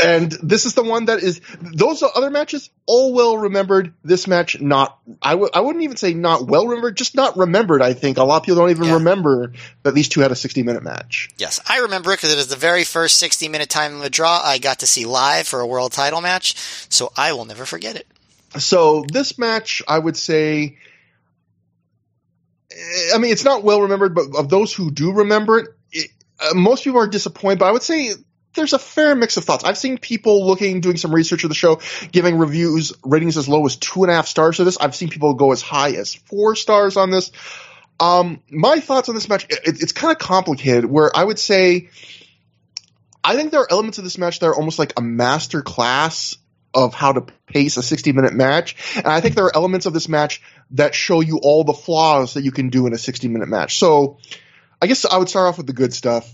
And this is the one that is – those other matches, all well remembered. This match, not – I wouldn't even say not well remembered, just not remembered, I think. A lot of people don't even remember that these two had a 60-minute match. Yes, I remember it because it was the very first 60-minute time limit draw I got to see live for a world title match, so I will never forget it. So this match, I would say – I mean, it's not well remembered, but of those who do remember it, most people are disappointed, but I would say – there's a fair mix of thoughts. I've seen people doing some research of the show, giving reviews, ratings as low as 2.5 stars to this. I've seen people go as high as 4 stars on this. My thoughts on this match, it's kind of complicated, where I would say I think there are elements of this match that are almost like a master class of how to pace a 60-minute match. And I think there are elements of this match that show you all the flaws that you can do in a 60-minute match. So I guess I would start off with the good stuff.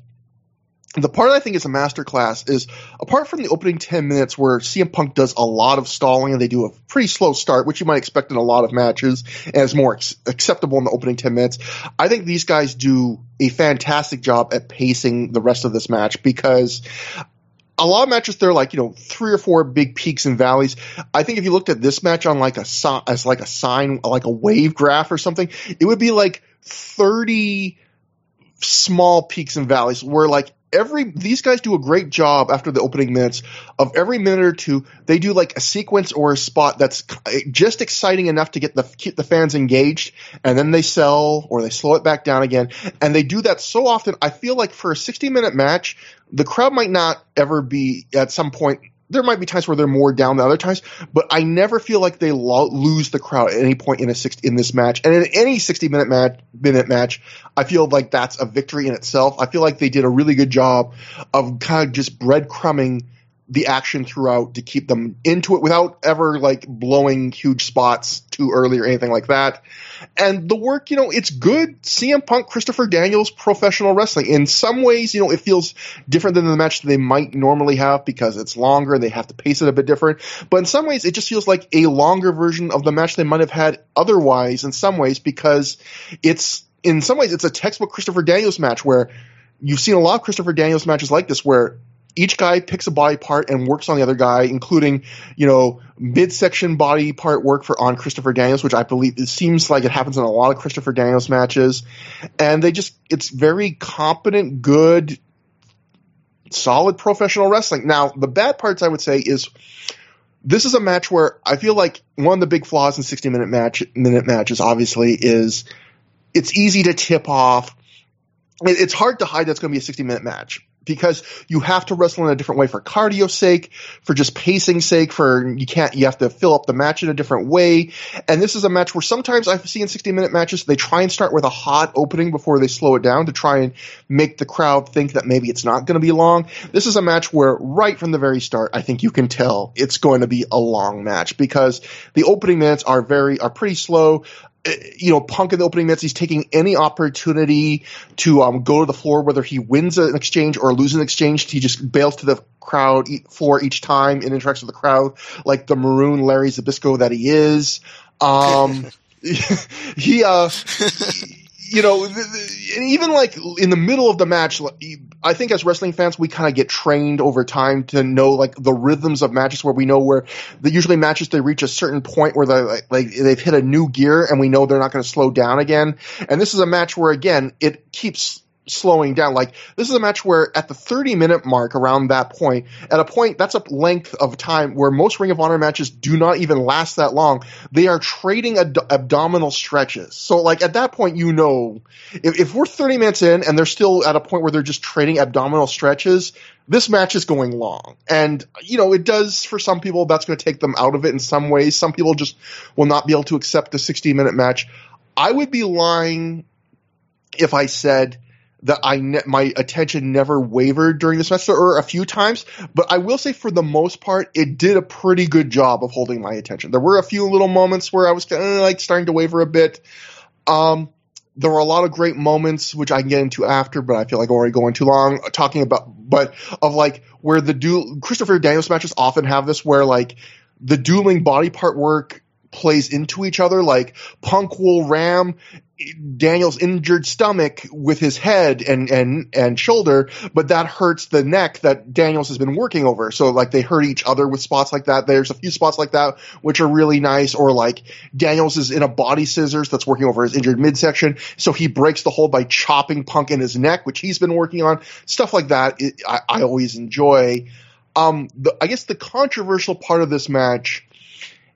The part I think is a masterclass is, apart from the opening 10 minutes where CM Punk does a lot of stalling and they do a pretty slow start, which you might expect in a lot of matches, and is more acceptable in the opening 10 minutes, I think these guys do a fantastic job at pacing the rest of this match, because a lot of matches, they're like, you know, 3 or 4 big peaks and valleys. I think if you looked at this match on like as like a sign, like a wave graph or something, it would be like 30 small peaks and valleys where like, these guys do a great job after the opening minutes of every minute or two. They do like a sequence or a spot that's just exciting enough to keep the fans engaged, and then they sell or they slow it back down again. And they do that so often. I feel like for a 60-minute match, the crowd might not ever be at some point. There might be times where they're more down than other times, but I never feel like they lose the crowd at any point in this match. And in any 60-minute match, I feel like that's a victory in itself. I feel like they did a really good job of kind of just breadcrumbing the action throughout to keep them into it without ever like blowing huge spots too early or anything like that. And the work, you know, it's good CM Punk, Christopher Daniels, professional wrestling. In some ways, you know, it feels different than the match that they might normally have because it's longer and they have to pace it a bit different. But in some ways, it just feels like a longer version of the match they might have had otherwise in some ways, because it's a textbook Christopher Daniels match, where you've seen a lot of Christopher Daniels matches like this where each guy picks a body part and works on the other guy, including, you know, midsection body part work on Christopher Daniels, which I believe it seems like it happens in a lot of Christopher Daniels matches. And it's very competent, good, solid professional wrestling. Now, the bad parts I would say is this is a match where I feel like one of the big flaws in 60-minute matches obviously is it's easy to tip off. It's hard to hide that's going to be a 60-minute match, because you have to wrestle in a different way for cardio's sake, for just pacing's sake, you have to fill up the match in a different way. And this is a match where sometimes I've seen 60-minute matches, they try and start with a hot opening before they slow it down to try and make the crowd think that maybe it's not going to be long. This is a match where right from the very start, I think you can tell it's going to be a long match, because the opening minutes are pretty slow. You know, Punk in the opening minutes, he's taking any opportunity to go to the floor, whether he wins an exchange or loses an exchange. He just bails to the crowd floor each time and interacts with the crowd like the maroon Larry Zbyszko that he is. He you know, even like in the middle of the match, I think as wrestling fans, we kind of get trained over time to know like the rhythms of matches, where we know where the usually matches, they reach a certain point where they're like they've hit a new gear and we know they're not going to slow down again. And this is a match where, again, it keeps slowing down. Like, this is a match where at the 30-minute mark, around that point, at a point that's a length of time where most Ring of Honor matches do not even last that long, they are trading abdominal stretches. So like at that point, you know, if we're 30 minutes in and they're still at a point where they're just trading abdominal stretches, this match is going long. And, you know, it does, for some people, that's going to take them out of it in some ways. Some people just will not be able to accept the 60-minute match. I would be lying if I said that my attention never wavered during this match, or a few times, but I will say for the most part, it did a pretty good job of holding my attention. There were a few little moments where I was kind of like starting to waver a bit. There were a lot of great moments, which I can get into after, but I feel like I'm already going too long talking about, but of like where the Christopher Daniels matches often have this, where like the dueling body part work plays into each other. Like Punk will ram Daniel's injured stomach with his head and shoulder, but that hurts the neck that Daniels has been working over. So like they hurt each other with spots like that. There's a few spots like that which are really nice. Or like Daniels is in a body scissors that's working over his injured midsection, so he breaks the hold by chopping Punk in his neck, which he's been working on. Stuff like that I always enjoy. I guess the controversial part of this match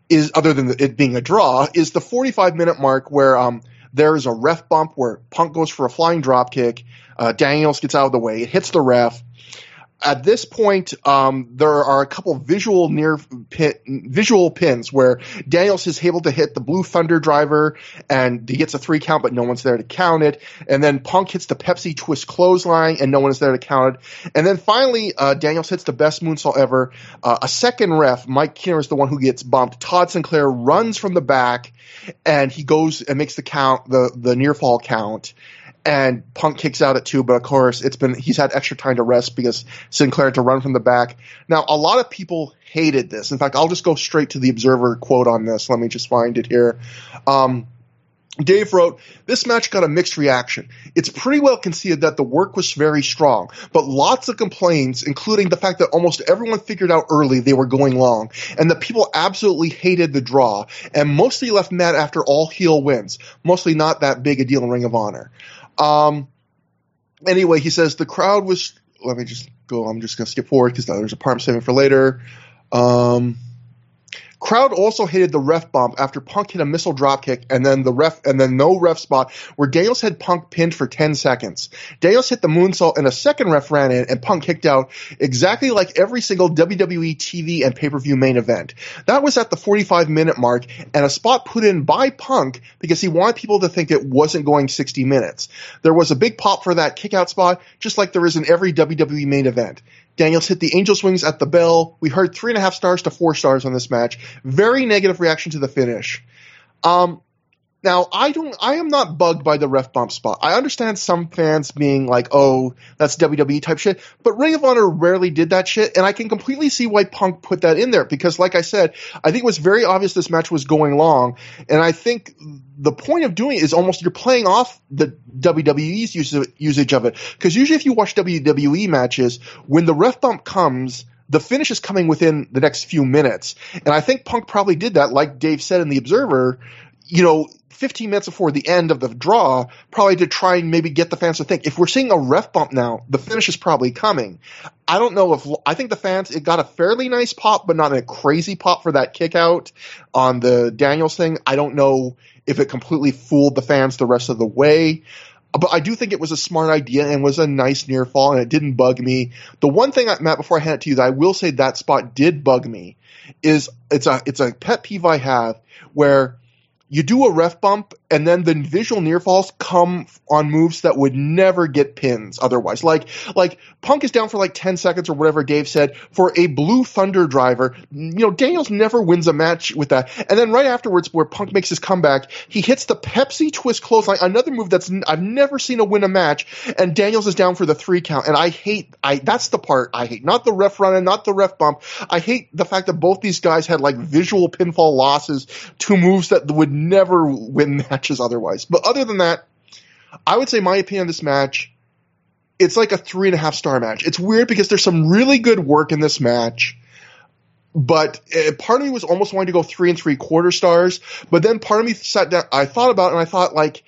is, other than it being a draw, is the 45-minute mark where there is a ref bump where Punk goes for a flying drop kick. Daniels gets out of the way. It hits the ref. At this point, there are a couple visual visual pins where Daniels is able to hit the Blue Thunder Driver and he gets a 3 count, but no one's there to count it. And then Punk hits the Pepsi Twist Clothesline and no one is there to count it. And then finally, Daniels hits the best moonsault ever. A second ref, Mike Kinner, is the one who gets bumped. Todd Sinclair runs from the back and he goes and makes the count, the near fall count. And Punk kicks out at 2, but of course he's had extra time to rest because Sinclair had to run from the back. Now, a lot of people hated this. In fact, I'll just go straight to the Observer quote on this. Let me just find it here. Dave wrote, "This match got a mixed reaction. It's pretty well conceded that the work was very strong, but lots of complaints, including the fact that almost everyone figured out early they were going long, and that people absolutely hated the draw, and mostly left mad after all heel wins. Mostly not that big a deal in Ring of Honor." Anyway, he says the crowd was, let me just go, I'm just going to skip forward because there's a part I'm saving for later. Crowd also hated the ref bump after Punk hit a missile dropkick and then no ref spot where Daniels had Punk pinned for 10 seconds. Daniels hit the moonsault and a second ref ran in and Punk kicked out, exactly like every single WWE TV and pay-per-view main event. That was at the 45-minute mark and a spot put in by Punk because he wanted people to think it wasn't going 60 minutes. There was a big pop for that kickout spot, just like there is in every WWE main event. Daniels hit the Angel's Wings at the bell. We heard 3.5 stars to 4 stars on this match. Very negative reaction to the finish. Now, I am not bugged by the ref bump spot. I understand some fans being like, oh, that's WWE type shit, but Ring of Honor rarely did that shit, and I can completely see why Punk put that in there, because like I said, I think it was very obvious this match was going long, and I think the point of doing it is almost you're playing off the WWE's usage of it, because usually if you watch WWE matches, when the ref bump comes, the finish is coming within the next few minutes, and I think Punk probably did that, like Dave said in The Observer, you know, 15 minutes before the end of the draw, probably to try and maybe get the fans to think, if we're seeing a ref bump now, the finish is probably coming. I don't know if – I think the fans – it got a fairly nice pop, but not a crazy pop for that kick out on the Daniels thing. I don't know if it completely fooled the fans the rest of the way. But I do think it was a smart idea and was a nice near fall, and it didn't bug me. The one thing, Matt, before I hand it to you, that I will say that spot did bug me is it's a pet peeve I have where – you do a ref bump, and then the visual near falls come on moves that would never get pins otherwise. Like Punk is down for like 10 seconds or whatever Dave said for a Blue Thunder Driver. You know, Daniels never wins a match with that. And then right afterwards, where Punk makes his comeback, he hits the Pepsi Twist Clothesline, another move that's I've never seen a win a match. And Daniels is down for the 3 count. And that's the part I hate. Not the ref run and not the ref bump. I hate the fact that both these guys had like visual pinfall losses to moves that would never win matches otherwise. But other than that, I would say my opinion on this match, it's like a 3.5-star match. It's weird because there's some really good work in this match, but part of me was almost wanting to go 3 3/4 stars. But then part of me sat down, I thought about it, and I thought, like,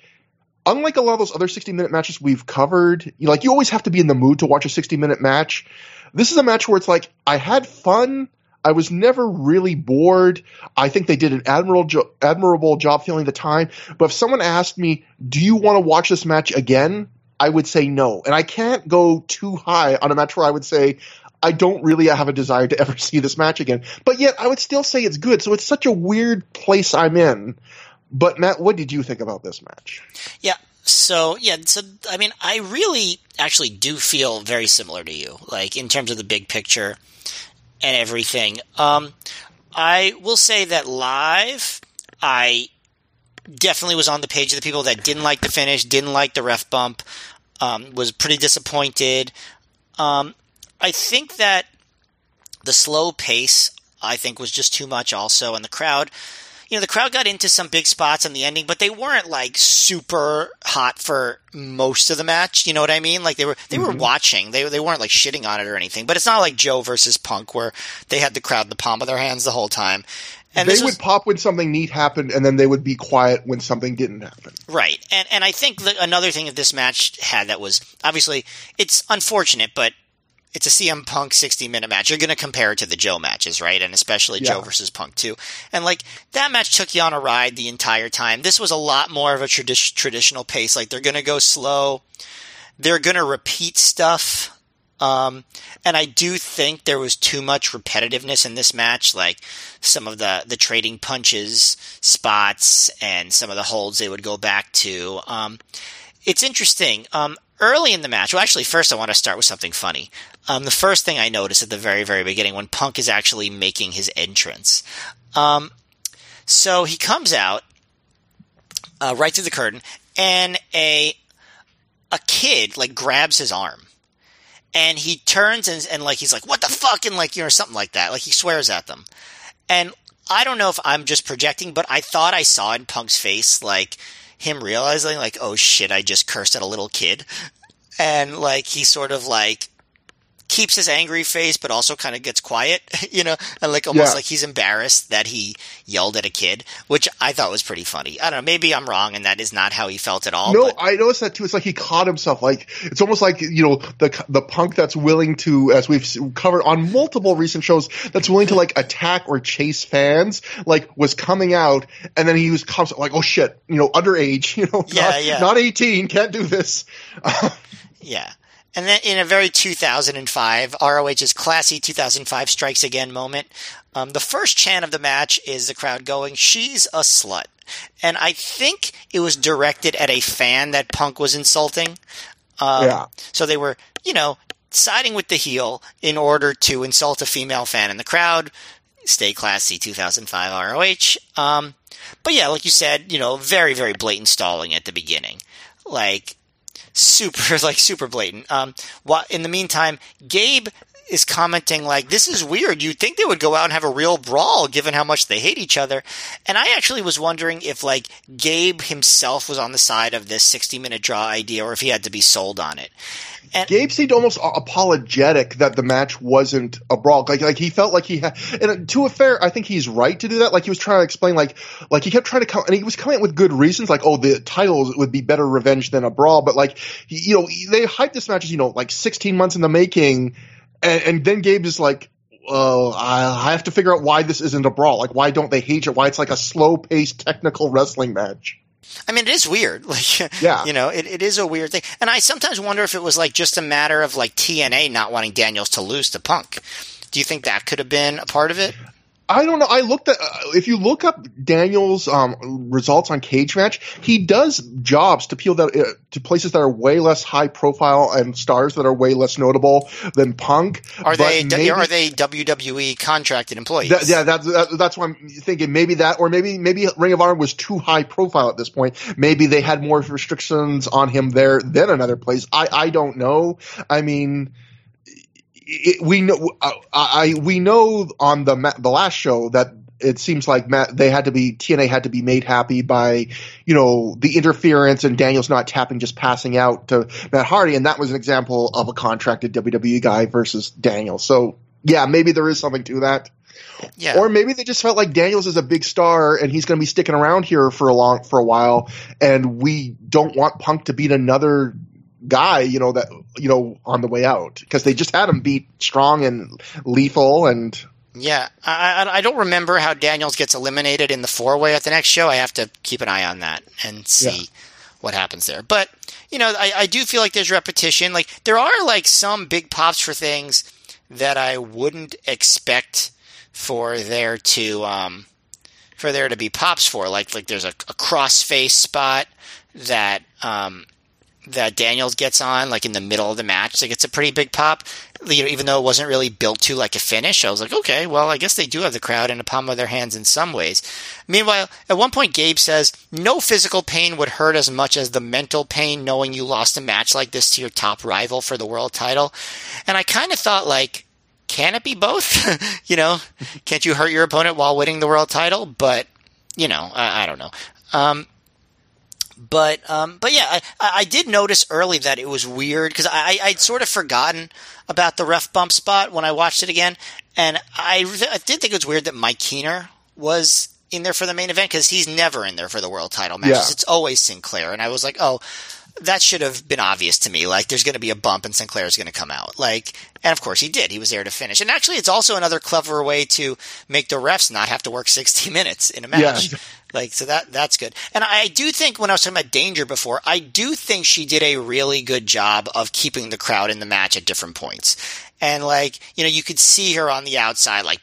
unlike a lot of those other 60-minute matches we've covered, like, you always have to be in the mood to watch a 60-minute match. This is a match where it's like, I had fun. I was never really bored. I think they did an admirable job filling the time. But if someone asked me, do you want to watch this match again? I would say no. And I can't go too high on a match where I would say, I don't really have a desire to ever see this match again. But yet I would still say it's good. So it's such a weird place I'm in. But Matt, what did you think about this match? So I mean, I really actually do feel very similar to you, like, in terms of the big picture and everything. I will say that live, I definitely was on the page of the people that didn't like the finish, didn't like the ref bump, was pretty disappointed. I think that the slow pace, I think, was just too much also, and the crowd... the crowd got into some big spots in the ending, but they weren't, like, super hot for most of the match. You know what I mean? Like, they were watching. They weren't, like, shitting on it or anything. But it's not like Joe versus Punk, where they had the crowd in the palm of their hands the whole time. And they would pop when something neat happened, and then they would be quiet when something didn't happen. Right. And I think another thing that this match had that was, obviously, it's unfortunate, but it's a CM Punk 60-minute match. You're going to compare it to the Joe matches, right? And especially Joe versus Punk, too. And, like, that match took you on a ride the entire time. This was a lot more of a traditional pace. Like, they're going to go slow. They're going to repeat stuff. And I do think there was too much repetitiveness in this match, like some of the trading punches, spots, and some of the holds they would go back to. It's interesting. Early in the match, well, actually, first I want to start with something funny. The first thing I noticed at the very, very beginning when Punk is actually making his entrance. So he comes out right through the curtain, and a kid, like, grabs his arm. And he turns and like, he's like, what the fuck? And, like, something like that. Like, he swears at them. And I don't know if I'm just projecting, but I thought I saw in Punk's face, like, him realizing, like, oh shit, I just cursed at a little kid. And, like, he sort of, like, keeps his angry face, but also kind of gets quiet, and, like, almost like he's embarrassed that he yelled at a kid, which I thought was pretty funny. I don't know, maybe I'm wrong, and that is not how he felt at all. No, I noticed that too. It's like he caught himself. Like, it's almost like, the Punk that's willing to, as we've covered on multiple recent shows, that's willing to, like, attack or chase fans, like, was coming out, and then he was constantly like, oh shit, underage, not 18, can't do this. Yeah. And then in a very 2005, ROH's classy 2005 strikes again moment, the first chant of the match is the crowd going, she's a slut. And I think it was directed at a fan that Punk was insulting. So they were, siding with the heel in order to insult a female fan in the crowd. Stay classy 2005 ROH. But yeah, like you said, very, very blatant stalling at the beginning. Like... super blatant. In the meantime, Gabe is commenting, like, this is weird. You'd think they would go out and have a real brawl given how much they hate each other. And I actually was wondering if, like, Gabe himself was on the side of this 60-minute draw idea or if he had to be sold on it. And Gabe seemed almost apologetic that the match wasn't a brawl. Like he felt like he had – and to a fair, I think he's right to do that. Like, he was trying to explain, like he kept trying to come – and he was coming up with good reasons, like, oh, the title would be better revenge than a brawl. But, like, they hyped this match as, like 16 months in the making. And then Gabe is like, oh, I have to figure out why this isn't a brawl. Like, why don't they hate it? Why it's like a slow-paced technical wrestling match. I mean, it is weird. Like, it is a weird thing. And I sometimes wonder if it was, like, just a matter of, like, TNA not wanting Daniels to lose to Punk. Do you think that could have been a part of it? I don't know. I looked at if you look up Daniels' results on Cage Match, he does jobs to appeal that to places that are way less high profile and stars that are way less notable than Punk. Are they WWE contracted employees? That's what I'm thinking. Maybe that, or maybe Ring of Honor was too high profile at this point. Maybe they had more restrictions on him there than another place. I don't know. I mean. We know on the last show that it seems like TNA had to be made happy by, you know, the interference and Daniels not tapping, just passing out to Matt Hardy. And that was an example of a contracted WWE guy versus Daniels. So yeah, maybe there is something to that. Yeah. Or maybe they just felt like Daniels is a big star and he's going to be sticking around here for a while, and we don't want Punk to beat another guy, you know, that, you know, on the way out, because they just had him beat Strong and Lethal. And yeah, I don't remember how Daniels gets eliminated in the 4-way at the next show. I have to keep an eye on that and see what happens there. But you know, I do feel like there's repetition. Like there are like some big pops for things that I wouldn't expect for there to be pops for, like there's a crossface spot that Daniels gets on, like in the middle of the match. Like it's a pretty big pop, you know, even though it wasn't really built to like a finish. I was like, okay, well, I guess they do have the crowd in the palm of their hands in some ways. Meanwhile, at one point, Gabe says, "No physical pain would hurt as much as the mental pain knowing you lost a match like this to your top rival for the world title." And I kind of thought, like, can it be both? You know, can't you hurt your opponent while winning the world title? But, you know, I don't know. But yeah, I did notice early that it was weird because I'd sort of forgotten about the ref bump spot when I watched it again. And I did think it was weird that Mike Keener was in there for the main event, because he's never in there for the world title matches. Yeah. It's always Sinclair. And I was like, oh, that should have been obvious to me. Like, there's going to be a bump and Sinclair's going to come out. Like, and of course he did. He was there to finish. And actually, it's also another clever way to make the refs not have to work 60 minutes in a match. Yeah. Like, so that's good. And I do think, when I was talking about Danger before, I do think she did a really good job of keeping the crowd in the match at different points. And, like, you know, you could see her on the outside, like,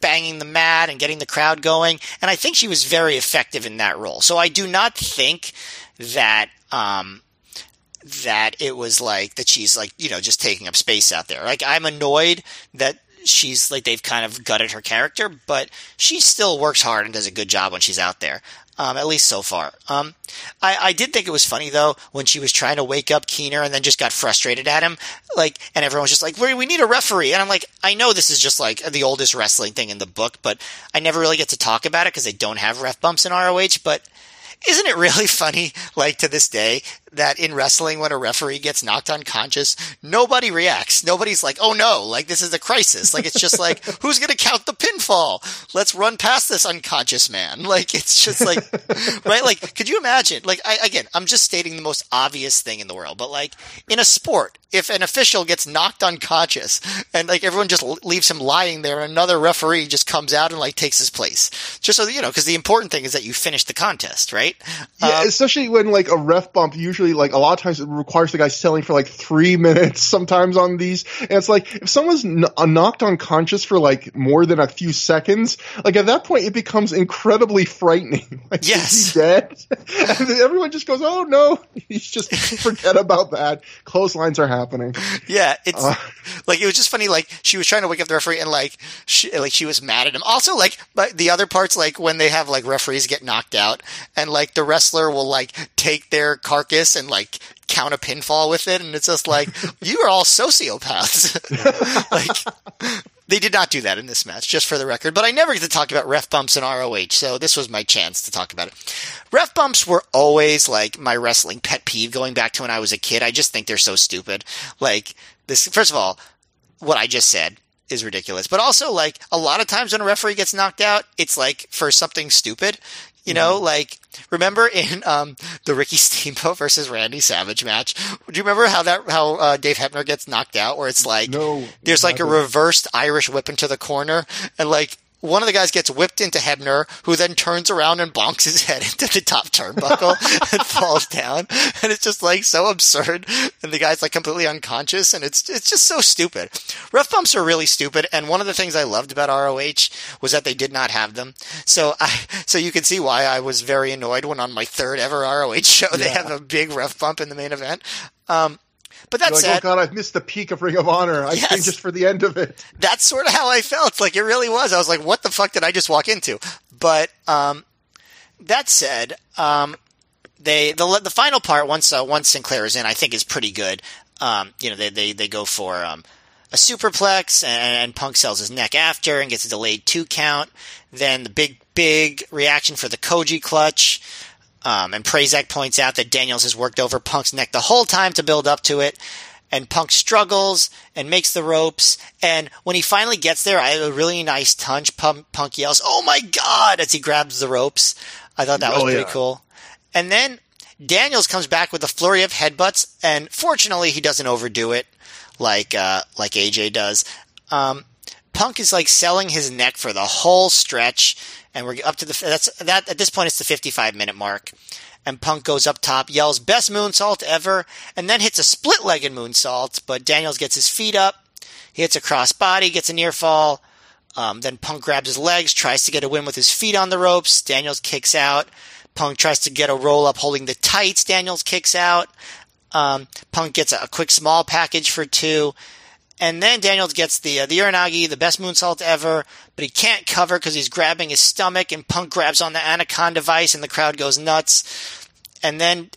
banging the mat and getting the crowd going. And I think she was very effective in that role. So I do not think that, that it was like that she's like, you know, just taking up space out there. Like, I'm annoyed that she's like, they've kind of gutted her character, but she still works hard and does a good job when she's out there. At least so far. I did think it was funny though, when she was trying to wake up Keener and then just got frustrated at him. Like, and everyone's just like, we need a referee. And I'm like, I know this is just like the oldest wrestling thing in the book, but I never really get to talk about it because they don't have ref bumps in ROH. But isn't it really funny, like, to this day, that in wrestling, when a referee gets knocked unconscious, nobody reacts. Nobody's like, oh no, like, this is a crisis. Like, it's just like, who's going to count the pinfall? Let's run past this unconscious man. Like, it's just like, right? Like, could you imagine? Like, again, I'm just stating the most obvious thing in the world, but like, in a sport, if an official gets knocked unconscious and like everyone just leaves him lying there, another referee just comes out and like takes his place, just so that, you know, because the important thing is that you finish the contest, right? Yeah, especially when like a ref bump, usually like a lot of times it requires the guy selling for like 3 minutes sometimes on these. And it's like, if someone's knocked unconscious for like more than a few seconds, like at that point it becomes incredibly frightening. Like, yes. Is he dead? And then everyone just goes, oh no, he's just, forget about that. Clotheslines are happening. Yeah, it's like, it was just funny. Like, she was trying to wake up the referee, and like she was mad at him. Also, like, but the other parts, like when they have like referees get knocked out, and like the wrestler will like take their carcass and like count a pinfall with it, and it's just like, you are all sociopaths. Like, they did not do that in this match, just for the record. But I never get to talk about ref bumps in ROH, so this was my chance to talk about it. Ref bumps were always like my wrestling pet peeve going back to when I was a kid. I just think they're so stupid. Like, this, first of all, what I just said is ridiculous. But also, like, a lot of times when a referee gets knocked out, it's like for something stupid. You know, like, remember in the Ricky Steamboat versus Randy Savage match? Do you remember how Dave Hebner gets knocked out, where it's like, there's like a reversed Irish whip into the corner, and like one of the guys gets whipped into Hebner, who then turns around and bonks his head into the top turnbuckle and falls down. And it's just like so absurd. And the guy's like completely unconscious, and it's just so stupid. Ref bumps are really stupid. And one of the things I loved about ROH was that they did not have them. So you can see why I was very annoyed when on my third ever ROH show, they have a big ref bump in the main event. But that's like, oh God, I've missed the peak of Ring of Honor. I came just for the end of it. That's sort of how I felt. Like, it really was. I was like, what the fuck did I just walk into? But that said, the final part, once Sinclair is in, I think is pretty good. You know, they go for a superplex, and Punk sells his neck after and gets a delayed 2 count. Then the big reaction for the Koji clutch. And Prezak points out that Daniels has worked over Punk's neck the whole time to build up to it. And Punk struggles and makes the ropes. And when he finally gets there, a really nice punch. Punk yells, "Oh my God!" as he grabs the ropes. I thought that was pretty cool. And then Daniels comes back with a flurry of headbutts. And fortunately, he doesn't overdo it like AJ does. Punk is like selling his neck for the whole stretch. And we're up to at this point, it's the 55-minute mark. And Punk goes up top, yells, "Best moonsault ever," and then hits a split-legged moonsault, but Daniels gets his feet up. He hits a crossbody, gets a near fall. Then Punk grabs his legs, tries to get a win with his feet on the ropes. Daniels kicks out. Punk tries to get a roll-up holding the tights. Daniels kicks out. Punk gets a quick small package for 2. And then Daniels gets the Uranagi, the best moonsault ever, but he can't cover because he's grabbing his stomach, and Punk grabs on the Anaconda Vice, and the crowd goes nuts. And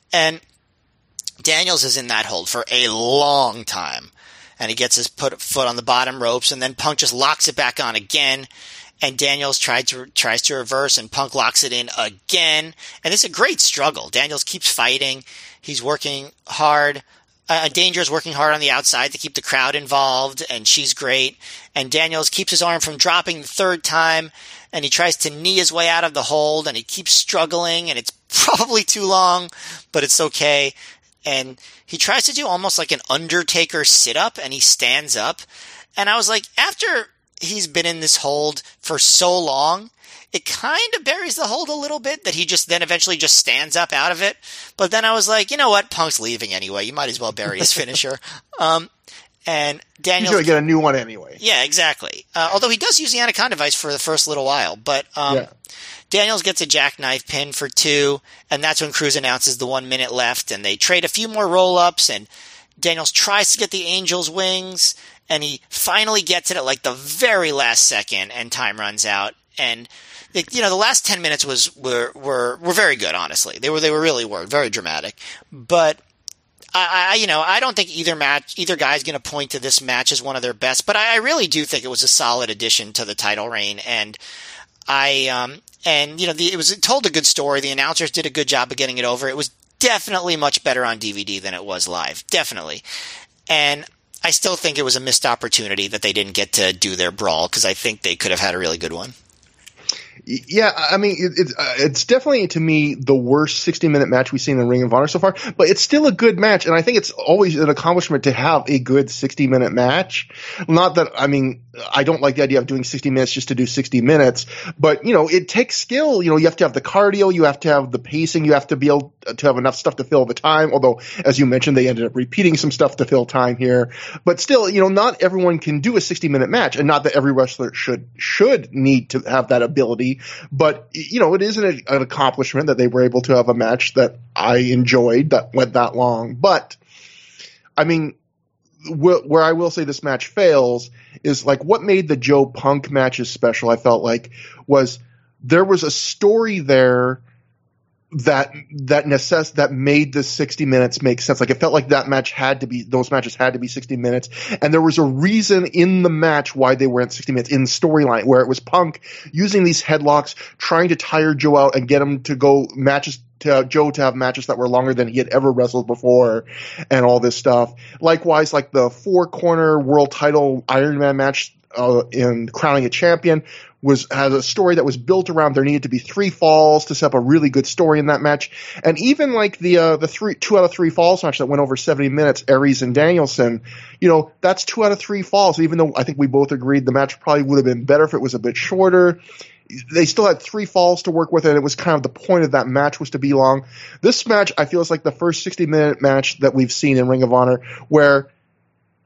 Daniels is in that hold for a long time, and he gets his foot on the bottom ropes, and then Punk just locks it back on again, and Daniels tries to reverse, and Punk locks it in again. And it's a great struggle. Daniels keeps fighting. He's working hard. Danger's working hard on the outside to keep the crowd involved, and she's great. And Daniels keeps his arm from dropping the third time, and he tries to knee his way out of the hold, and he keeps struggling, and it's probably too long, but it's okay. And he tries to do almost like an Undertaker sit-up, and he stands up. And I was like, after he's been in this hold for so long, it kind of buries the hold a little bit that he just then eventually just stands up out of it. But then I was like, you know what? Punk's leaving anyway. You might as well bury his finisher. And Daniels... He's going to get a new one anyway. Yeah, exactly. Although he does use the Anaconda Vice for the first little while. But Daniels gets a jackknife pin for 2. And that's when Cruz announces the 1 minute left. And they trade a few more roll-ups. And Daniels tries to get the Angel's Wings. And he finally gets it at like the very last second. And time runs out. And... the last 10 minutes were very good, honestly. They were really very dramatic. But I don't think either guy's going to point to this match as one of their best. But I really do think it was a solid addition to the title reign, and it was told a good story. The announcers did a good job of getting it over. It was definitely much better on DVD than it was live, definitely. And I still think it was a missed opportunity that they didn't get to do their brawl, because I think they could have had a really good one. Yeah, I mean, it's definitely, to me, the worst 60-minute match we've seen in Ring of Honor so far, but it's still a good match, and I think it's always an accomplishment to have a good 60-minute match. Not that, I mean, I don't like the idea of doing 60 minutes just to do 60 minutes, but, it takes skill. You have to have the cardio, you have to have the pacing, you have to be able to have enough stuff to fill the time, although, as you mentioned, they ended up repeating some stuff to fill time here. But still, not everyone can do a 60-minute match, and not that every wrestler should need to have that ability. But, it is an accomplishment that they were able to have a match that I enjoyed that went that long. But, I mean, where I will say this match fails is, like, what made the Joe Punk matches special, I felt like, was there was a story there that made the 60 minutes make sense. Like, it felt like those matches had to be 60 minutes. And there was a reason in the match why they were at 60 minutes in storyline, where it was Punk using these headlocks, trying to tire Joe out and get him to go matches to Joe to have matches that were longer than he had ever wrestled before and all this stuff. Likewise, like the 4-corner world title Iron Man match in Crowning a Champion had a story that was built around there needed to be 3 falls to set up a really good story in that match. And even like the 2 out of 3 falls match that went over 70 minutes, Aries and Danielson, that's 2 out of 3 falls. Even though I think we both agreed the match probably would have been better if it was a bit shorter, they still had 3 falls to work with, and it was kind of the point of that match was to be long. This match, I feel, is like the first 60-minute match that we've seen in Ring of Honor where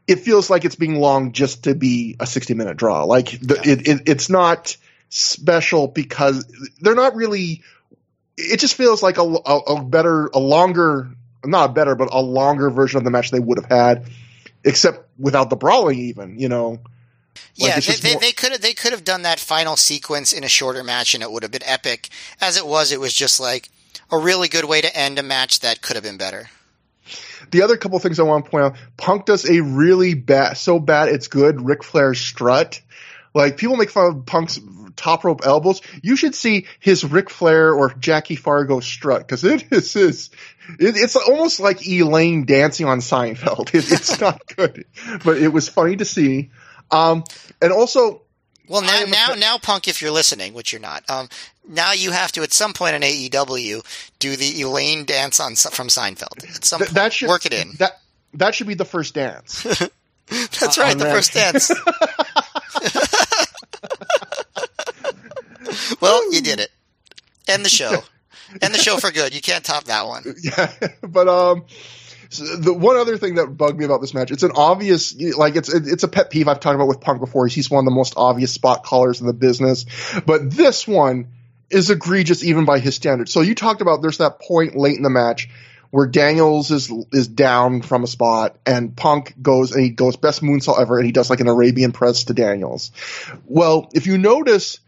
it feels like it's being long just to be a 60-minute draw. Like it's not special because they're not really. It just feels like a longer version of the match they would have had, except without the brawling. Even yeah, they could have done that final sequence in a shorter match, and it would have been epic. As it was just like a really good way to end a match that could have been better. The other couple things I want to point out, Punk does a really bad, so bad it's good, Ric Flair strut. Like, people make fun of Punk's top rope elbows. You should see his Ric Flair or Jackie Fargo strut, because it's almost like Elaine dancing on Seinfeld. It's not good, but it was funny to see. And also, well, now, Punk, if you're listening, which you're not, now you have to at some point in AEW do the Elaine dance on from Seinfeld. At some point, that should, work it in. That should be the first dance. That's right, first dance. Well, you did it. End the show. End the show for good. You can't top that one. Yeah, but so the one other thing that bugged me about this match, it's an obvious, like, it's a pet peeve I've talked about with Punk before. He's one of the most obvious spot callers in the business. But this one is egregious even by his standards. So you talked about there's that point late in the match where Daniels is down from a spot, and Punk goes and he goes best moonsault ever, and he does like an Arabian press to Daniels. Well, if you notice,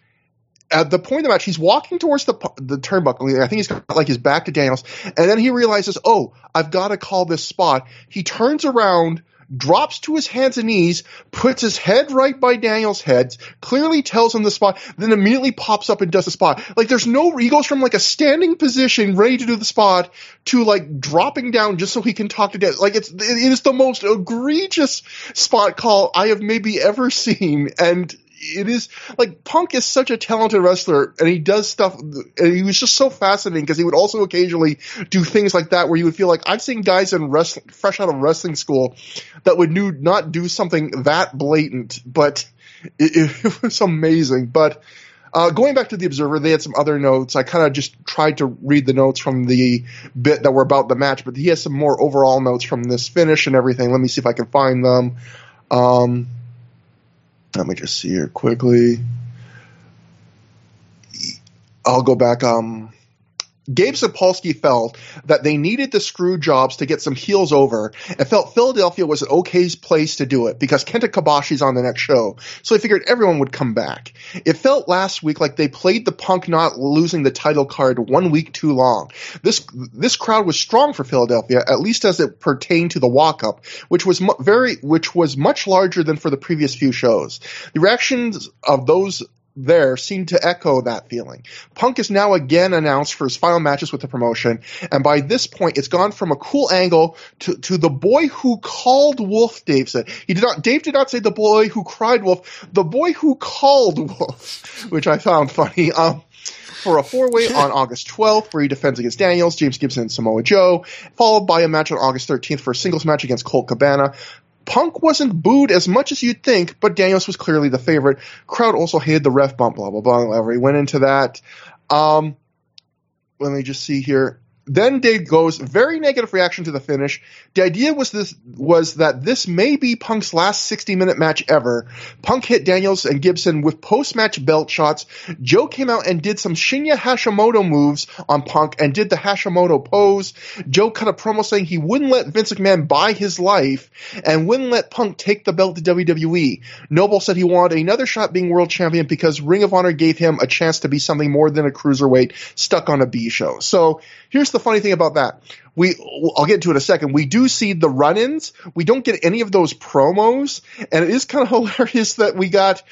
at the point of the match, he's walking towards the turnbuckle. I think he's got like his back to Daniels. And then he realizes, oh, I've got to call this spot. He turns around, drops to his hands and knees, puts his head right by Daniels' head, clearly tells him the spot, then immediately pops up and does the spot. Like, there's no – he goes from like a standing position ready to do the spot to like dropping down just so he can talk to Daniels. Like, it is the most egregious spot call I have maybe ever seen, and – it is like Punk is such a talented wrestler, and he does stuff. And he was just so fascinating because he would also occasionally do things like that where you would feel like I've seen guys in wrestling, fresh out of wrestling school, that would not do something that blatant, but it was amazing. But going back to the Observer, they had some other notes. I kind of just tried to read the notes from the bit that were about the match, but he has some more overall notes from this finish and everything. Let me see if I can find them. Let me just see here quickly. I'll go back. Gabe Sapolsky felt that they needed the screw jobs to get some heels over and felt Philadelphia was an okay place to do it because Kenta Kibashi's on the next show. So he figured everyone would come back. It felt last week like they played the Punk not losing the title card 1 week too long. This crowd was strong for Philadelphia, at least as it pertained to the walk-up, which was much larger than for the previous few shows. The reactions of those there seemed to echo that feeling. Punk is now again announced for his final matches with the promotion, and by this point it's gone from a cool angle to the boy who called wolf, Dave said. Dave did not say the boy who cried wolf, the boy who called wolf, which I found funny. For a four-way on August 12th where he defends against Daniels, James Gibson, and Samoa Joe, followed by a match on August 13th for a singles match against Colt Cabana. Punk wasn't booed as much as you'd think, but Daniels was clearly the favorite. Crowd also hated the ref bump, blah, blah, blah, whatever. He went into that. Let me just see here. Then Dave goes, very negative reaction to the finish. The idea was that this may be Punk's last 60-minute match ever. Punk hit Daniels and Gibson with post-match belt shots. Joe came out and did some Shinya Hashimoto moves on Punk and did the Hashimoto pose. Joe cut a promo saying he wouldn't let Vince McMahon buy his life and wouldn't let Punk take the belt to WWE. Noble said he wanted another shot being world champion because Ring of Honor gave him a chance to be something more than a cruiserweight stuck on a B show. So here's the funny thing about that. I'll get to it in a second. We do see the run-ins. We don't get any of those promos, and it is kind of hilarious that we got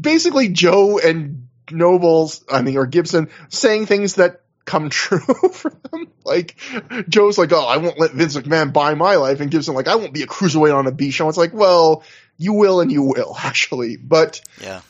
basically Joe and Gibson saying things that come true for them. Like, Joe's like, oh, I won't let Vince McMahon buy my life, and Gibson like, I won't be a cruiserweight on a B show. It's like, well, you will and you will, actually. But yeah,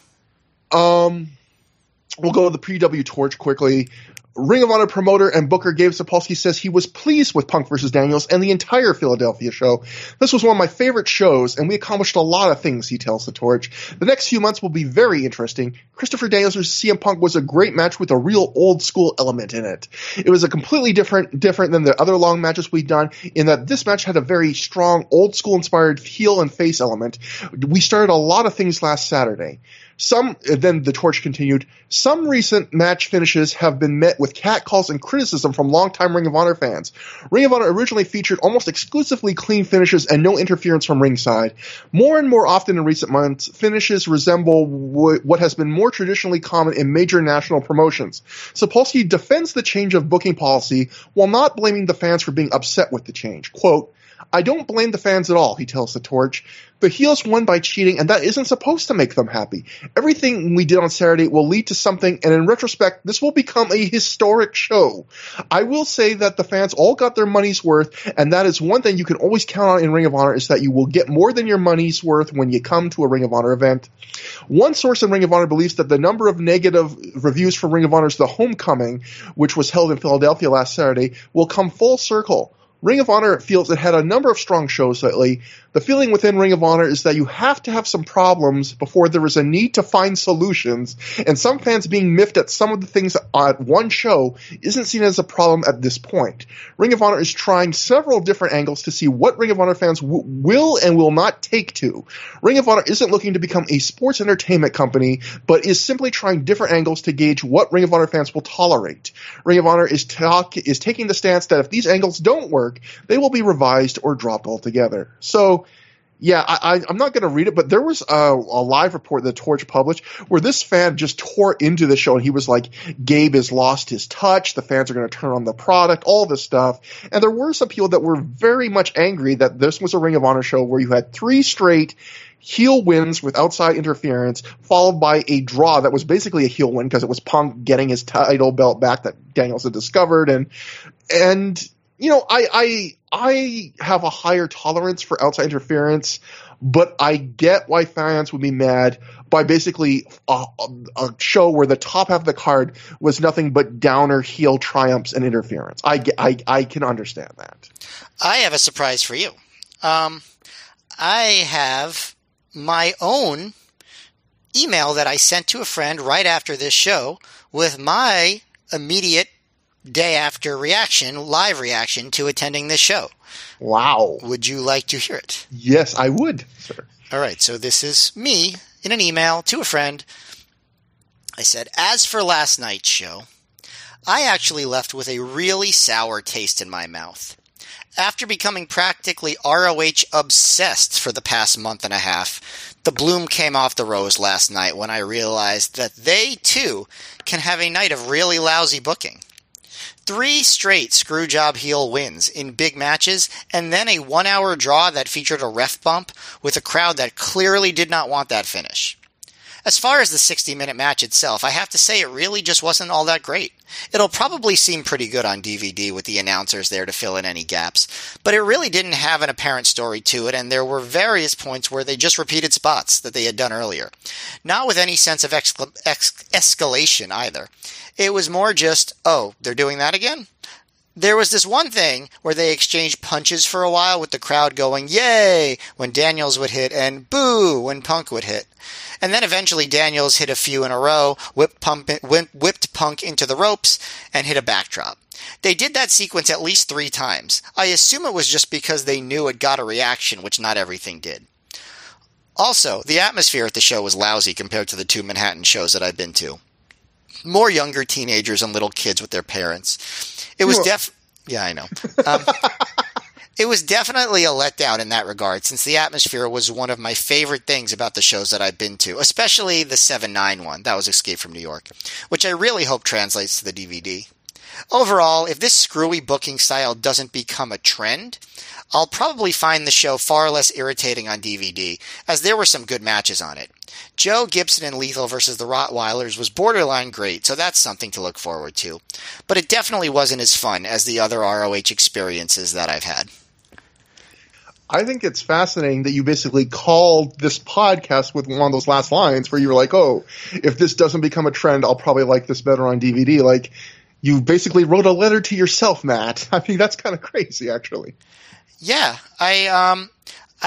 we'll go to the PW Torch quickly. Ring of Honor promoter and booker Gabe Sapolsky says he was pleased with Punk versus Daniels and the entire Philadelphia show. This was one of my favorite shows, and we accomplished a lot of things, he tells the Torch. The next few months will be very interesting. Christopher Daniels versus CM Punk was a great match with a real old-school element in it. It was a completely different than the other long matches we've done, in that this match had a very strong, old-school-inspired heel and face element. We started a lot of things last Saturday. Then the torch continued, some recent match finishes have been met with catcalls and criticism from longtime Ring of Honor fans. Ring of Honor originally featured almost exclusively clean finishes and no interference from ringside. More and more often in recent months, finishes resemble what has been more traditionally common in major national promotions. Sapolsky defends the change of booking policy while not blaming the fans for being upset with the change. Quote, I don't blame the fans at all, he tells the Torch. The heels won by cheating, and that isn't supposed to make them happy. Everything we did on Saturday will lead to something, and in retrospect, this will become a historic show. I will say that the fans all got their money's worth, and that is one thing you can always count on in Ring of Honor, is that you will get more than your money's worth when you come to a Ring of Honor event. One source in Ring of Honor believes that the number of negative reviews for Ring of Honor's The Homecoming, which was held in Philadelphia last Saturday, will come full circle. Ring of Honor feels it had a number of strong shows lately. The feeling within Ring of Honor is that you have to have some problems before there is a need to find solutions, and some fans being miffed at some of the things at one show isn't seen as a problem at this point. Ring of Honor is trying several different angles to see what Ring of Honor fans will and will not take to. Ring of Honor isn't looking to become a sports entertainment company, but is simply trying different angles to gauge what Ring of Honor fans will tolerate. Ring of Honor is taking the stance that if these angles don't work, they will be revised or dropped altogether. So, yeah, I'm not going to read it, but there was a live report that Torch published where this fan just tore into the show, and he was like, Gabe has lost his touch, the fans are going to turn on the product, all this stuff. And there were some people that were very much angry that this was a Ring of Honor show where you had three straight heel wins with outside interference, followed by a draw that was basically a heel win because it was Punk getting his title belt back that Danielson discovered, and you know, I have a higher tolerance for outside interference, but I get why fans would be mad by basically a show where the top half of the card was nothing but downer heel triumphs and interference. I can understand that. I have a surprise for you. I have my own email that I sent to a friend right after this show with my immediate day after reaction, live reaction to attending this show. Wow. Would you like to hear it? Yes, I would, sir. All right, so this is me in an email to a friend. I said, as for last night's show, I actually left with a really sour taste in my mouth. After becoming practically ROH obsessed for the past month and a half, the bloom came off the rose last night when I realized that they, too, can have a night of really lousy booking. 3 straight screwjob heel wins in big matches, and then a 1-hour draw that featured a ref bump with a crowd that clearly did not want that finish. As far as the 60-minute match itself, I have to say it really just wasn't all that great. It'll probably seem pretty good on DVD with the announcers there to fill in any gaps, but it really didn't have an apparent story to it, and there were various points where they just repeated spots that they had done earlier. Not with any sense of escalation either. It was more just, oh, they're doing that again? There was this one thing where they exchanged punches for a while with the crowd going, yay, when Daniels would hit, and boo, when Punk would hit. And then eventually Daniels hit a few in a row, whipped Punk into the ropes, and hit a backdrop. They did that sequence at least 3 times. I assume it was just because they knew it got a reaction, which not everything did. Also, the atmosphere at the show was lousy compared to the 2 Manhattan shows that I've been to. More younger teenagers and little kids with their parents. It was Yeah, I know. It was definitely a letdown in that regard, since the atmosphere was one of my favorite things about the shows that I've been to, especially the 7-9 one, that was Escape from New York, which I really hope translates to the DVD. Overall, if this screwy booking style doesn't become a trend, I'll probably find the show far less irritating on DVD, as there were some good matches on it. Joe Gibson and Lethal versus the Rottweilers was borderline great, so that's something to look forward to. But it definitely wasn't as fun as the other ROH experiences that I've had. I think it's fascinating that you basically called this podcast with one of those last lines where you were like, oh, if this doesn't become a trend, I'll probably like this better on DVD. Like, you basically wrote a letter to yourself, Matt. I mean, that's kind of crazy, actually. Yeah, I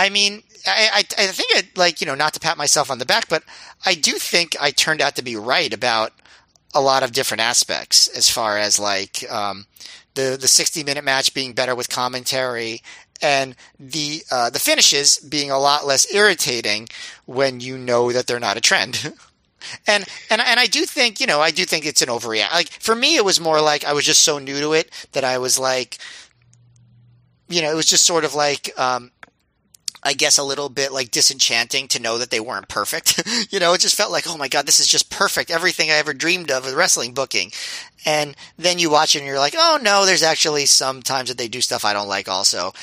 think it, like, you know, not to pat myself on the back, but I do think I turned out to be right about a lot of different aspects as far as like the 60-minute match being better with commentary and the finishes being a lot less irritating when you know that they're not a trend. And I do think, you know, I do think it's an overreaction. Like, for me, it was more like I was just so new to it that I was like, you know, it was just sort of like, I guess a little bit like disenchanting to know that they weren't perfect. You know, it just felt like, oh my God, this is just perfect. Everything I ever dreamed of with wrestling booking. And then you watch it and you're like, oh no, there's actually some times that they do stuff I don't like also.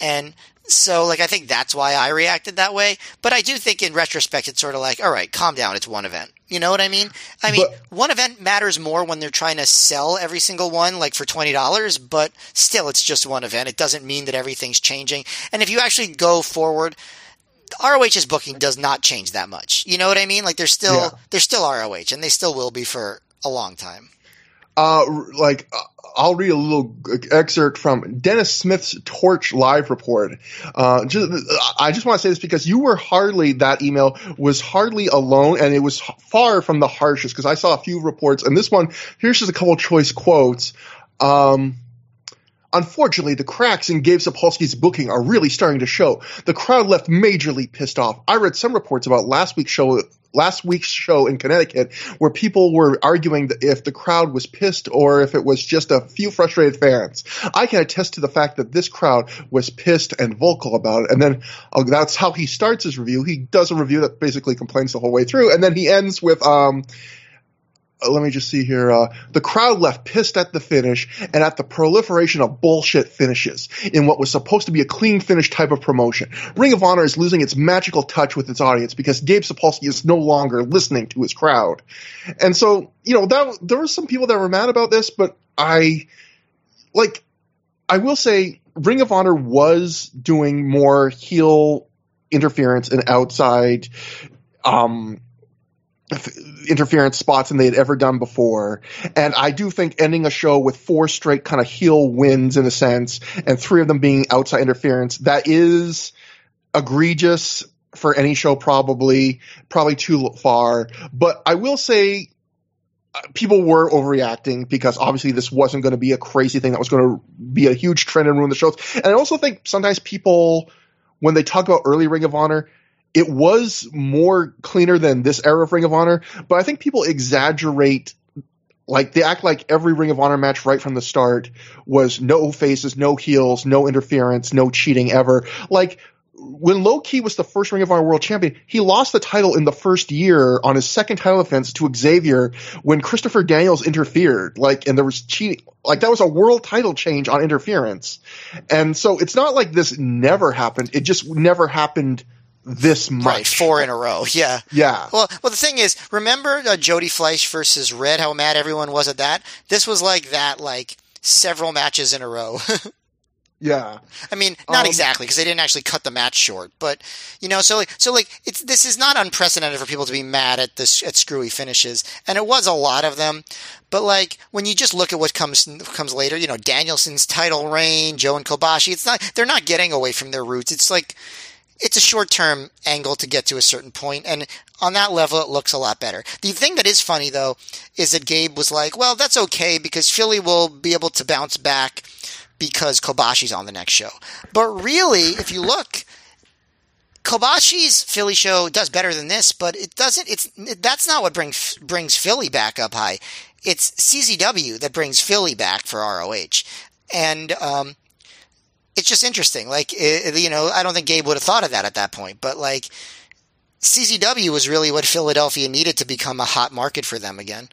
And so, like, I think that's why I reacted that way. But I do think in retrospect, it's sort of like, all right, calm down. It's one event. You know what I mean? I mean, but one event matters more when they're trying to sell every single one, like for $20, but still it's just one event. It doesn't mean that everything's changing. And if you actually go forward, ROH's booking does not change that much. You know what I mean? Like, they're still ROH, and they still will be for a long time. I'll read a little excerpt from Dennis Smith's Torch Live report. I just want to say this because you were hardly, that email was hardly alone, and it was far from the harshest because I saw a few reports. And this one, here's just a couple choice quotes. Unfortunately, the cracks in Gabe Sapolsky's booking are really starting to show. The crowd left majorly pissed off. I read some reports about last week's show in Connecticut where people were arguing that if the crowd was pissed or if it was just a few frustrated fans. I can attest to the fact that this crowd was pissed and vocal about it. And then that's how he starts his review. He does a review that basically complains the whole way through. And then he ends with, let me just see here. The crowd left pissed at the finish and at the proliferation of bullshit finishes in what was supposed to be a clean finish type of promotion. Ring of Honor is losing its magical touch with its audience because Gabe Sapolsky is no longer listening to his crowd. And so, you know, there were some people that were mad about this, but I will say Ring of Honor was doing more heel interference and outside interference spots than they had ever done before. And I do think ending a show with four straight kind of heel wins in a sense, and three of them being outside interference, that is egregious for any show, probably too far. But I will say people were overreacting because obviously this wasn't going to be a crazy thing that was going to be a huge trend and ruin the shows. And I also think sometimes people, when they talk about early Ring of Honor, it was more cleaner than this era of Ring of Honor, but I think people exaggerate. Like, they act like every Ring of Honor match right from the start was no faces, no heels, no interference, no cheating ever. Like, when Low-Ki was the first Ring of Honor World Champion, he lost the title in the first year on his second title defense to Xavier when Christopher Daniels interfered. Like, and there was cheating. Like, that was a world title change on interference. And so it's not like this never happened. It just never happened this much. Right, four in a row. Yeah. Yeah. Well, the thing is, remember Jody Fleisch versus Red, how mad everyone was at that? This was like that, like several matches in a row. Yeah. I mean, not exactly, because they didn't actually cut the match short, but you know, so like this is not unprecedented for people to be mad at this, at screwy finishes. And it was a lot of them, but like when you just look at what comes later, you know, Danielson's title reign, Joe and Kobashi, they're not getting away from their roots. It's like, it's a short-term angle to get to a certain point, and on that level, it looks a lot better. The thing that is funny, though, is that Gabe was like, well, that's okay, because Philly will be able to bounce back because Kobashi's on the next show. But really, if you look, Kobashi's Philly show does better than this, but it doesn't. That's not what brings Philly back up high. It's CZW that brings Philly back for ROH. And it's just interesting. Like, you know, I don't think Gabe would have thought of that at that point, but like CZW was really what Philadelphia needed to become a hot market for them again.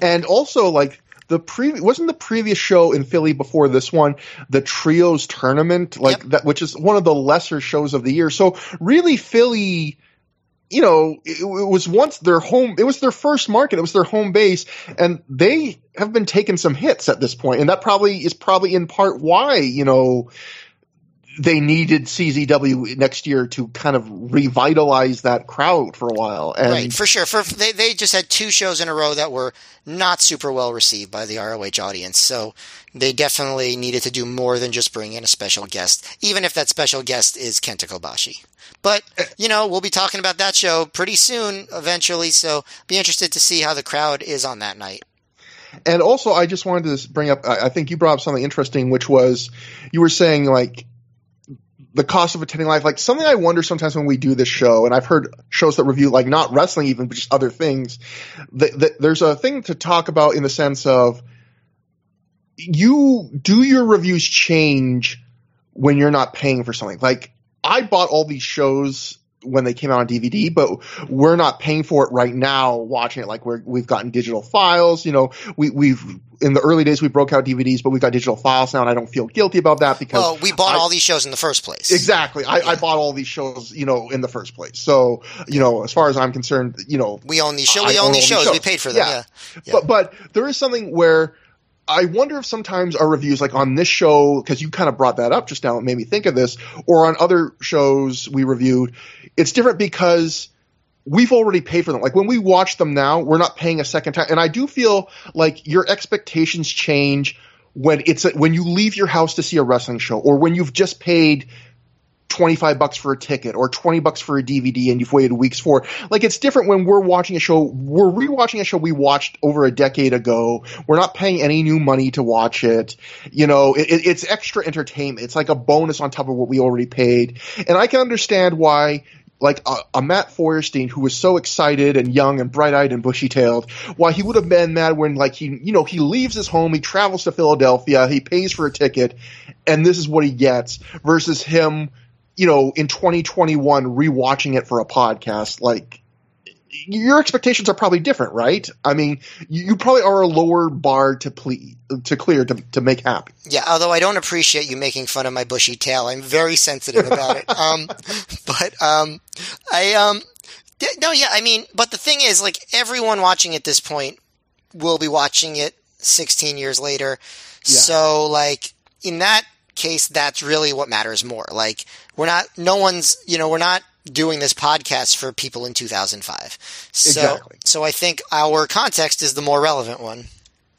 And also, like, wasn't the previous show in Philly before this one, the Trios Tournament, like, yep, that, which is one of the lesser shows of the year. So really Philly, you know, it was once their home, it was their first market, it was their home base, and they have been taking some hits at this point, and that is probably in part why, you know, they needed CZW next year to kind of revitalize that crowd for a while. And right, for sure. They just had two shows in a row that were not super well received by the ROH audience, so they definitely needed to do more than just bring in a special guest, even if that special guest is Kenta Kobashi. But, you know, we'll be talking about that show pretty soon, eventually, so be interested to see how the crowd is on that night. And also, I just wanted to bring up, I think you brought up something interesting, which was, you were saying, like, the cost of attending live, like something I wonder sometimes when we do this show, and I've heard shows that review like not wrestling even, but just other things, that there's a thing to talk about in the sense of your reviews change when you're not paying for something? Like I bought all these shows when they came out on DVD, but we're not paying for it right now watching it. Like we've gotten digital files, you know, we've in the early days we broke out DVDs, but we've got digital files now and I don't feel guilty about that because we bought all these shows in the first place. Exactly. I bought all these shows, you know, in the first place. So, you know, as far as I'm concerned, you know, we own these shows. We paid for them. Yeah. But there is something where I wonder if sometimes our reviews, like on this show, because you kind of brought that up just now, it made me think of this, or on other shows we reviewed, it's different because we've already paid for them. Like when we watch them now, we're not paying a second time. And I do feel like your expectations change when you leave your house to see a wrestling show, or when you've just paid $25 for a ticket or $20 for a DVD and you've waited weeks for. Like it's different when we're watching a show, we're rewatching a show we watched over a decade ago. We're not paying any new money to watch it. You know, it's extra entertainment. It's like a bonus on top of what we already paid. And I can understand why like a Matt Feuerstein who was so excited and young and bright-eyed and bushy-tailed, why he would have been mad when like he leaves his home, he travels to Philadelphia, he pays for a ticket and this is what he gets versus him, you know, in 2021, rewatching it for a podcast, like your expectations are probably different, right? I mean, you probably are a lower bar to clear to make happy. Yeah, although I don't appreciate you making fun of my bushy tail, I'm very sensitive about it. But the thing is, like everyone watching at this point will be watching it 16 years later, yeah. So like in that case, that's really what matters more. Like we're not doing this podcast for people in 2005. So, exactly. So I think our context is the more relevant one.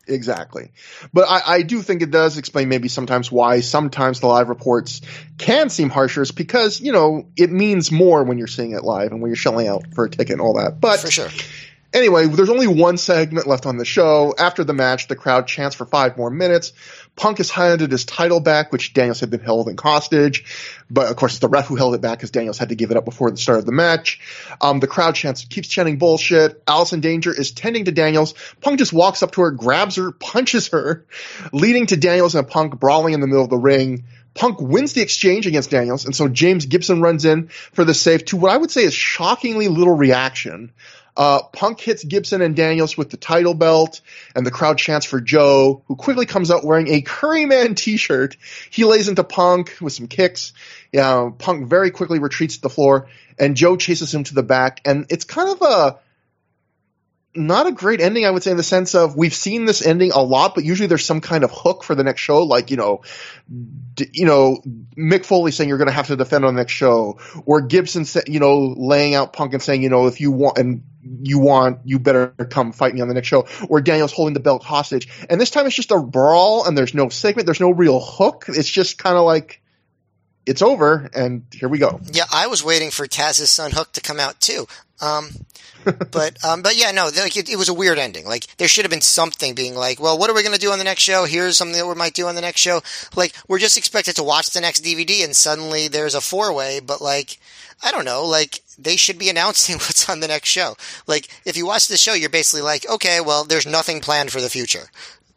Exactly. But I do think it does explain maybe sometimes why sometimes the live reports can seem harsher is because, you know, it means more when you're seeing it live and when you're shelling out for a ticket and all that. But for sure. Anyway, there's only one segment left on the show. After the match, the crowd chants for 5 more minutes. Punk has handed his title back, which Daniels had been holding hostage. But, of course, it's the ref who held it back because Daniels had to give it up before the start of the match. The crowd keeps chanting bullshit. Allison Danger is tending to Daniels. Punk just walks up to her, grabs her, punches her, leading to Daniels and Punk brawling in the middle of the ring. Punk wins the exchange against Daniels, and so James Gibson runs in for the save to what I would say is shockingly little reaction. Punk hits Gibson and Daniels with the title belt, and the crowd chants for Joe, who quickly comes out wearing a Curryman t-shirt. He lays into Punk with some kicks. Punk very quickly retreats to the floor, and Joe chases him to the back. And it's kind of not a great ending, I would say, in the sense of we've seen this ending a lot, but usually there's some kind of hook for the next show. Like, Mick Foley saying you're going to have to defend on the next show, or Gibson, laying out Punk and saying, if you want, you better come fight me on the next show, or Daniels holding the belt hostage. And this time it's just a brawl and there's no segment. There's no real hook. It's just kind of like, it's over and here we go. Yeah. I was waiting for Taz's son Hook to come out too. But yeah, no, like it was a weird ending. Like there should have been something being like, well, what are we going to do on the next show? Here's something that we might do on the next show. Like we're just expected to watch the next DVD and suddenly there's a 4-way, but like, I don't know, like they should be announcing what's on the next show. Like if you watch the show, you're basically like, okay, well, there's nothing planned for the future.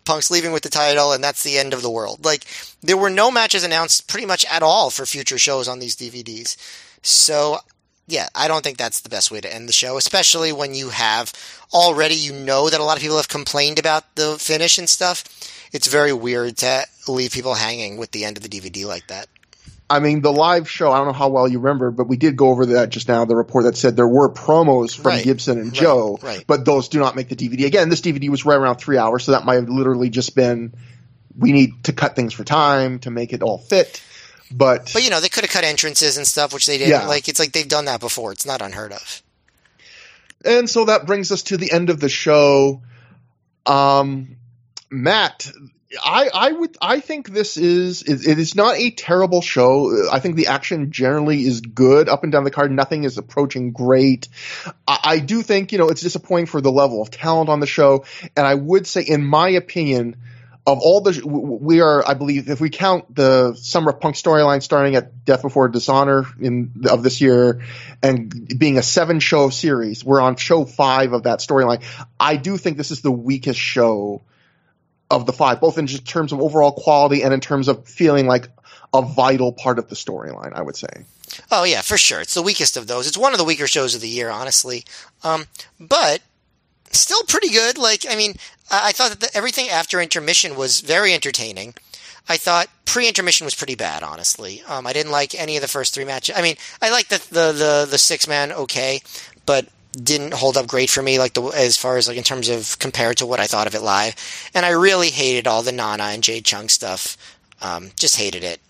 Punk's leaving with the title and that's the end of the world. Like there were no matches announced pretty much at all for future shows on these DVDs. So yeah, I don't think that's the best way to end the show, especially when you have already, that a lot of people have complained about the finish and stuff. It's very weird to leave people hanging with the end of the DVD like that. I mean, the live show, I don't know how well you remember, but we did go over that just now, the report that said there were promos from Gibson and Joe, but those do not make the DVD. Again, this DVD was right around 3 hours, so that might have literally just been, we need to cut things for time to make it all fit. But they could have cut entrances and stuff, which they didn't. Yeah. Like, it's like they've done that before. It's not unheard of. And so that brings us to the end of the show. Matt, I think it is not a terrible show. I think the action generally is good up and down the card. Nothing is approaching great. I do think, it's disappointing for the level of talent on the show. And I would say, in my opinion, of all the, we are, I believe, if we count the Summer of Punk storyline starting at Death Before Dishonor of this year and being a 7-show series, we're on show 5 of that storyline. I do think this is the weakest show of the 5, both in just terms of overall quality and in terms of feeling like a vital part of the storyline, I would say. Oh, yeah, for sure. It's the weakest of those. It's one of the weaker shows of the year, honestly. But still pretty good. Like, I mean, I thought that everything after intermission was very entertaining. I thought pre-intermission was pretty bad, honestly. I didn't like any of the first 3 matches. I mean, I liked the 6-man okay, but didn't hold up great for me, like as far as like in terms of compared to what I thought of it live. And I really hated all the Nana and Jade Chung stuff. Just hated it.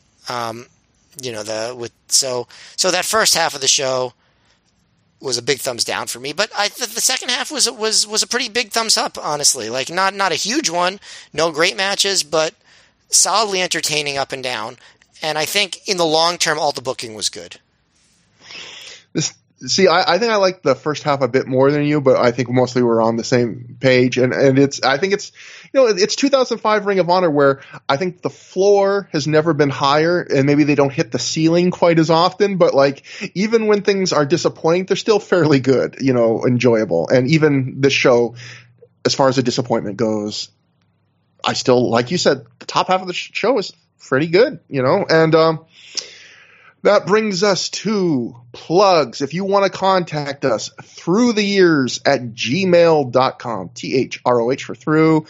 So that first half of the show was a big thumbs down for me, but the second half was a pretty big thumbs up, honestly. Like not a huge one, no great matches, but solidly entertaining up and down. And I think in the long term, all the booking was good. See, I think I like the first half a bit more than you, but I think mostly we're on the same page. And it's 2005 Ring of Honor, where I think the floor has never been higher, and maybe they don't hit the ceiling quite as often. But like, even when things are disappointing, they're still fairly good, enjoyable. And even this show, as far as the disappointment goes, I still, like you said, the top half of the show is pretty good, and. That brings us to plugs. If you want to contact us, through the years at gmail.com, THROH for through.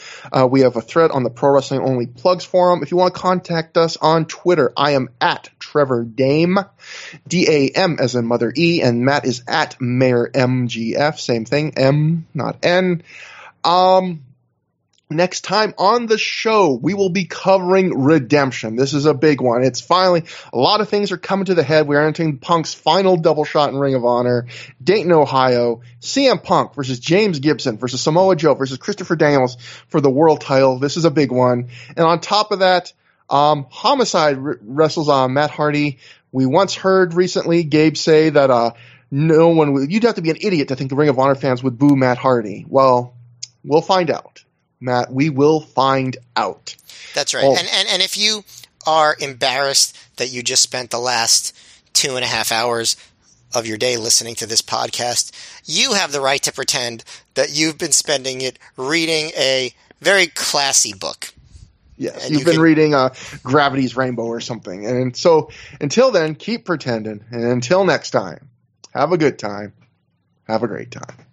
We have a thread on the Pro Wrestling Only Plugs forum. If you want to contact us on Twitter, I am at Trevor Dame, D-A-M as in Mother E, and Matt is at Mayor MGF, same thing, M, not N. Next time on the show, we will be covering Redemption. This is a big one. It's finally, a lot of things are coming to the head. We are entering Punk's final double shot in Ring of Honor. Dayton, Ohio, CM Punk versus James Gibson versus Samoa Joe versus Christopher Daniels for the world title. This is a big one. And on top of that, Homicide wrestles Matt Hardy. We once heard recently Gabe say that no one would, you'd have to be an idiot to think the Ring of Honor fans would boo Matt Hardy. Well, we'll find out. Matt, we will find out. That's right. Oh. And if you are embarrassed that you just spent the last 2.5 hours of your day listening to this podcast, you have the right to pretend that you've been spending it reading a very classy book. Yes, and you've been reading Gravity's Rainbow or something. And so until then, keep pretending. And until next time, have a good time. Have a great time.